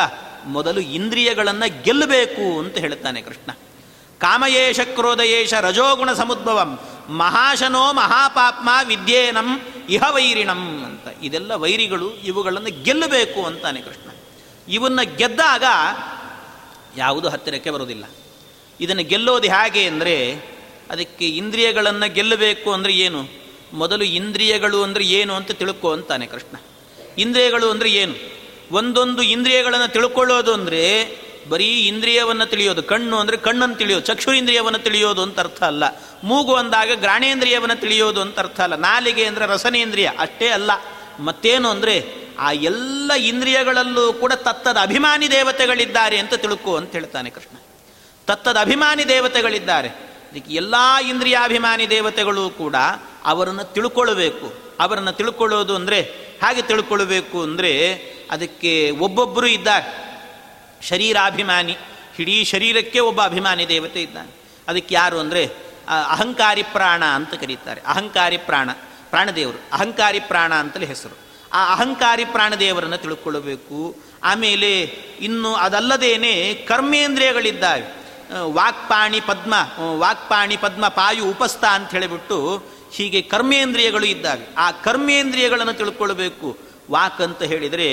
ಮೊದಲು ಇಂದ್ರಿಯಗಳನ್ನು ಗೆಲ್ಲಬೇಕು ಅಂತ ಹೇಳ್ತಾನೆ ಕೃಷ್ಣ. ಕಾಮಯೇಷ ಕ್ರೋಧಯೇಷ ರಜೋಗುಣ ಸಮುದ್ಭವಂ ಮಹಾಶನೋ ಮಹಾಪಾಪ್ಮ ವಿದ್ಯೇನಂ ಇಹ ವೈರಿಣಂ ಅಂತ. ಇದೆಲ್ಲ ವೈರಿಗಳು, ಇವುಗಳನ್ನು ಗೆಲ್ಲಬೇಕು ಅಂತಾನೆ ಕೃಷ್ಣ. ಇವನ್ನು ಗೆದ್ದಾಗ ಯಾವುದು ಹತ್ತಿರಕ್ಕೆ ಬರೋದಿಲ್ಲ. ಇದನ್ನು ಗೆಲ್ಲೋದು ಹೇಗೆ ಅಂದರೆ, ಅದಕ್ಕೆ ಇಂದ್ರಿಯಗಳನ್ನು ಗೆಲ್ಲಬೇಕು ಅಂದರೆ ಏನು, ಮೊದಲು ಇಂದ್ರಿಯಗಳು ಅಂದರೆ ಏನು ಅಂತ ತಿಳ್ಕೊ ಅಂತಾನೆ ಕೃಷ್ಣ. ಇಂದ್ರಿಯಗಳು ಅಂದರೆ ಏನು? ಒಂದೊಂದು ಇಂದ್ರಿಯಗಳನ್ನು ತಿಳ್ಕೊಳ್ಳೋದು ಅಂದರೆ ಬರೀ ಇಂದ್ರಿಯವನ್ನು ತಿಳಿಯೋದು, ಕಣ್ಣು ಅಂದರೆ ಕಣ್ಣನ್ನು ತಿಳಿಯೋದು, ಚಕ್ಷುರಿಂದ್ರಿಯವನ್ನು ತಿಳಿಯೋದು ಅಂತ ಅರ್ಥ ಅಲ್ಲ. ಮೂಗು ಅಂದಾಗ ಗ್ರಾಣೇಂದ್ರಿಯವನ್ನು ತಿಳಿಯೋದು ಅಂತ ಅರ್ಥ ಅಲ್ಲ. ನಾಲಿಗೆ ಅಂದರೆ ರಸನೇಂದ್ರಿಯ ಅಷ್ಟೇ ಅಲ್ಲ, ಮತ್ತೇನು ಅಂದರೆ ಆ ಎಲ್ಲ ಇಂದ್ರಿಯಗಳಲ್ಲೂ ಕೂಡ ತತ್ತದ ಅಭಿಮಾನಿ ದೇವತೆಗಳಿದ್ದಾರೆ ಅಂತ ತಿಳ್ಕೊ ಅಂತ ಹೇಳ್ತಾನೆ ಕೃಷ್ಣ. ತತ್ತದ ಅಭಿಮಾನಿ ದೇವತೆಗಳಿದ್ದಾರೆ. ಅದಕ್ಕೆ ಎಲ್ಲ ಇಂದ್ರಿಯಾಭಿಮಾನಿ ದೇವತೆಗಳು ಕೂಡ ಅವರನ್ನು ತಿಳ್ಕೊಳ್ಬೇಕು. ಅವರನ್ನು ತಿಳ್ಕೊಳ್ಳೋದು ಅಂದರೆ ಹಾಗೆ ತಿಳ್ಕೊಳ್ಬೇಕು ಅಂದರೆ ಅದಕ್ಕೆ ಒಬ್ಬೊಬ್ಬರು ಇದ್ದಾರೆ. ಶರೀರಾಭಿಮಾನಿ, ಇಡೀ ಶರೀರಕ್ಕೆ ಒಬ್ಬ ಅಭಿಮಾನಿ ದೇವತೆ ಇದ್ದಾನೆ. ಅದಕ್ಕೆ ಯಾರು ಅಂದರೆ ಅಹಂಕಾರಿ ಪ್ರಾಣ ಅಂತ ಕರೀತಾರೆ. ಅಹಂಕಾರಿ ಪ್ರಾಣ, ಪ್ರಾಣದೇವರು ಅಹಂಕಾರಿ ಪ್ರಾಣ ಅಂತಲೇ ಹೆಸರು. ಆ ಅಹಂಕಾರಿ ಪ್ರಾಣದೇವರನ್ನು ತಿಳ್ಕೊಳ್ಬೇಕು. ಆಮೇಲೆ ಇನ್ನು ಅದಲ್ಲದೇನೆ ಕರ್ಮೇಂದ್ರಿಯಗಳಿದ್ದಾವೆ. ವಾಕ್ಪಾಣಿ ಪದ್ಮ ವಾಕ್ಪಾಣಿ ಪದ್ಮ ಪಾಯು ಉಪಸ್ಥ ಅಂತ ಹೇಳಿಬಿಟ್ಟು ಹೀಗೆ ಕರ್ಮೇಂದ್ರಿಯಗಳು ಇದ್ದಾವೆ. ಆ ಕರ್ಮೇಂದ್ರಿಯಗಳನ್ನು ತಿಳ್ಕೊಳ್ಬೇಕು. ವಾಕ್ ಅಂತ ಹೇಳಿದರೆ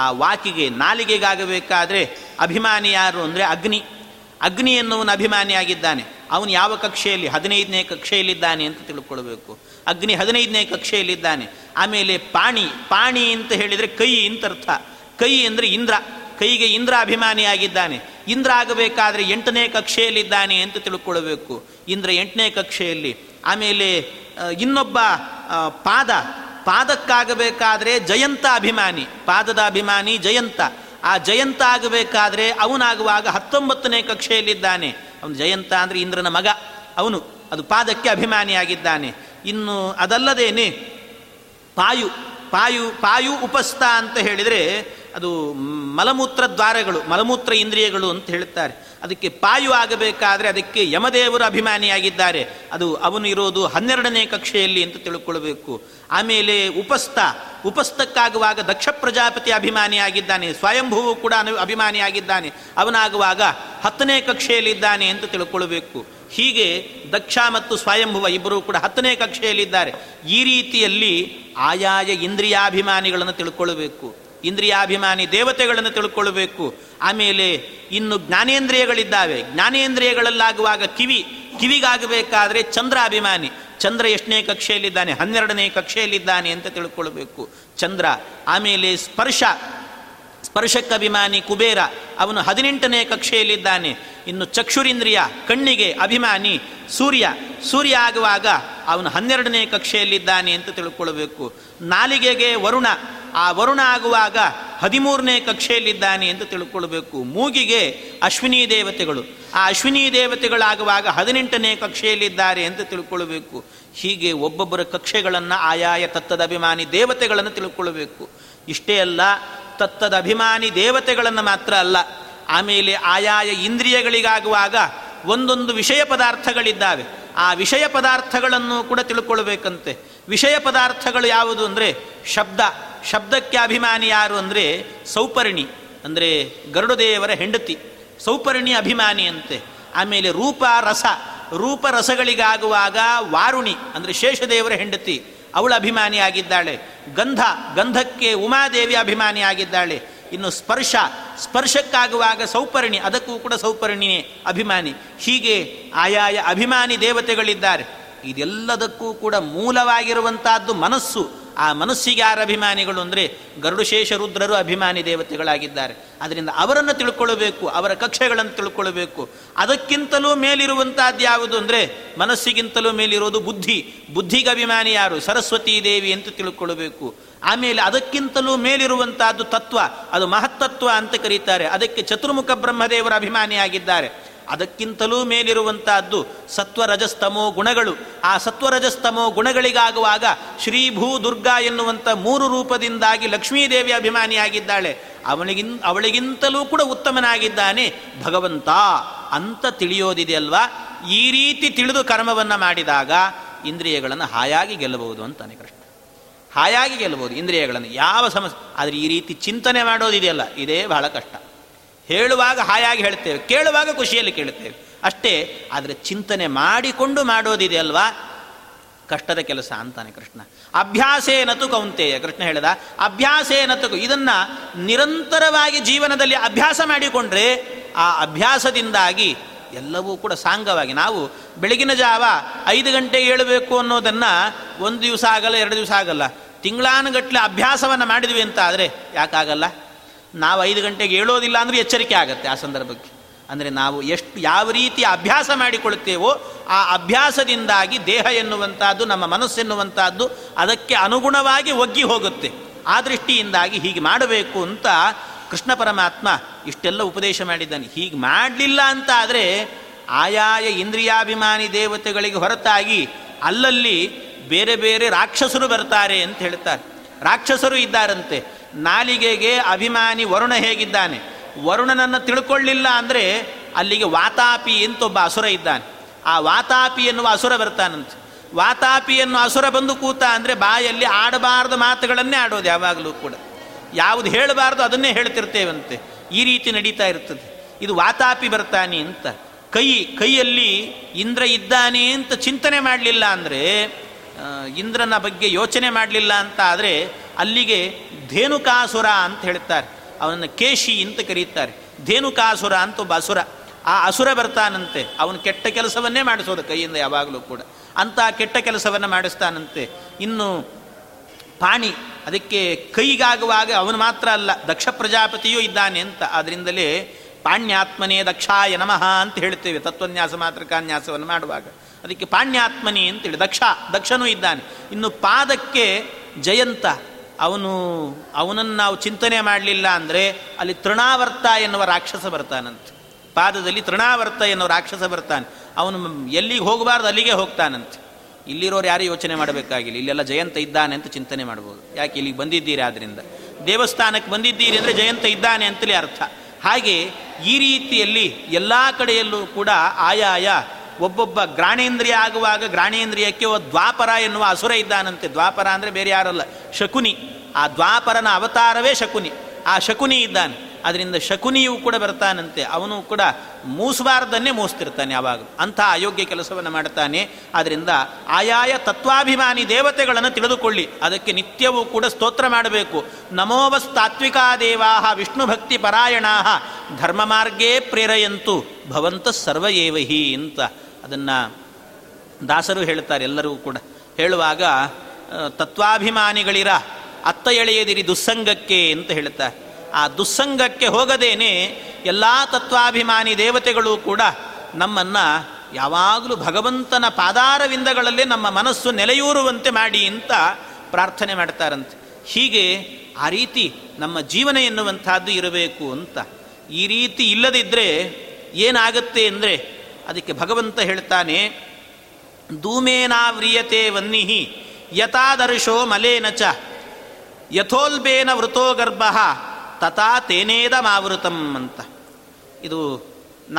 ಆ ವಾಕಿಗೆ, ನಾಲಿಗೆಗಾಗಬೇಕಾದರೆ ಅಭಿಮಾನಿ ಯಾರು ಅಂದರೆ ಅಗ್ನಿ. ಅಗ್ನಿ ಎನ್ನುವನು ಅಭಿಮಾನಿಯಾಗಿದ್ದಾನೆ. ಅವನು ಯಾವ ಕಕ್ಷೆಯಲ್ಲಿ? ಹದಿನೈದನೇ ಕಕ್ಷೆಯಲ್ಲಿದ್ದಾನೆ ಅಂತ ತಿಳ್ಕೊಳ್ಬೇಕು. ಅಗ್ನಿ ಹದಿನೈದನೇ ಕಕ್ಷೆಯಲ್ಲಿದ್ದಾನೆ. ಆಮೇಲೆ ಪಾಣಿ, ಪಾಣಿ ಅಂತ ಹೇಳಿದರೆ ಕೈ ಅಂತ ಅರ್ಥ. ಕೈ ಅಂದರೆ ಇಂದ್ರ, ಕೈಗೆ ಇಂದ್ರ ಅಭಿಮಾನಿಯಾಗಿದ್ದಾನೆ. ಇಂದ್ರ ಆಗಬೇಕಾದರೆ ಎಂಟನೇ ಕಕ್ಷೆಯಲ್ಲಿದ್ದಾನೆ ಅಂತ ತಿಳ್ಕೊಳ್ಬೇಕು. ಇಂದ್ರ ಎಂಟನೇ ಕಕ್ಷೆಯಲ್ಲಿ. ಆಮೇಲೆ ಇನ್ನೊಬ್ಬ ಪಾದ, ಪಾದಕ್ಕಾಗಬೇಕಾದರೆ ಜಯಂತ ಅಭಿಮಾನಿ, ಪಾದದ ಅಭಿಮಾನಿ ಜಯಂತ. ಆ ಜಯಂತ ಆಗಬೇಕಾದರೆ ಅವನಾಗುವಾಗ ಹತ್ತೊಂಬತ್ತನೇ ಕಕ್ಷೆಯಲ್ಲಿದ್ದಾನೆ. ಅವನು ಜಯಂತ ಅಂದರೆ ಇಂದ್ರನ ಮಗ ಅವನು. ಅದು ಪಾದಕ್ಕೆ ಅಭಿಮಾನಿಯಾಗಿದ್ದಾನೆ. ಇನ್ನು ಅದಲ್ಲದೇನೆ ಪಾಯು, ಪಾಯು ಪಾಯು ಉಪಸ್ಥ ಅಂತ ಹೇಳಿದರೆ ಅದು ಮಲಮೂತ್ರ ದ್ವಾರಗಳು, ಮಲಮೂತ್ರ ಇಂದ್ರಿಯಗಳು ಅಂತ ಹೇಳ್ತಾರೆ. ಅದಕ್ಕೆ ಪಾಯು ಆಗಬೇಕಾದರೆ ಅದಕ್ಕೆ ಯಮದೇವರು ಅಭಿಮಾನಿಯಾಗಿದ್ದಾರೆ. ಅದು ಅವನು ಇರೋದು ಹನ್ನೆರಡನೇ ಕಕ್ಷೆಯಲ್ಲಿ ಅಂತ ತಿಳ್ಕೊಳ್ಬೇಕು. ಆಮೇಲೆ ಉಪಸ್ಥ, ಉಪಸ್ಥಕ್ಕಾಗುವಾಗ ದಕ್ಷ ಪ್ರಜಾಪತಿ ಅಭಿಮಾನಿಯಾಗಿದ್ದಾನೆ. ಸ್ವಯಂಭುವು ಕೂಡ ಅಭಿಮಾನಿಯಾಗಿದ್ದಾನೆ. ಅವನಾಗುವಾಗ ಹತ್ತನೇ ಕಕ್ಷೆಯಲ್ಲಿದ್ದಾನೆ ಅಂತ ತಿಳ್ಕೊಳ್ಬೇಕು. ಹೀಗೆ ದಕ್ಷ ಮತ್ತು ಸ್ವಯಂಭುವ ಇಬ್ಬರೂ ಕೂಡ ಹತ್ತನೇ ಕಕ್ಷೆಯಲ್ಲಿದ್ದಾರೆ. ಈ ರೀತಿಯಲ್ಲಿ ಆಯಾಯ ಇಂದ್ರಿಯಾಭಿಮಾನಿಗಳನ್ನು ತಿಳ್ಕೊಳ್ಬೇಕು, ಇಂದ್ರಿಯಾಭಿಮಾನಿ ದೇವತೆಗಳನ್ನು ತಿಳ್ಕೊಳ್ಬೇಕು. ಆಮೇಲೆ ಇನ್ನು ಜ್ಞಾನೇಂದ್ರಿಯಗಳಿದ್ದಾವೆ. ಜ್ಞಾನೇಂದ್ರಿಯಗಳಲ್ಲಾಗುವಾಗ ಕಿವಿ, ಕಿವಿಗಾಗಬೇಕಾದರೆ ಚಂದ್ರ ಅಭಿಮಾನಿ. ಚಂದ್ರ ಎಷ್ಟನೇ ಕಕ್ಷೆಯಲ್ಲಿದ್ದಾನೆ? ಹನ್ನೆರಡನೇ ಕಕ್ಷೆಯಲ್ಲಿದ್ದಾನೆ ಅಂತ ತಿಳ್ಕೊಳ್ಬೇಕು ಚಂದ್ರ. ಆಮೇಲೆ ಸ್ಪರ್ಶ, ಸ್ಪರ್ಶಕ್ಕಭಿಮಾನಿ ಕುಬೇರ, ಅವನು ಹದಿನೆಂಟನೇ ಕಕ್ಷೆಯಲ್ಲಿದ್ದಾನೆ. ಇನ್ನು ಚಕ್ಷುರಿಂದ್ರಿಯ, ಕಣ್ಣಿಗೆ ಅಭಿಮಾನಿ ಸೂರ್ಯ. ಸೂರ್ಯ ಆಗುವಾಗ ಅವನು ಹನ್ನೆರಡನೇ ಕಕ್ಷೆಯಲ್ಲಿದ್ದಾನೆ ಅಂತ ತಿಳ್ಕೊಳ್ಬೇಕು. ನಾಲಿಗೆಗೆ ವರುಣ, ಆ ವರುಣ ಆಗುವಾಗ ಹದಿಮೂರನೇ ಕಕ್ಷೆಯಲ್ಲಿದ್ದಾನೆ ಎಂದು ತಿಳ್ಕೊಳ್ಬೇಕು. ಮೂಗಿಗೆ ಅಶ್ವಿನಿ ದೇವತೆಗಳು, ಆ ಅಶ್ವಿನಿ ದೇವತೆಗಳಾಗುವಾಗ ಹದಿನೆಂಟನೇ ಕಕ್ಷೆಯಲ್ಲಿದ್ದಾರೆ ಅಂತ ತಿಳ್ಕೊಳ್ಬೇಕು. ಹೀಗೆ ಒಬ್ಬೊಬ್ಬರ ಕಕ್ಷೆಗಳನ್ನು ಆಯಾಯ ತತ್ತದ ಅಭಿಮಾನಿ ದೇವತೆಗಳನ್ನು ತಿಳ್ಕೊಳ್ಬೇಕು. ಇಷ್ಟೇ ಅಲ್ಲ, ತತ್ತದ ಅಭಿಮಾನಿ ದೇವತೆಗಳನ್ನು ಮಾತ್ರ ಅಲ್ಲ, ಆಮೇಲೆ ಆಯಾಯ ಇಂದ್ರಿಯಗಳಿಗಾಗುವಾಗ ಒಂದೊಂದು ವಿಷಯ ಪದಾರ್ಥಗಳಿದ್ದಾವೆ, ಆ ವಿಷಯ ಪದಾರ್ಥಗಳನ್ನು ಕೂಡ ತಿಳ್ಕೊಳ್ಬೇಕಂತೆ. ವಿಷಯ ಪದಾರ್ಥಗಳು ಯಾವುದು ಅಂದರೆ ಶಬ್ದ. ಶಬ್ದಕ್ಕೆ ಅಭಿಮಾನಿ ಯಾರು ಅಂದರೆ ಸೌಪರ್ಣಿ, ಅಂದರೆ ಗರುಡದೇವರ ಹೆಂಡತಿ ಸೌಪರ್ಣಿ ಅಭಿಮಾನಿ ಅಂತೆ. ಆಮೇಲೆ ರೂಪ ರಸ, ರೂಪರಸಗಳಿಗಾಗುವಾಗ ವಾರುಣಿ ಅಂದರೆ ಶೇಷದೇವರ ಹೆಂಡತಿ, ಅವಳು ಅಭಿಮಾನಿಯಾಗಿದ್ದಾಳೆ. ಗಂಧ, ಗಂಧಕ್ಕೆ ಉಮಾದೇವಿ ಅಭಿಮಾನಿಯಾಗಿದ್ದಾಳೆ. ಇನ್ನು ಸ್ಪರ್ಶ, ಸ್ಪರ್ಶಕ್ಕಾಗುವಾಗ ಸೌಪರ್ಣಿ, ಅದಕ್ಕೂ ಕೂಡ ಸೌಪರ್ಣಿನೇ ಅಭಿಮಾನಿ. ಹೀಗೆ ಆಯಾಯ ಅಭಿಮಾನಿ ದೇವತೆಗಳಿದ್ದಾರೆ. ಇದೆಲ್ಲದಕ್ಕೂ ಕೂಡ ಮೂಲವಾಗಿರುವಂತಹದ್ದು ಮನಸ್ಸು. ಆ ಮನಸ್ಸಿಗೆ ಯಾರು ಅಭಿಮಾನಿಗಳು ಅಂದರೆ ಗರುಡಶೇಷ ರುದ್ರರು ಅಭಿಮಾನಿ ದೇವತೆಗಳಾಗಿದ್ದಾರೆ. ಅದರಿಂದ ಅವರನ್ನು ತಿಳ್ಕೊಳ್ಳಬೇಕು, ಅವರ ಕಕ್ಷೆಗಳನ್ನು ತಿಳ್ಕೊಳ್ಳಬೇಕು. ಅದಕ್ಕಿಂತಲೂ ಮೇಲಿರುವಂತಹದ್ದು ಯಾವುದು ಅಂದರೆ ಮನಸ್ಸಿಗಿಂತಲೂ ಮೇಲಿರೋದು ಬುದ್ಧಿ. ಬುದ್ಧಿಗೆ ಅಭಿಮಾನಿ ಯಾರು? ಸರಸ್ವತೀ ದೇವಿ ಅಂತ ತಿಳ್ಕೊಳ್ಳಬೇಕು. ಆಮೇಲೆ ಅದಕ್ಕಿಂತಲೂ ಮೇಲಿರುವಂತಹದ್ದು ತತ್ವ, ಅದು ಮಹತ್ತತ್ವ ಅಂತ ಕರೀತಾರೆ. ಅದಕ್ಕೆ ಚತುರ್ಮುಖ ಬ್ರಹ್ಮದೇವರ ಅಭಿಮಾನಿಯಾಗಿದ್ದಾರೆ. ಅದಕ್ಕಿಂತಲೂ ಮೇಲಿರುವಂತಹದ್ದು ಸತ್ವರಜಸ್ತಮೋ ಗುಣಗಳು. ಆ ಸತ್ವರಜಸ್ತಮೋ ಗುಣಗಳಿಗಾಗುವಾಗ ಶ್ರೀಭೂ ದುರ್ಗಾ ಎನ್ನುವಂಥ ಮೂರು ರೂಪದಿಂದಾಗಿ ಲಕ್ಷ್ಮೀದೇವಿ ಅಭಿಮಾನಿಯಾಗಿದ್ದಾಳೆ. ಅವನಿಗಿನ್ ಅವಳಿಗಿಂತಲೂ ಕೂಡ ಉತ್ತಮನಾಗಿದ್ದಾನೆ ಭಗವಂತ ಅಂತ ತಿಳಿಯೋದಿದೆಯಲ್ವಾ? ಈ ರೀತಿ ತಿಳಿದು ಕರ್ಮವನ್ನು ಮಾಡಿದಾಗ ಇಂದ್ರಿಯಗಳನ್ನು ಹಾಯಾಗಿ ಗೆಲ್ಲಬಹುದು ಅಂತಾನೆ ಕೃಷ್ಣ. ಹಾಯಾಗಿ ಗೆಲ್ಲಬಹುದು ಇಂದ್ರಿಯಗಳನ್ನು, ಯಾವ ಸಮಸ್ಯೆ. ಆದರೆ ಈ ರೀತಿ ಚಿಂತನೆ ಮಾಡೋದಿದೆಯಲ್ಲ, ಇದೇ ಬಹಳ ಕಷ್ಟ. ಹೇಳುವಾಗ ಹಾಯಾಗಿ ಹೇಳ್ತೇವೆ, ಕೇಳುವಾಗ ಖುಷಿಯಲ್ಲಿ ಕೇಳುತ್ತೇವೆ ಅಷ್ಟೇ. ಆದರೆ ಚಿಂತನೆ ಮಾಡಿಕೊಂಡು ಮಾಡೋದಿದೆ ಅಲ್ವಾ, ಕಷ್ಟದ ಕೆಲಸ ಅಂತಾನೆ ಕೃಷ್ಣ. ಅಭ್ಯಾಸೇನತು ಕೌಂತೆಯ, ಕೃಷ್ಣ ಹೇಳಿದ ಅಭ್ಯಾಸೇನತು. ಇದನ್ನು ನಿರಂತರವಾಗಿ ಜೀವನದಲ್ಲಿ ಅಭ್ಯಾಸ ಮಾಡಿಕೊಂಡ್ರೆ ಆ ಅಭ್ಯಾಸದಿಂದಾಗಿ ಎಲ್ಲವೂ ಕೂಡ ಸಾಂಗವಾಗಿ. ನಾವು ಬೆಳಗಿನ ಜಾವ ಐದು ಗಂಟೆಗೆ ಏಳಬೇಕು ಅನ್ನೋದನ್ನು ಒಂದು ದಿವಸ ಆಗಲ್ಲ, ಎರಡು ದಿವಸ ಆಗಲ್ಲ, ತಿಂಗಳಾನುಗಟ್ಟಲೆ ಅಭ್ಯಾಸವನ್ನು ಮಾಡಿದ್ವಿ ಅಂತ ಆದರೆ ಯಾಕಾಗಲ್ಲ? ನಾವು ಐದು ಗಂಟೆಗೆ ಏಳೋದಿಲ್ಲ ಅಂದರೆ ಎಚ್ಚರಿಕೆ ಆಗುತ್ತೆ ಆ ಸಂದರ್ಭಕ್ಕೆ. ಅಂದರೆ ನಾವು ಎಷ್ಟು ಯಾವ ರೀತಿ ಅಭ್ಯಾಸ ಮಾಡಿಕೊಳ್ಳುತ್ತೇವೋ ಆ ಅಭ್ಯಾಸದಿಂದಾಗಿ ದೇಹ ಎನ್ನುವಂಥದ್ದು, ನಮ್ಮ ಮನಸ್ಸೆನ್ನುವಂಥದ್ದು ಅದಕ್ಕೆ ಅನುಗುಣವಾಗಿ ಒಗ್ಗಿ ಹೋಗುತ್ತೆ. ಆ ದೃಷ್ಟಿಯಿಂದಾಗಿ ಹೀಗೆ ಮಾಡಬೇಕು ಅಂತ ಕೃಷ್ಣ ಪರಮಾತ್ಮ ಇಷ್ಟೆಲ್ಲ ಉಪದೇಶ ಮಾಡಿದ್ದಾನೆ. ಹೀಗೆ ಮಾಡಲಿಲ್ಲ ಅಂತ ಆದರೆ ಆಯಾಯ ಇಂದ್ರಿಯಾಭಿಮಾನಿ ದೇವತೆಗಳಿಗೆ ಹೊರತಾಗಿ ಅಲ್ಲಲ್ಲಿ ಬೇರೆ ಬೇರೆ ರಾಕ್ಷಸರು ಬರ್ತಾರೆ ಅಂತ ಹೇಳ್ತಾರೆ. ರಾಕ್ಷಸರು ಇದ್ದಾರಂತೆ. ನಾಲಿಗೆಗೆ ಅಭಿಮಾನಿ ವರುಣ ಹೇಗಿದ್ದಾನೆ, ವರುಣನನ್ನು ತಿಳ್ಕೊಳ್ಳಿಲ್ಲ ಅಂದರೆ ಅಲ್ಲಿಗೆ ವಾತಾಪಿ ಅಂತ ಒಬ್ಬ ಅಸುರ ಇದ್ದಾನೆ. ಆ ವಾತಾಪಿ ಎನ್ನುವ ಅಸುರ ಬರ್ತಾನಂತೆ. ವಾತಾಪಿ ಎನ್ನುವ ಅಸುರ ಬಂದು ಕೂತ ಅಂದರೆ ಬಾಯಲ್ಲಿ ಆಡಬಾರ್ದು ಮಾತುಗಳನ್ನೇ ಆಡೋದು, ಯಾವಾಗಲೂ ಕೂಡ ಯಾವುದು ಹೇಳಬಾರ್ದು ಅದನ್ನೇ ಹೇಳ್ತಿರ್ತೇವಂತೆ. ಈ ರೀತಿ ನಡೀತಾ ಇರ್ತದೆ. ಇದು ವಾತಾಪಿ ಬರ್ತಾನೆ ಅಂತ. ಕೈ, ಕೈಯಲ್ಲಿ ಇಂದ್ರ ಇದ್ದಾನೆ ಅಂತ ಚಿಂತನೆ ಮಾಡಲಿಲ್ಲ ಅಂದರೆ, ಇಂದ್ರನ ಬಗ್ಗೆ ಯೋಚನೆ ಮಾಡಲಿಲ್ಲ ಅಂತ ಆದರೆ ಅಲ್ಲಿಗೆ ಧೇನುಕಾಸುರ ಅಂತ ಹೇಳ್ತಾರೆ. ಅವನನ್ನು ಕೇಶಿ ಅಂತ ಕರೀತಾರೆ. ಧೇನುಕಾಸುರ ಅಂತ ಒಬ್ಬ ಅಸುರ, ಆ ಅಸುರ ಬರ್ತಾನಂತೆ. ಅವನು ಕೆಟ್ಟ ಕೆಲಸವನ್ನೇ ಮಾಡಿಸೋದು ಕೈಯಿಂದ ಯಾವಾಗಲೂ ಕೂಡ, ಅಂಥ ಕೆಟ್ಟ ಕೆಲಸವನ್ನು ಮಾಡಿಸ್ತಾನಂತೆ. ಇನ್ನು ಪಾಣಿ, ಅದಕ್ಕೆ ಕೈಗಾಗುವಾಗ ಅವನು ಮಾತ್ರ ಅಲ್ಲ, ದಕ್ಷ ಪ್ರಜಾಪತಿಯೂ ಇದ್ದಾನೆ ಅಂತ. ಆದ್ದರಿಂದಲೇ ಪಾಣ್ಯಾತ್ಮನೇ ದಕ್ಷಾಯ ನಮಃ ಅಂತ ಹೇಳ್ತೇವೆ ತತ್ವನ್ಯಾಸ ಮಾತೃಕಾನ್ಯಾಸವನ್ನು ಮಾಡುವಾಗ. ಅದಕ್ಕೆ ಪಾಣ್ಯಾತ್ಮನಿ ಅಂತೇಳಿ ದಕ್ಷ, ದಕ್ಷನೂ ಇದ್ದಾನೆ. ಇನ್ನು ಪಾದಕ್ಕೆ ಜಯಂತ, ಅವನು ಅವನನ್ನು ನಾವು ಚಿಂತನೆ ಮಾಡಲಿಲ್ಲ ಅಂದರೆ ಅಲ್ಲಿ ತೃಣಾವರ್ತ ಎನ್ನುವ ರಾಕ್ಷಸ ಬರ್ತಾನಂತೆ. ಪಾದದಲ್ಲಿ ತೃಣಾವರ್ತ ಎನ್ನುವ ರಾಕ್ಷಸ ಬರ್ತಾನೆ. ಅವನು ಎಲ್ಲಿಗೆ ಹೋಗಬಾರ್ದು ಅಲ್ಲಿಗೆ ಹೋಗ್ತಾನಂತೆ. ಇಲ್ಲಿರೋರು ಯಾರೂ ಯೋಚನೆ ಮಾಡಬೇಕಾಗಿಲ್ಲ, ಇಲ್ಲೆಲ್ಲ ಜಯಂತ ಇದ್ದಾನೆ ಅಂತ ಚಿಂತನೆ ಮಾಡ್ಬೋದು. ಯಾಕೆ ಇಲ್ಲಿಗೆ ಬಂದಿದ್ದೀರಿ, ಆದ್ದರಿಂದ ದೇವಸ್ಥಾನಕ್ಕೆ ಬಂದಿದ್ದೀರಿ ಅಂದರೆ ಜಯಂತ ಇದ್ದಾನೆ ಅಂತಲೇ ಅರ್ಥ. ಹಾಗೆ ಈ ರೀತಿಯಲ್ಲಿ ಎಲ್ಲ ಕಡೆಯಲ್ಲೂ ಕೂಡ ಆಯಾಯ ಒಬ್ಬೊಬ್ಬ ಗ್ರಾಣೇಂದ್ರಿಯ ಆಗುವಾಗ ಗ್ರಾಣೇಂದ್ರಿಯಕ್ಕೆ ದ್ವಾಪರ ಎನ್ನುವ ಅಸುರ ಇದ್ದಾನಂತೆ. ದ್ವಾಪರ ಅಂದರೆ ಬೇರೆ ಯಾರಲ್ಲ, ಶಕುನಿ. ಆ ದ್ವಾಪರನ ಅವತಾರವೇ ಶಕುನಿ. ಆ ಶಕುನಿ ಇದ್ದಾನೆ. ಅದರಿಂದ ಶಕುನಿಯೂ ಕೂಡ ಬರ್ತಾನಂತೆ. ಅವನು ಕೂಡ ಮೂಸಬಾರ್ದನ್ನೇ ಮೂಸ್ತಿರ್ತಾನೆ ಯಾವಾಗಲೂ, ಅಂಥ ಅಯೋಗ್ಯ ಕೆಲಸವನ್ನು ಮಾಡ್ತಾನೆ. ಆದ್ದರಿಂದ ಆಯಾಯ ತತ್ವಾಭಿಮಾನಿ ದೇವತೆಗಳನ್ನು ತಿಳಿದುಕೊಳ್ಳಿ. ಅದಕ್ಕೆ ನಿತ್ಯವೂ ಕೂಡ ಸ್ತೋತ್ರ ಮಾಡಬೇಕು. ನಮೋವಸ್ ತಾತ್ವಿಕಾ ದೇವಾಹ ವಿಷ್ಣು ಭಕ್ತಿ ಪರಾಯಣಾಹ ಧರ್ಮ ಮಾರ್ಗೇ ಪ್ರೇರಯಂತು ಭವಂತಃ ಸರ್ವಯೇವಹಿ ಅಂತ ಅದನ್ನು ದಾಸರು ಹೇಳ್ತಾರೆ. ಎಲ್ಲರೂ ಕೂಡ ಹೇಳುವಾಗ ತತ್ವಾಭಿಮಾನಿಗಳಿರ ಅತ್ತ ಎಳೆಯದಿರಿ ದುಸ್ಸಂಗಕ್ಕೆ ಅಂತ ಹೇಳ್ತಾರೆ. ಆ ದುಸ್ಸಂಗಕ್ಕೆ ಹೋಗದೇನೆ ಎಲ್ಲ ತತ್ವಾಭಿಮಾನಿ ದೇವತೆಗಳು ಕೂಡ ನಮ್ಮನ್ನು ಯಾವಾಗಲೂ ಭಗವಂತನ ಪಾದಾರವಿಂದಗಳಲ್ಲೇ ನಮ್ಮ ಮನಸ್ಸು ನೆಲೆಯೂರುವಂತೆ ಮಾಡಿ ಅಂತ ಪ್ರಾರ್ಥನೆ ಮಾಡ್ತಾರಂತೆ. ಹೀಗೆ ಆ ರೀತಿ ನಮ್ಮ ಜೀವನ ಎನ್ನುವಂಥದ್ದು ಇರಬೇಕು ಅಂತ. ಈ ರೀತಿ ಇಲ್ಲದಿದ್ದರೆ ಏನಾಗುತ್ತೆ ಅಂದರೆ, ಅದಕ್ಕೆ ಭಗವಂತ ಹೇಳ್ತಾನೆ, ಧೂಮೇನಾವ್ರಿಯತೆ ವನ್ನಿಹಿ ಯಥಾದರ್ಶೋ ಮಲೇನ ಚ ಯಥೋಲ್ಬೇನ ವೃತೋ ಗರ್ಭ ತಥಾ ತೇನೇದ ಮಾವೃತಂ ಅಂತ. ಇದು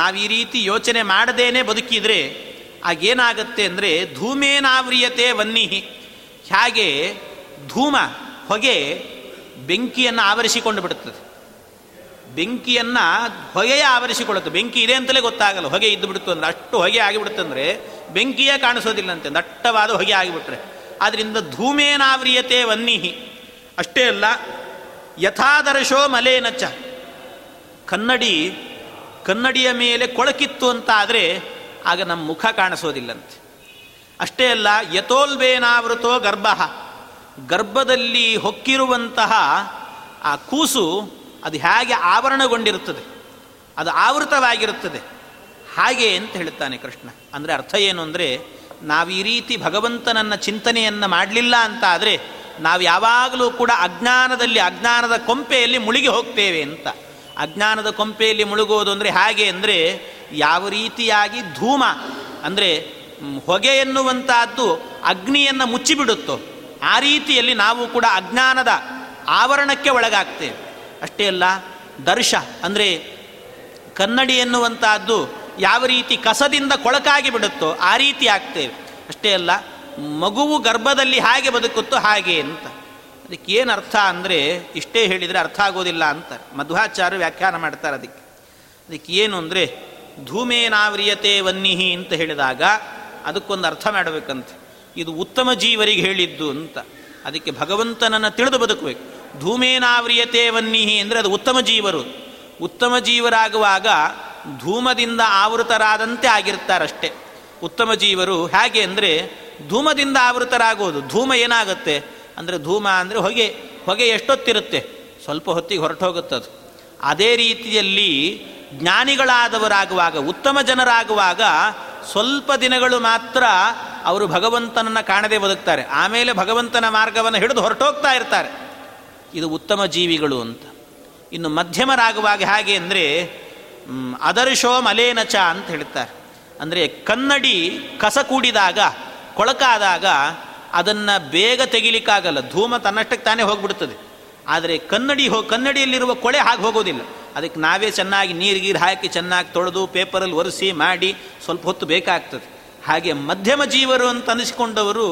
ನಾವೀ ರೀತಿ ಯೋಚನೆ ಮಾಡದೇನೆ ಬದುಕಿದರೆ ಆಗೇನಾಗತ್ತೆ ಅಂದರೆ, ಧೂಮೇನಾವ್ರಿಯತೆ ವನ್ನಿಹಿ, ಹಾಗೆ ಧೂಮ ಹೊಗೆ ಬೆಂಕಿಯನ್ನು ಆವರಿಸಿಕೊಂಡು ಬಿಡುತ್ತದೆ. ಬೆಂಕಿಯನ್ನು ಹೊಗೆಯ ಆವರಿಸಿಕೊಳ್ಳುತ್ತೆ. ಬೆಂಕಿ ಇದೆ ಅಂತಲೇ ಗೊತ್ತಾಗಲ್ಲ, ಹೊಗೆ ಇದ್ದು ಬಿಡ್ತು ಅಂದರೆ. ಅಷ್ಟು ಹೊಗೆ ಆಗಿಬಿಡುತ್ತಂದರೆ ಬೆಂಕಿಯೇ ಕಾಣಿಸೋದಿಲ್ಲ ಅಂತೆ, ದಟ್ಟವಾದ ಹೊಗೆ ಆಗಿಬಿಟ್ರೆ. ಆದ್ದರಿಂದ ಧೂಮೇನಾವ್ರಿಯತೆ ವನ್ನಿಹಿ. ಅಷ್ಟೇ ಅಲ್ಲ, ಯಥಾದರ್ಶೋ ಮಲೇನಚ, ಕನ್ನಡಿ ಕನ್ನಡಿಯ ಮೇಲೆ ಕೊಳಕಿತ್ತು ಅಂತ ಆದರೆ ಆಗ ನಮ್ಮ ಮುಖ ಕಾಣಿಸೋದಿಲ್ಲಂತೆ. ಅಷ್ಟೇ ಅಲ್ಲ, ಯಥೋಲ್ಬೇನಾವೃತೋ ಗರ್ಭ, ಗರ್ಭದಲ್ಲಿ ಹೊಕ್ಕಿರುವಂತಹ ಆ ಕೂಸು ಅದು ಹೇಗೆ ಆವರಣಗೊಂಡಿರುತ್ತದೆ, ಅದು ಆವೃತವಾಗಿರುತ್ತದೆ ಹಾಗೆ ಅಂತ ಹೇಳ್ತಾನೆ ಕೃಷ್ಣ. ಅಂದರೆ ಅರ್ಥ ಏನು ಅಂದರೆ, ನಾವು ಈ ರೀತಿ ಭಗವಂತನನ್ನ ಚಿಂತನೆಯನ್ನು ಮಾಡಲಿಲ್ಲ ಅಂತ ಆದರೆ ನಾವು ಯಾವಾಗಲೂ ಕೂಡ ಅಜ್ಞಾನದಲ್ಲಿ, ಅಜ್ಞಾನದ ಕೊಂಪೆಯಲ್ಲಿ ಮುಳುಗಿ ಹೋಗ್ತೇವೆ ಅಂತ. ಅಜ್ಞಾನದ ಕೊಂಪೆಯಲ್ಲಿ ಮುಳುಗೋದು ಅಂದರೆ ಹೇಗೆ ಅಂದರೆ, ಯಾವ ರೀತಿಯಾಗಿ ಧೂಮ ಅಂದರೆ ಹೊಗೆ ಎನ್ನುವಂಥದ್ದು ಅಗ್ನಿಯನ್ನು ಮುಚ್ಚಿಬಿಡುತ್ತೋ ಆ ರೀತಿಯಲ್ಲಿ ನಾವು ಕೂಡ ಅಜ್ಞಾನದ ಆವರಣಕ್ಕೆ ಒಳಗಾಗ್ತೇವೆ. ಅಷ್ಟೇ ಅಲ್ಲ, ದರ್ಶ ಅಂದರೆ ಕನ್ನಡಿ ಎನ್ನುವಂಥದ್ದು ಯಾವ ರೀತಿ ಕಸದಿಂದ ಕೊಳಕಾಗಿ ಬಿಡುತ್ತೋ ಆ ರೀತಿ ಆಗ್ತೇವೆ. ಅಷ್ಟೇ ಅಲ್ಲ, ಮಗುವು ಗರ್ಭದಲ್ಲಿ ಹಾಗೆ ಬದುಕುತ್ತೋ ಹಾಗೆ ಅಂತ. ಅದಕ್ಕೆ ಏನು ಅರ್ಥ ಅಂದರೆ, ಇಷ್ಟೇ ಹೇಳಿದರೆ ಅರ್ಥ ಆಗೋದಿಲ್ಲ ಅಂತಾರೆ ಮಧ್ವಾಚಾರ್ಯರು, ವ್ಯಾಖ್ಯಾನ ಮಾಡ್ತಾರೆ. ಅದಕ್ಕೆ ಅದಕ್ಕೆ ಏನು ಅಂದರೆ, ಧೂಮೇನಾವ್ರಿಯತೆ ವನ್ನಿಹಿ ಅಂತ ಹೇಳಿದಾಗ ಅದಕ್ಕೊಂದು ಅರ್ಥ ಮಾಡಬೇಕಂತೆ. ಇದು ಉತ್ತಮ ಜೀವರಿಗೆ ಹೇಳಿದ್ದು ಅಂತ. ಅದಕ್ಕೆ ಭಗವಂತನನ್ನು ತಿಳಿದು ಬದುಕಬೇಕು. ಧೂಮೇನಾವ್ರಿಯತೆ ವನ್ನಿಹಿ ಅಂದರೆ ಅದು ಉತ್ತಮ ಜೀವರು. ಉತ್ತಮ ಜೀವರಾಗುವಾಗ ಧೂಮದಿಂದ ಆವೃತರಾದಂತೆ ಆಗಿರ್ತಾರಷ್ಟೇ. ಉತ್ತಮ ಜೀವರು ಹೇಗೆ ಅಂದರೆ ಧೂಮದಿಂದ ಆವೃತರಾಗೋದು. ಧೂಮ ಏನಾಗುತ್ತೆ ಅಂದರೆ, ಧೂಮ ಅಂದರೆ ಹೊಗೆ. ಹೊಗೆ ಎಷ್ಟೊತ್ತಿರುತ್ತೆ, ಸ್ವಲ್ಪ ಹೊತ್ತಿಗೆ ಹೊರಟೋಗುತ್ತದು. ಅದೇ ರೀತಿಯಲ್ಲಿ ಜ್ಞಾನಿಗಳಾದವರಾಗುವಾಗ, ಉತ್ತಮ ಜನರಾಗುವಾಗ ಸ್ವಲ್ಪ ದಿನಗಳು ಮಾತ್ರ ಅವರು ಭಗವಂತನನ್ನು ಕಾಣದೇ ಬದುಕ್ತಾರೆ. ಆಮೇಲೆ ಭಗವಂತನ ಮಾರ್ಗವನ್ನು ಹಿಡಿದು ಹೊರಟೋಗ್ತಾ ಇರ್ತಾರೆ. ಇದು ಉತ್ತಮ ಜೀವಿಗಳು ಅಂತ. ಇನ್ನು ಮಧ್ಯಮರಾಗುವಾಗ ಹೇಗೆ ಅಂದರೆ, ಅದರ್ಶೋ ಮಲೇನಚ ಅಂತ ಹೇಳ್ತಾರೆ. ಅಂದರೆ ಕನ್ನಡಿ ಕಸ ಕೂಡಿದಾಗ, ಕೊಳಕಾದಾಗ ಅದನ್ನು ಬೇಗ ತೆಗಿಲಿಕ್ಕಾಗಲ್ಲ. ಧೂಮ ತನ್ನಷ್ಟಕ್ಕೆ ತಾನೇ ಹೋಗಿಬಿಡ್ತದೆ. ಆದರೆ ಕನ್ನಡಿ ಹೋ ಕನ್ನಡಿಯಲ್ಲಿರುವ ಕೊಳೆ ಹಾಗೆ ಹೋಗೋದಿಲ್ಲ. ಅದಕ್ಕೆ ನಾವೇ ಚೆನ್ನಾಗಿ ನೀರು ಗೀರು ಹಾಕಿ ಚೆನ್ನಾಗಿ ತೊಳೆದು ಪೇಪರಲ್ಲಿ ಒರೆಸಿ ಮಾಡಿ ಸ್ವಲ್ಪ ಹೊತ್ತು ಬೇಕಾಗ್ತದೆ. ಹಾಗೆ ಮಧ್ಯಮ ಜೀವರು ಅಂತ ಅನಿಸಿಕೊಂಡವರು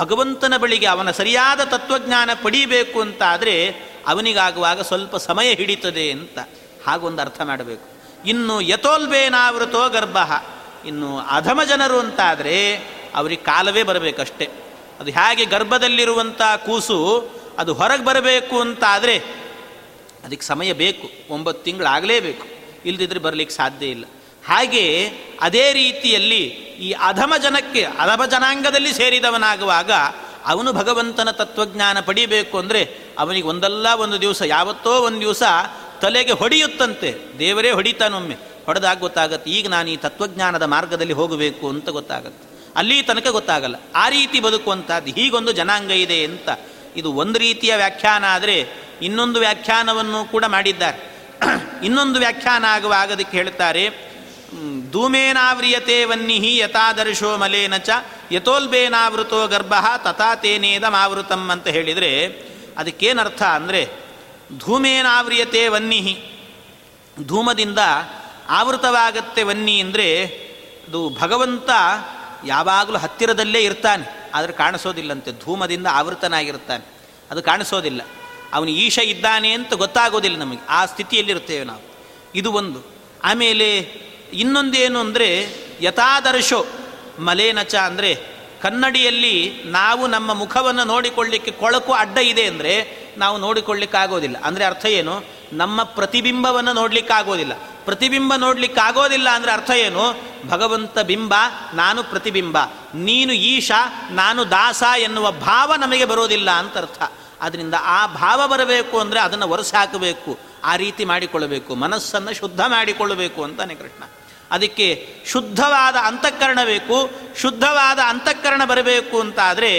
ಭಗವಂತನ ಬಳಿಗೆ ಅವನ ಸರಿಯಾದ ತತ್ವಜ್ಞಾನ ಪಡೀಬೇಕು ಅಂತ ಆದರೆ ಅವನಿಗಾಗುವಾಗ ಸ್ವಲ್ಪ ಸಮಯ ಹಿಡಿತದೆ ಅಂತ ಹಾಗೊಂದು ಅರ್ಥ ಮಾಡಬೇಕು. ಇನ್ನು ಯಥೋಲ್ಬೇನಾವೃತೋ ಗರ್ಭ, ಇನ್ನು ಅಧಮ ಜನರು ಅಂತ ಆದರೆ ಅವರಿಗೆ ಕಾಲವೇ ಬರಬೇಕಷ್ಟೆ. ಅದು ಹೇಗೆ ಗರ್ಭದಲ್ಲಿರುವಂಥ ಕೂಸು ಅದು ಹೊರಗೆ ಬರಬೇಕು ಅಂತ ಆದರೆ ಅದಕ್ಕೆ ಸಮಯ ಬೇಕು, ಒಂಬತ್ತು ತಿಂಗಳಾಗಲೇಬೇಕು, ಇಲ್ಲದಿದ್ದರೆ ಬರಲಿಕ್ಕೆ ಸಾಧ್ಯ ಇಲ್ಲ. ಹಾಗೆ ಅದೇ ರೀತಿಯಲ್ಲಿ ಈ ಅಧಮ ಜನಕ್ಕೆ, ಅಧಮ ಜನಾಂಗದಲ್ಲಿ ಸೇರಿದವನಾಗುವಾಗ ಅವನು ಭಗವಂತನ ತತ್ವಜ್ಞಾನ ಪಡಿಬೇಕು ಅಂದರೆ ಅವನಿಗೆ ಒಂದಲ್ಲ ಒಂದು ದಿವಸ, ಯಾವತ್ತೋ ಒಂದು ದಿವಸ ತಲೆಗೆ ಹೊಡೆಯುತ್ತಂತೆ. ದೇವರೇ ಹೊಡಿತಾನೊಮ್ಮೆ, ಹೊಡೆದಾಗ ಗೊತ್ತಾಗತ್ತೆ ಈಗ ನಾನು ಈ ತತ್ವಜ್ಞಾನದ ಮಾರ್ಗದಲ್ಲಿ ಹೋಗಬೇಕು ಅಂತ ಗೊತ್ತಾಗತ್ತೆ. ಅಲ್ಲಿ ತನಕ ಗೊತ್ತಾಗಲ್ಲ. ಆ ರೀತಿ ಬದುಕುವಂಥದ್ದು ಹೀಗೊಂದು ಜನಾಂಗ ಇದೆ ಅಂತ. ಇದು ಒಂದು ರೀತಿಯ ವ್ಯಾಖ್ಯಾನ. ಆದರೆ ಇನ್ನೊಂದು ವ್ಯಾಖ್ಯಾನವನ್ನು ಕೂಡ ಮಾಡಿದ್ದಾರೆ. ಇನ್ನೊಂದು ವ್ಯಾಖ್ಯಾನ ಆಗುವಾಗ ಅದಕ್ಕೆ ಹೇಳ್ತಾರೆ, ಧೂಮೇನಾವ್ರಿಯತೆ ವನ್ನಿಹಿ ಯಥಾದರ್ಶೋ ಮಲೇನ ಚ ಯಥೋಲ್ಬೇನಾವೃತೋ ಗರ್ಭ ತಥಾ ತೇನೇದ ಮಾವೃತಂ ಅಂತ ಹೇಳಿದರೆ ಅದಕ್ಕೇನರ್ಥ ಅಂದರೆ, ಧೂಮೇನಾವ್ರಿಯತೆ ವನ್ನಿಹಿ, ಧೂಮದಿಂದ ಆವೃತವಾಗತ್ತೆ ವನ್ನಿ ಅಂದರೆ ಅದು ಭಗವಂತ ಯಾವಾಗಲೂ ಹತ್ತಿರದಲ್ಲೇ ಇರ್ತಾನೆ, ಆದರೆ ಕಾಣಿಸೋದಿಲ್ಲಂತೆ. ಧೂಮದಿಂದ ಆವೃತನಾಗಿರ್ತಾನೆ, ಅದು ಕಾಣಿಸೋದಿಲ್ಲ. ಅವನು ಈಶ ಇದ್ದಾನೆ ಅಂತ ಗೊತ್ತಾಗೋದಿಲ್ಲ ನಮಗೆ, ಆ ಸ್ಥಿತಿಯಲ್ಲಿರ್ತೇವೆ ನಾವು. ಇದು ಒಂದು. ಆಮೇಲೆ ಇನ್ನೊಂದೇನು ಅಂದರೆ, ಯಥಾದರ್ಶೋ ಮಲೇನಚ ಅಂದರೆ ಕನ್ನಡಿಯಲ್ಲಿ ನಾವು ನಮ್ಮ ಮುಖವನ್ನು ನೋಡಿಕೊಳ್ಳಿಕ್ಕೆ ಕೊಳಕು ಅಡ್ಡ ಇದೆ ಅಂದರೆ ನಾವು ನೋಡಿಕೊಳ್ಳಿಕ್ಕಾಗೋದಿಲ್ಲ. ಅಂದರೆ ಅರ್ಥ ಏನು, ನಮ್ಮ ಪ್ರತಿಬಿಂಬವನ್ನು ನೋಡಲಿಕ್ಕಾಗೋದಿಲ್ಲ. ಪ್ರತಿಬಿಂಬ ನೋಡಲಿಕ್ಕಾಗೋದಿಲ್ಲ ಅಂದರೆ ಅರ್ಥ ಏನು, ಭಗವಂತ ಬಿಂಬ, ನಾನು ಪ್ರತಿಬಿಂಬ, ನೀನು ಈಶ, ನಾನು ದಾಸ ಎನ್ನುವ ಭಾವ ನಮಗೆ ಬರೋದಿಲ್ಲ ಅಂತ ಅರ್ಥ. ಆದ್ದರಿಂದ ಆ ಭಾವ ಬರಬೇಕು ಅಂದರೆ ಅದನ್ನು ಒರೆಸಿ ಹಾಕಬೇಕು, ಆ ರೀತಿ ಮಾಡಿಕೊಳ್ಳಬೇಕು, ಮನಸ್ಸನ್ನು ಶುದ್ಧ ಮಾಡಿಕೊಳ್ಳಬೇಕು ಅಂತಾನೆ ಕೃಷ್ಣ. ಅದಕ್ಕೆ ಶುದ್ಧವಾದ ಅಂತಃಕರಣ ಬೇಕು. ಶುದ್ಧವಾದ ಅಂತಃಕರಣ ಬರಬೇಕು ಅಂತಾದರೆ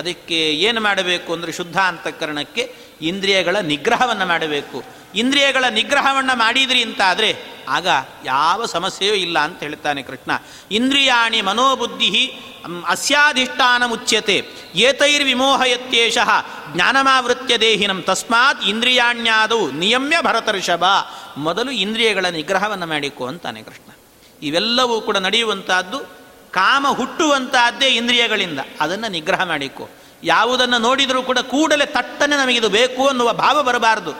ಅದಕ್ಕೆ ಏನು ಮಾಡಬೇಕು ಅಂದರೆ, ಶುದ್ಧ ಅಂತಃಕರಣಕ್ಕೆ ಇಂದ್ರಿಯಗಳ ನಿಗ್ರಹವನ್ನು ಮಾಡಬೇಕು. ಇಂದ್ರಿಯಗಳ ನಿಗ್ರಹವನ್ನು ಮಾಡಿದ್ರಿ ಅಂತಾದರೆ ಆಗ ಯಾವ ಸಮಸ್ಯೆಯೂ ಇಲ್ಲ ಅಂತ ಹೇಳ್ತಾನೆ ಕೃಷ್ಣ. ಇಂದ್ರಿಯಾಣಿ ಮನೋಬುದ್ಧಿ ಅಸ್ಯಾಧಿಷ್ಠಾನ ಮುಚ್ಯತೆ ಏತೈರ್ವಿಮೋಹಯತ್ಯೇಷ ಜ್ಞಾನಮಾವೃತ್ಯ ದೇಹಿನಂ ತಸ್ಮಾತ್ ಇಂದ್ರಿಯಾಣ್ಯಾದವು ನಿಯಮ್ಯ ಭರತರ್ಷಭ. ಮೊದಲು ಇಂದ್ರಿಯಗಳ ನಿಗ್ರಹವನ್ನು ಮಾಡಿಕೋ ಅಂತಾನೆ ಕೃಷ್ಣ. ಇವೆಲ್ಲವೂ ಕೂಡ ನಡೆಯುವಂತಹದ್ದು, ಕಾಮ ಹುಟ್ಟುವಂತಹದ್ದೇ ಇಂದ್ರಿಯಗಳಿಂದ. ಅದನ್ನು ನಿಗ್ರಹ ಮಾಡಿಕೋ. ಯಾವುದನ್ನು ನೋಡಿದರೂ ಕೂಡ ಕೂಡಲೇ ತಟ್ಟನೆ ನಮಗಿದು ಬೇಕು ಅನ್ನುವ ಭಾವ ಬರಬಾರದು.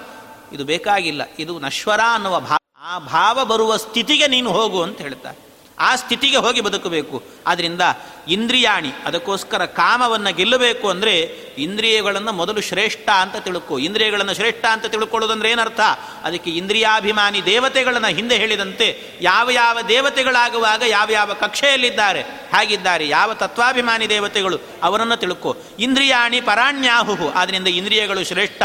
ಇದು ಬೇಕಾಗಿಲ್ಲ, ಇದು ನಶ್ವರ ಅನ್ನುವ ಭಾವ, ಆ ಭಾವ ಬರುವ ಸ್ಥಿತಿಗೆ ನೀನು ಹೋಗು ಅಂತ ಹೇಳ್ತಾರೆ. ಆ ಸ್ಥಿತಿಗೆ ಹೋಗಿ ಬದುಕಬೇಕು. ಆದ್ದರಿಂದ ಇಂದ್ರಿಯಾಣಿ, ಅದಕ್ಕೋಸ್ಕರ ಕಾಮವನ್ನು ಗೆಲ್ಲಬೇಕು ಅಂದರೆ ಇಂದ್ರಿಯಗಳನ್ನು ಮೊದಲು ಶ್ರೇಷ್ಠ ಅಂತ ತಿಳ್ಕೊ. ಇಂದ್ರಿಯಗಳನ್ನು ಶ್ರೇಷ್ಠ ಅಂತ ತಿಳ್ಕೊಳ್ಳೋದಂದ್ರೆ ಏನರ್ಥ? ಅದಕ್ಕೆ ಇಂದ್ರಿಯಾಭಿಮಾನಿ ದೇವತೆಗಳನ್ನು ಹಿಂದೆ ಹೇಳಿದಂತೆ ಯಾವ ಯಾವ ದೇವತೆಗಳಾಗುವಾಗ ಯಾವ ಯಾವ ಕಕ್ಷೆಯಲ್ಲಿದ್ದಾರೆ ಹಾಗಿದ್ದಾರೆ, ಯಾವ ತತ್ವಾಭಿಮಾನಿ ದೇವತೆಗಳು ಅವರನ್ನು ತಿಳ್ಕೊ. ಇಂದ್ರಿಯಾಣಿ ಪರಾಣ್ಯಾಹುಹು, ಆದ್ದರಿಂದ ಇಂದ್ರಿಯಗಳು ಶ್ರೇಷ್ಠ.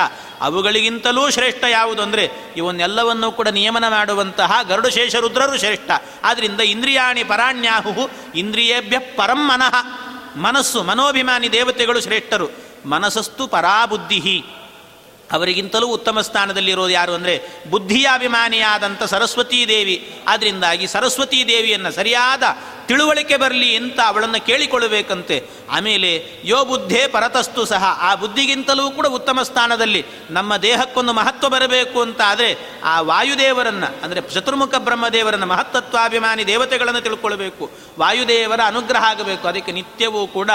ಅವುಗಳಿಗಿಂತಲೂ ಶ್ರೇಷ್ಠ ಯಾವುದು ಅಂದರೆ ಇವನ್ನೆಲ್ಲವನ್ನೂ ಕೂಡ ನಿಯಮನ ಮಾಡುವಂತಹ ಗರುಡ ಶೇಷರುದ್ರರು ಶ್ರೇಷ್ಠ. ಆದ್ದರಿಂದ ಇಂದ್ರಿಯಾಣಿ ಪರಾಣ್ಯಾಹುಹು, ಇಂದ್ರಿಯೇಭ್ಯ ಪರಂ ಮನಃ, ಮನಸ್ಸು ಮನೋಭಿಮಾನಿ ದೇವತೆಗಳು ಶ್ರೇಷ್ಠರು. ಮನಸ್ಸಸ್ತು ಪರಾಬುದ್ಧಿ, ಅವರಿಗಿಂತಲೂ ಉತ್ತಮ ಸ್ಥಾನದಲ್ಲಿರೋದು ಯಾರು ಅಂದರೆ ಬುದ್ಧಿಯಾಭಿಮಾನಿಯಾದಂಥ ಸರಸ್ವತೀ ದೇವಿ. ಆದ್ದರಿಂದಾಗಿ ಸರಸ್ವತೀ ದೇವಿಯನ್ನು ಸರಿಯಾದ ತಿಳುವಳಿಕೆ ಬರಲಿ ಅಂತ ಅವಳನ್ನು ಕೇಳಿಕೊಳ್ಳಬೇಕಂತೆ. ಆಮೇಲೆ ಯೋ ಬುದ್ಧೇ ಪರತಸ್ತು ಸಹ, ಆ ಬುದ್ಧಿಗಿಂತಲೂ ಕೂಡ ಉತ್ತಮ ಸ್ಥಾನದಲ್ಲಿ ನಮ್ಮ ದೇಹಕ್ಕೊಂದು ಮಹತ್ವ ಬರಬೇಕು ಅಂತ ಆದರೆ ಆ ವಾಯುದೇವರನ್ನು ಅಂದರೆ ಚತುರ್ಮುಖ ಬ್ರಹ್ಮದೇವರನ್ನು ಮಹತ್ತತ್ವಾಭಿಮಾನಿ ದೇವತೆಗಳನ್ನು ತಿಳ್ಕೊಳ್ಬೇಕು. ವಾಯುದೇವರ ಅನುಗ್ರಹ ಆಗಬೇಕು. ಅದಕ್ಕೆ ನಿತ್ಯವೂ ಕೂಡ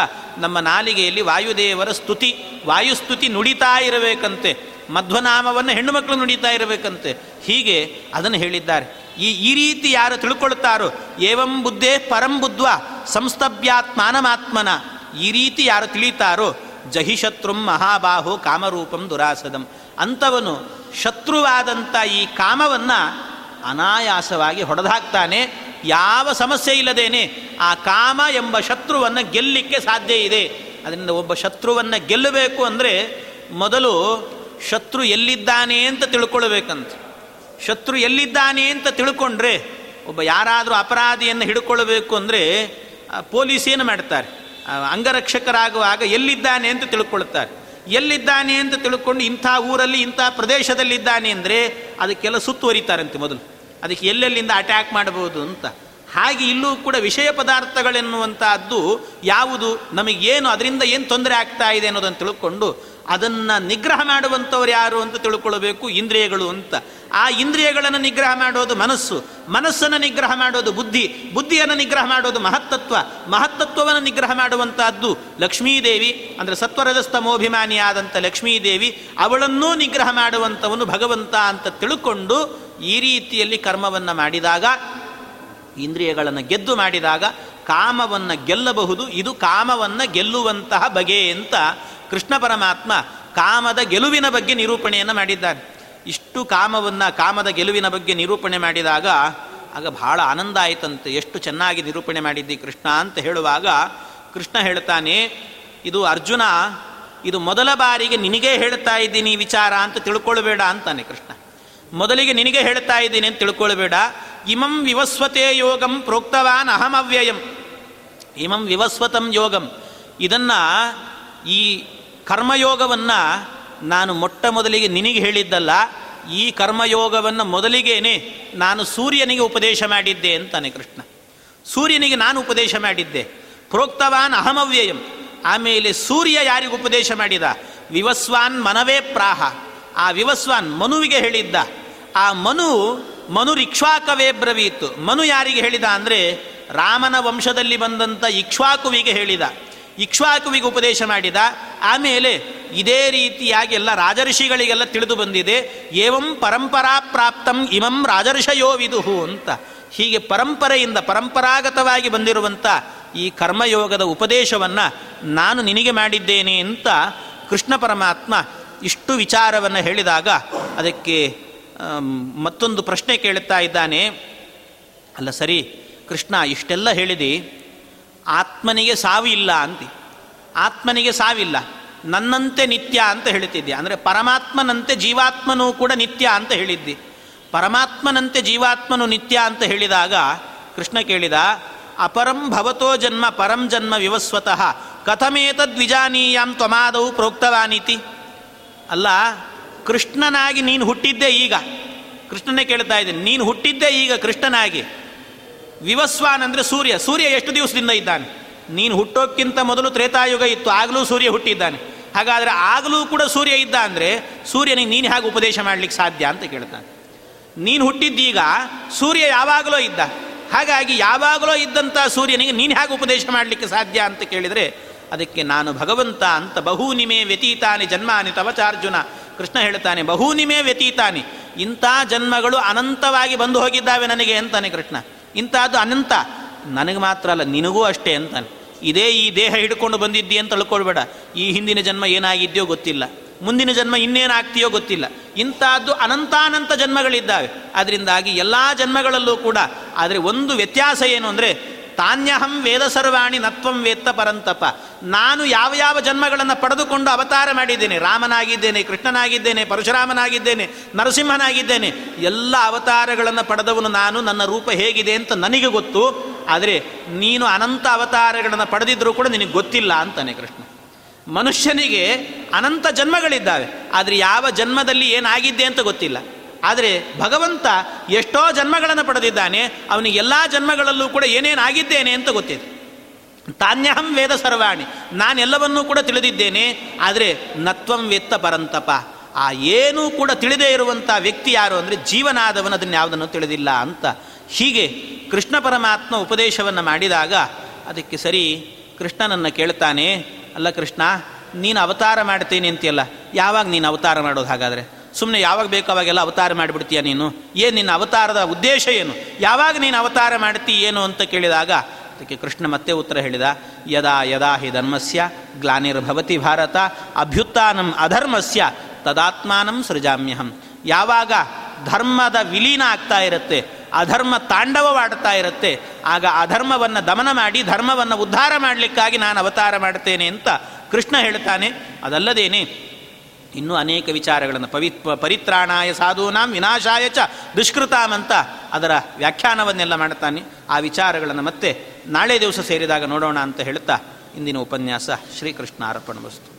ನಮ್ಮ ನಾಲಿಗೆಯಲ್ಲಿ ವಾಯುದೇವರ ಸ್ತುತಿ, ವಾಯುಸ್ತುತಿ ನುಡಿತಾ ಇರಬೇಕಂತೆ. ಮಧ್ವನಾಮವನ್ನು ಹೆಣ್ಣು ಮಕ್ಕಳು ನುಡಿತಾ ಇರಬೇಕಂತೆ. ಹೀಗೆ ಅದನ್ನು ಹೇಳಿದ್ದಾರೆ. ಈ ಈ ರೀತಿ ಯಾರು ತಿಳ್ಕೊಳ್ತಾರೋ ಏವಂ ಬುದ್ಧೇ ಪರಂ ಬುದ್ಧ್ವ ಸಂಸ್ತಭ್ಯಾತ್ಮಾನಮಾತ್ಮನ, ಈ ರೀತಿ ಯಾರು ತಿಳಿತಾರೋ ಜಹಿ ಶತ್ರುಂ ಮಹಾಬಾಹು ಕಾಮರೂಪಂ ದುರಾಸದಂ, ಅಂಥವನು ಶತ್ರುವಾದಂಥ ಈ ಕಾಮವನ್ನು ಅನಾಯಾಸವಾಗಿ ಹೊಡೆದಾಕ್ತಾನೆ. ಯಾವ ಸಮಸ್ಯೆ ಇಲ್ಲದೇನೆ ಆ ಕಾಮ ಎಂಬ ಶತ್ರುವನ್ನು ಗೆಲ್ಲಲಿಕ್ಕೆ ಸಾಧ್ಯ ಇದೆ. ಅದರಿಂದ ಒಬ್ಬ ಶತ್ರುವನ್ನು ಗೆಲ್ಲಬೇಕು ಅಂದರೆ ಮೊದಲು ಶತ್ರು ಎಲ್ಲಿದ್ದಾನೆ ಅಂತ ತಿಳ್ಕೊಳ್ಬೇಕಂತ. ಶತ್ರು ಎಲ್ಲಿದ್ದಾನೆ ಅಂತ ತಿಳ್ಕೊಂಡ್ರೆ, ಒಬ್ಬ ಯಾರಾದರೂ ಅಪರಾಧಿಯನ್ನು ಹಿಡ್ಕೊಳ್ಬೇಕು ಅಂದರೆ ಪೊಲೀಸ್ ಏನು ಮಾಡ್ತಾರೆ, ಅಂಗರಕ್ಷಕರಾಗುವಾಗ ಎಲ್ಲಿದ್ದಾನೆ ಅಂತ ತಿಳ್ಕೊಳ್ತಾರೆ. ಎಲ್ಲಿದ್ದಾನೆ ಅಂತ ತಿಳ್ಕೊಂಡು ಇಂಥ ಊರಲ್ಲಿ ಇಂಥ ಪ್ರದೇಶದಲ್ಲಿದ್ದಾನೆ ಅಂದರೆ ಅದಕ್ಕೆಲ್ಲ ಸುತ್ತುವರಿತಾರಂತೆ ಮೊದಲು, ಅದಕ್ಕೆ ಎಲ್ಲೆಲ್ಲಿಂದ ಅಟ್ಯಾಕ್ ಮಾಡ್ಬೋದು ಅಂತ. ಹಾಗೆ ಇಲ್ಲೂ ಕೂಡ ವಿಷಯ ಪದಾರ್ಥಗಳೆನ್ನುವಂಥದ್ದು ಯಾವುದು, ನಮಗೇನು ಅದರಿಂದ ಏನು ತೊಂದರೆ ಆಗ್ತಾ ಇದೆ ಅನ್ನೋದನ್ನು ತಿಳ್ಕೊಂಡು ಅದನ್ನು ನಿಗ್ರಹ ಮಾಡುವಂಥವ್ರು ಯಾರು ಅಂತ ತಿಳ್ಕೊಳ್ಬೇಕು, ಇಂದ್ರಿಯಗಳು ಅಂತ. ಆ ಇಂದ್ರಿಯಗಳನ್ನು ನಿಗ್ರಹ ಮಾಡೋದು ಮನಸ್ಸು, ಮನಸ್ಸನ್ನು ನಿಗ್ರಹ ಮಾಡೋದು ಬುದ್ಧಿ, ಬುದ್ಧಿಯನ್ನು ನಿಗ್ರಹ ಮಾಡೋದು ಮಹತ್ತತ್ವ, ಮಹತ್ತತ್ವವನ್ನು ನಿಗ್ರಹ ಮಾಡುವಂಥದ್ದು ಲಕ್ಷ್ಮೀದೇವಿ ಅಂದರೆ ಸತ್ವರಜಸ್ತಮೋಭಿಮಾನಿಯಾದಂಥ ಲಕ್ಷ್ಮೀದೇವಿ, ಅವಳನ್ನೂ ನಿಗ್ರಹ ಮಾಡುವಂಥವನು ಭಗವಂತ ಅಂತ ತಿಳ್ಕೊಂಡು ಈ ರೀತಿಯಲ್ಲಿ ಕರ್ಮವನ್ನು ಮಾಡಿದಾಗ, ಇಂದ್ರಿಯಗಳನ್ನು ಗೆದ್ದು ಮಾಡಿದಾಗ ಕಾಮವನ್ನು ಗೆಲ್ಲಬಹುದು. ಇದು ಕಾಮವನ್ನು ಗೆಲ್ಲುವಂತಹ ಬಗೆ ಅಂತ ಕೃಷ್ಣ ಪರಮಾತ್ಮ ಕಾಮದ ಗೆಲುವಿನ ಬಗ್ಗೆ ನಿರೂಪಣೆಯನ್ನು ಮಾಡಿದ್ದಾನೆ. ಇಷ್ಟು ಕಾಮವನ್ನು ಕಾಮದ ಗೆಲುವಿನ ಬಗ್ಗೆ ನಿರೂಪಣೆ ಮಾಡಿದಾಗ ಆಗ ಬಹಳ ಆನಂದ ಆಯಿತಂತೆ. ಎಷ್ಟು ಚೆನ್ನಾಗಿ ನಿರೂಪಣೆ ಮಾಡಿದ್ದಿ ಕೃಷ್ಣ ಅಂತ ಹೇಳುವಾಗ ಕೃಷ್ಣ ಹೇಳ್ತಾನೆ, ಇದು ಅರ್ಜುನ, ಇದು ಮೊದಲ ಬಾರಿಗೆ ನಿನಗೇ ಹೇಳ್ತಾ ಇದ್ದೀನಿ ವಿಚಾರ ಅಂತ ತಿಳ್ಕೊಳ್ಬೇಡ ಅಂತಾನೆ ಕೃಷ್ಣ. ಮೊದಲಿಗೆ ನಿನಗೆ ಹೇಳ್ತಾ ಇದ್ದೀನಿ ಅಂತ ತಿಳ್ಕೊಳ್ಬೇಡ. ಇಮಂ ವಿವಸ್ವತೇ ಯೋಗಂ ಪ್ರೋಕ್ತವಾನ್ ಅಹಮವ್ಯಯಂ, ಇಮಂ ವಿವಸ್ವತಂ ಯೋಗಂ, ಇದನ್ನು ಈ ಕರ್ಮಯೋಗವನ್ನು ನಾನು ಮೊಟ್ಟ ಮೊದಲಿಗೆ ನಿನಗೆ ಹೇಳಿದ್ದಲ್ಲ, ಈ ಕರ್ಮಯೋಗವನ್ನು ಮೊದಲಿಗೇನೆ ನಾನು ಸೂರ್ಯನಿಗೆ ಉಪದೇಶ ಮಾಡಿದ್ದೆ ಅಂತಾನೆ ಕೃಷ್ಣ. ಸೂರ್ಯನಿಗೆ ನಾನು ಉಪದೇಶ ಮಾಡಿದ್ದೆ ಪ್ರೋಕ್ತವಾನ್ ಅಹಮವ್ಯಯಂ. ಆಮೇಲೆ ಸೂರ್ಯ ಯಾರಿಗೆ ಉಪದೇಶ ಮಾಡಿದ, ವಿವಸ್ವಾನ್ ಮನವೇ ಪ್ರಾಹ, ಆ ವಿವಸ್ವಾನ್ ಮನುವಿಗೆ ಹೇಳಿದ್ದ. ಆ ಮನು ಮನು ಇಕ್ಷ್ವಾಕವೇ ಬ್ರವೀತು, ಮನು ಯಾರಿಗೆ ಹೇಳಿದ ಅಂದರೆ ರಾಮನ ವಂಶದಲ್ಲಿ ಬಂದಂಥ ಇಕ್ಷ್ವಾಕುವಿಗೆ ಹೇಳಿದ, ಇಕ್ಷ್ವಾಕುವಿಗೆ ಉಪದೇಶ ಮಾಡಿದ. ಆಮೇಲೆ ಇದೇ ರೀತಿಯಾಗಿ ಎಲ್ಲ ರಾಜರ್ಷಿಗಳಿಗೆಲ್ಲ ತಿಳಿದು ಬಂದಿದೆ, ಏವಂ ಪರಂಪರಾ ಪ್ರಾಪ್ತಂ ಇಮಂ ರಾಜರ್ಷಯೋವಿದುಹು ಅಂತ. ಹೀಗೆ ಪರಂಪರೆಯಿಂದ ಪರಂಪರಾಗತವಾಗಿ ಬಂದಿರುವಂಥ ಈ ಕರ್ಮಯೋಗದ ಉಪದೇಶವನ್ನು ನಾನು ನಿನಗೆ ಮಾಡಿದ್ದೇನೆ ಅಂತ ಕೃಷ್ಣ ಪರಮಾತ್ಮ ಇಷ್ಟು ವಿಚಾರವನ್ನು ಹೇಳಿದಾಗ ಅದಕ್ಕೆ ಮತ್ತೊಂದು ಪ್ರಶ್ನೆ ಕೇಳ್ತಾ ಇದ್ದಾನೆ. ಅಲ್ಲ ಸರಿ ಕೃಷ್ಣ, ಇಷ್ಟೆಲ್ಲ ಹೇಳಿದಿ, ಆತ್ಮನಿಗೆ ಸಾವಿಲ್ಲ ಅಂತ, ಆತ್ಮನಿಗೆ ಸಾವಿಲ್ಲ, ನನ್ನಂತೆ ನಿತ್ಯ ಅಂತ ಹೇಳ್ತಿದ್ದೆ. ಅಂದರೆ ಪರಮಾತ್ಮನಂತೆ ಜೀವಾತ್ಮನೂ ಕೂಡ ನಿತ್ಯ ಅಂತ ಹೇಳಿದ್ದಿ. ಪರಮಾತ್ಮನಂತೆ ಜೀವಾತ್ಮನು ನಿತ್ಯ ಅಂತ ಹೇಳಿದಾಗ ಕೃಷ್ಣ ಕೇಳಿದ, ಅಪರಂ ಭವತೋ ಜನ್ಮ ಪರಂ ಜನ್ಮ ವಿವಸ್ವತಃ ಕಥಮೇತದ್ವಿಜಾನೀಯಾಂ ತ್ವಮಾದೌ ಪ್ರೋಕ್ತವಾನಿತಿ. ಅಲ್ಲ, ಕೃಷ್ಣನಾಗಿ ನೀನು ಹುಟ್ಟಿದ್ದೇ ಈಗ, ಕೃಷ್ಣನೇ ಕೇಳ್ತಾ ಇದ್ದೀನಿ, ನೀನು ಹುಟ್ಟಿದ್ದೇ ಈಗ ಕೃಷ್ಣನಾಗಿ. ವಿವಸ್ವಾನ್ ಅಂದರೆ ಸೂರ್ಯ, ಸೂರ್ಯ ಎಷ್ಟು ದಿವಸದಿಂದ ಇದ್ದಾನೆ? ನೀನು ಹುಟ್ಟೋಕ್ಕಿಂತ ಮೊದಲು ತ್ರೇತಾಯುಗ ಇತ್ತು, ಆಗಲೂ ಸೂರ್ಯ ಹುಟ್ಟಿದ್ದಾನೆ. ಹಾಗಾದರೆ ಆಗಲೂ ಕೂಡ ಸೂರ್ಯ ಇದ್ದ ಅಂದರೆ ಸೂರ್ಯನಿಗೆ ನೀನು ಹೇಗೆ ಉಪದೇಶ ಮಾಡಲಿಕ್ಕೆ ಸಾಧ್ಯ ಅಂತ ಕೇಳ್ತಾನೆ. ನೀನು ಹುಟ್ಟಿದ್ದೀಗ, ಸೂರ್ಯ ಯಾವಾಗಲೋ ಇದ್ದ, ಹಾಗಾಗಿ ಯಾವಾಗಲೋ ಇದ್ದಂಥ ಸೂರ್ಯನಿಗೆ ನೀನು ಹೇಗೆ ಉಪದೇಶ ಮಾಡಲಿಕ್ಕೆ ಸಾಧ್ಯ ಅಂತ ಕೇಳಿದರೆ ಅದಕ್ಕೆ ನಾನು ಭಗವಂತ ಅಂತ. ಬಹೂನಿಮೆ ವ್ಯತೀತಾನೆ ಜನ್ಮಾನಿ ತವಚಾರ್ಜುನ, ಕೃಷ್ಣ ಹೇಳ್ತಾನೆ ಬಹೂನಿಮೆ ವ್ಯತೀತಾನೆ, ಇಂಥ ಜನ್ಮಗಳು ಅನಂತವಾಗಿ ಬಂದು ಹೋಗಿದ್ದಾವೆ ನನಗೆ ಅಂತಾನೆ ಕೃಷ್ಣ. ಇಂಥದ್ದು ಅನಂತ, ನನಗೆ ಮಾತ್ರ ಅಲ್ಲ ನಿನಗೂ ಅಷ್ಟೇ ಅಂತಾನೆ. ಇದೇ ಈ ದೇಹ ಹಿಡ್ಕೊಂಡು ಬಂದಿದ್ದೀ ಅಂತ ತಿಳ್ಕೊಳ್ಬೇಡ, ಈ ಹಿಂದಿನ ಜನ್ಮ ಏನಾಗಿದೆಯೋ ಗೊತ್ತಿಲ್ಲ, ಮುಂದಿನ ಜನ್ಮ ಇನ್ನೇನಾಗ್ತೀಯೋ ಗೊತ್ತಿಲ್ಲ, ಇಂಥದ್ದು ಅನಂತಾನಂತ ಜನ್ಮಗಳಿದ್ದಾವೆ. ಅದರಿಂದಾಗಿ ಎಲ್ಲ ಜನ್ಮಗಳಲ್ಲೂ ಕೂಡ, ಆದರೆ ಒಂದು ವ್ಯತ್ಯಾಸ ಏನು ಅಂದರೆ, ತಾನ್ಯಹಂ ವೇದ ಸರ್ವಾಣಿ ನತ್ವಂ ವೇತ್ತ ಪರಂತಪ, ನಾನು ಯಾವ ಯಾವ ಜನ್ಮಗಳನ್ನು ಪಡೆದುಕೊಂಡು ಅವತಾರ ಮಾಡಿದ್ದೇನೆ, ರಾಮನಾಗಿದ್ದೇನೆ, ಕೃಷ್ಣನಾಗಿದ್ದೇನೆ, ಪರಶುರಾಮನಾಗಿದ್ದೇನೆ, ನರಸಿಂಹನಾಗಿದ್ದೇನೆ, ಎಲ್ಲ ಅವತಾರಗಳನ್ನು ಪಡೆದವನು ನಾನು, ನನ್ನ ರೂಪ ಹೇಗಿದೆ ಅಂತ ನನಗೆ ಗೊತ್ತು. ಆದರೆ ನೀನು ಅನಂತ ಅವತಾರಗಳನ್ನು ಪಡೆದಿದ್ರೂ ಕೂಡ ನಿನಗೆ ಗೊತ್ತಿಲ್ಲ ಅಂತಾನೆ ಕೃಷ್ಣ. ಮನುಷ್ಯನಿಗೆ ಅನಂತ ಜನ್ಮಗಳಿದ್ದಾವೆ, ಆದರೆ ಯಾವ ಜನ್ಮದಲ್ಲಿ ಏನಾಗಿದೆ ಅಂತ ಗೊತ್ತಿಲ್ಲ. ಆದರೆ ಭಗವಂತ ಎಷ್ಟೋ ಜನ್ಮಗಳನ್ನು ಪಡೆದಿದ್ದಾನೆ, ಅವನಿಗೆ ಎಲ್ಲ ಜನ್ಮಗಳಲ್ಲೂ ಕೂಡ ಏನೇನಾಗಿದ್ದೇನೆ ಅಂತ ಗೊತ್ತಿದೆ. ತಾನ್ಯಹಂ ವೇದ ಸರ್ವಾಣಿ, ನಾನೆಲ್ಲವನ್ನೂ ಕೂಡ ತಿಳಿದಿದ್ದೇನೆ. ಆದರೆ ನತ್ವಂ ವೇತ್ತ ಪರಂತಪ, ಆ ಏನೂ ಕೂಡ ತಿಳಿದೇ ಇರುವಂಥ ವ್ಯಕ್ತಿ ಯಾರು ಅಂದರೆ ಜೀವನಾದವನು, ಅದನ್ನು ಯಾವುದನ್ನು ತಿಳಿದಿಲ್ಲ ಅಂತ. ಹೀಗೆ ಕೃಷ್ಣ ಪರಮಾತ್ಮ ಉಪದೇಶವನ್ನು ಮಾಡಿದಾಗ ಅದಕ್ಕೆ ಸರಿ ಕೃಷ್ಣನನ್ನು ಕೇಳ್ತಾನೆ, ಅಲ್ಲ ಕೃಷ್ಣ, ನೀನು ಅವತಾರ ಮಾಡ್ತೀನಿ ಅಂತೀಯಲ್ಲ, ಯಾವಾಗ ನೀನು ಅವತಾರ ಮಾಡೋದು? ಹಾಗಾದರೆ ಸುಮ್ಮನೆ ಯಾವಾಗ ಬೇಕು ಅವಾಗೆಲ್ಲ ಅವತಾರ ಮಾಡಿಬಿಡ್ತೀಯ ನೀನು? ಏನು ನಿನ್ನ ಅವತಾರದ ಉದ್ದೇಶ ಏನು? ಯಾವಾಗ ನೀನು ಅವತಾರ ಮಾಡ್ತೀ ಏನು ಅಂತ ಕೇಳಿದಾಗ ಅದಕ್ಕೆ ಕೃಷ್ಣ ಮತ್ತೆ ಉತ್ತರ ಹೇಳಿದ. ಯದಾ ಯದಾ ಹಿ ಧರ್ಮಸ್ಯ ಗ್ಲಾನಿರ್ಭವತಿ ಭಾರತ ಅಭ್ಯುತ್ಥಾನಂ ಅಧರ್ಮಸ್ಯ ತದಾತ್ಮಾನಂ ಸೃಜಾಮ್ಯಹಂ. ಯಾವಾಗ ಧರ್ಮದ ವಿಲೀನ ಆಗ್ತಾ ಇರುತ್ತೆ, ಅಧರ್ಮ ತಾಂಡವವಾಡ್ತಾ ಇರುತ್ತೆ, ಆಗ ಅಧರ್ಮವನ್ನು ದಮನ ಮಾಡಿ ಧರ್ಮವನ್ನು ಉದ್ಧಾರ ಮಾಡಲಿಕ್ಕಾಗಿ ನಾನು ಅವತಾರ ಮಾಡ್ತೇನೆ ಅಂತ ಕೃಷ್ಣ ಹೇಳ್ತಾನೆ. ಅದಲ್ಲದೇನೆ ಇನ್ನೂ ಅನೇಕ ವಿಚಾರಗಳನ್ನು ಪವಿತ್ರ ಪರಿತ್ರಾಣಾಯ ಸಾಧೂನಾಂ ವಿನಾಶಾಯ ಚ ದುಷ್ಕೃತಾಂ ಅಂತ ಅದರ ವ್ಯಾಖ್ಯಾನವನ್ನೆಲ್ಲ ಮಾಡ್ತಾನೆ. ಆ ವಿಚಾರಗಳನ್ನು ಮತ್ತೆ ನಾಳೆ ದಿವಸ ಸೇರಿದಾಗ ನೋಡೋಣ ಅಂತ ಹೇಳ್ತಾ ಇಂದಿನ ಉಪನ್ಯಾಸ ಶ್ರೀಕೃಷ್ಣ ಅರ್ಪಣ ವಸ್ತು.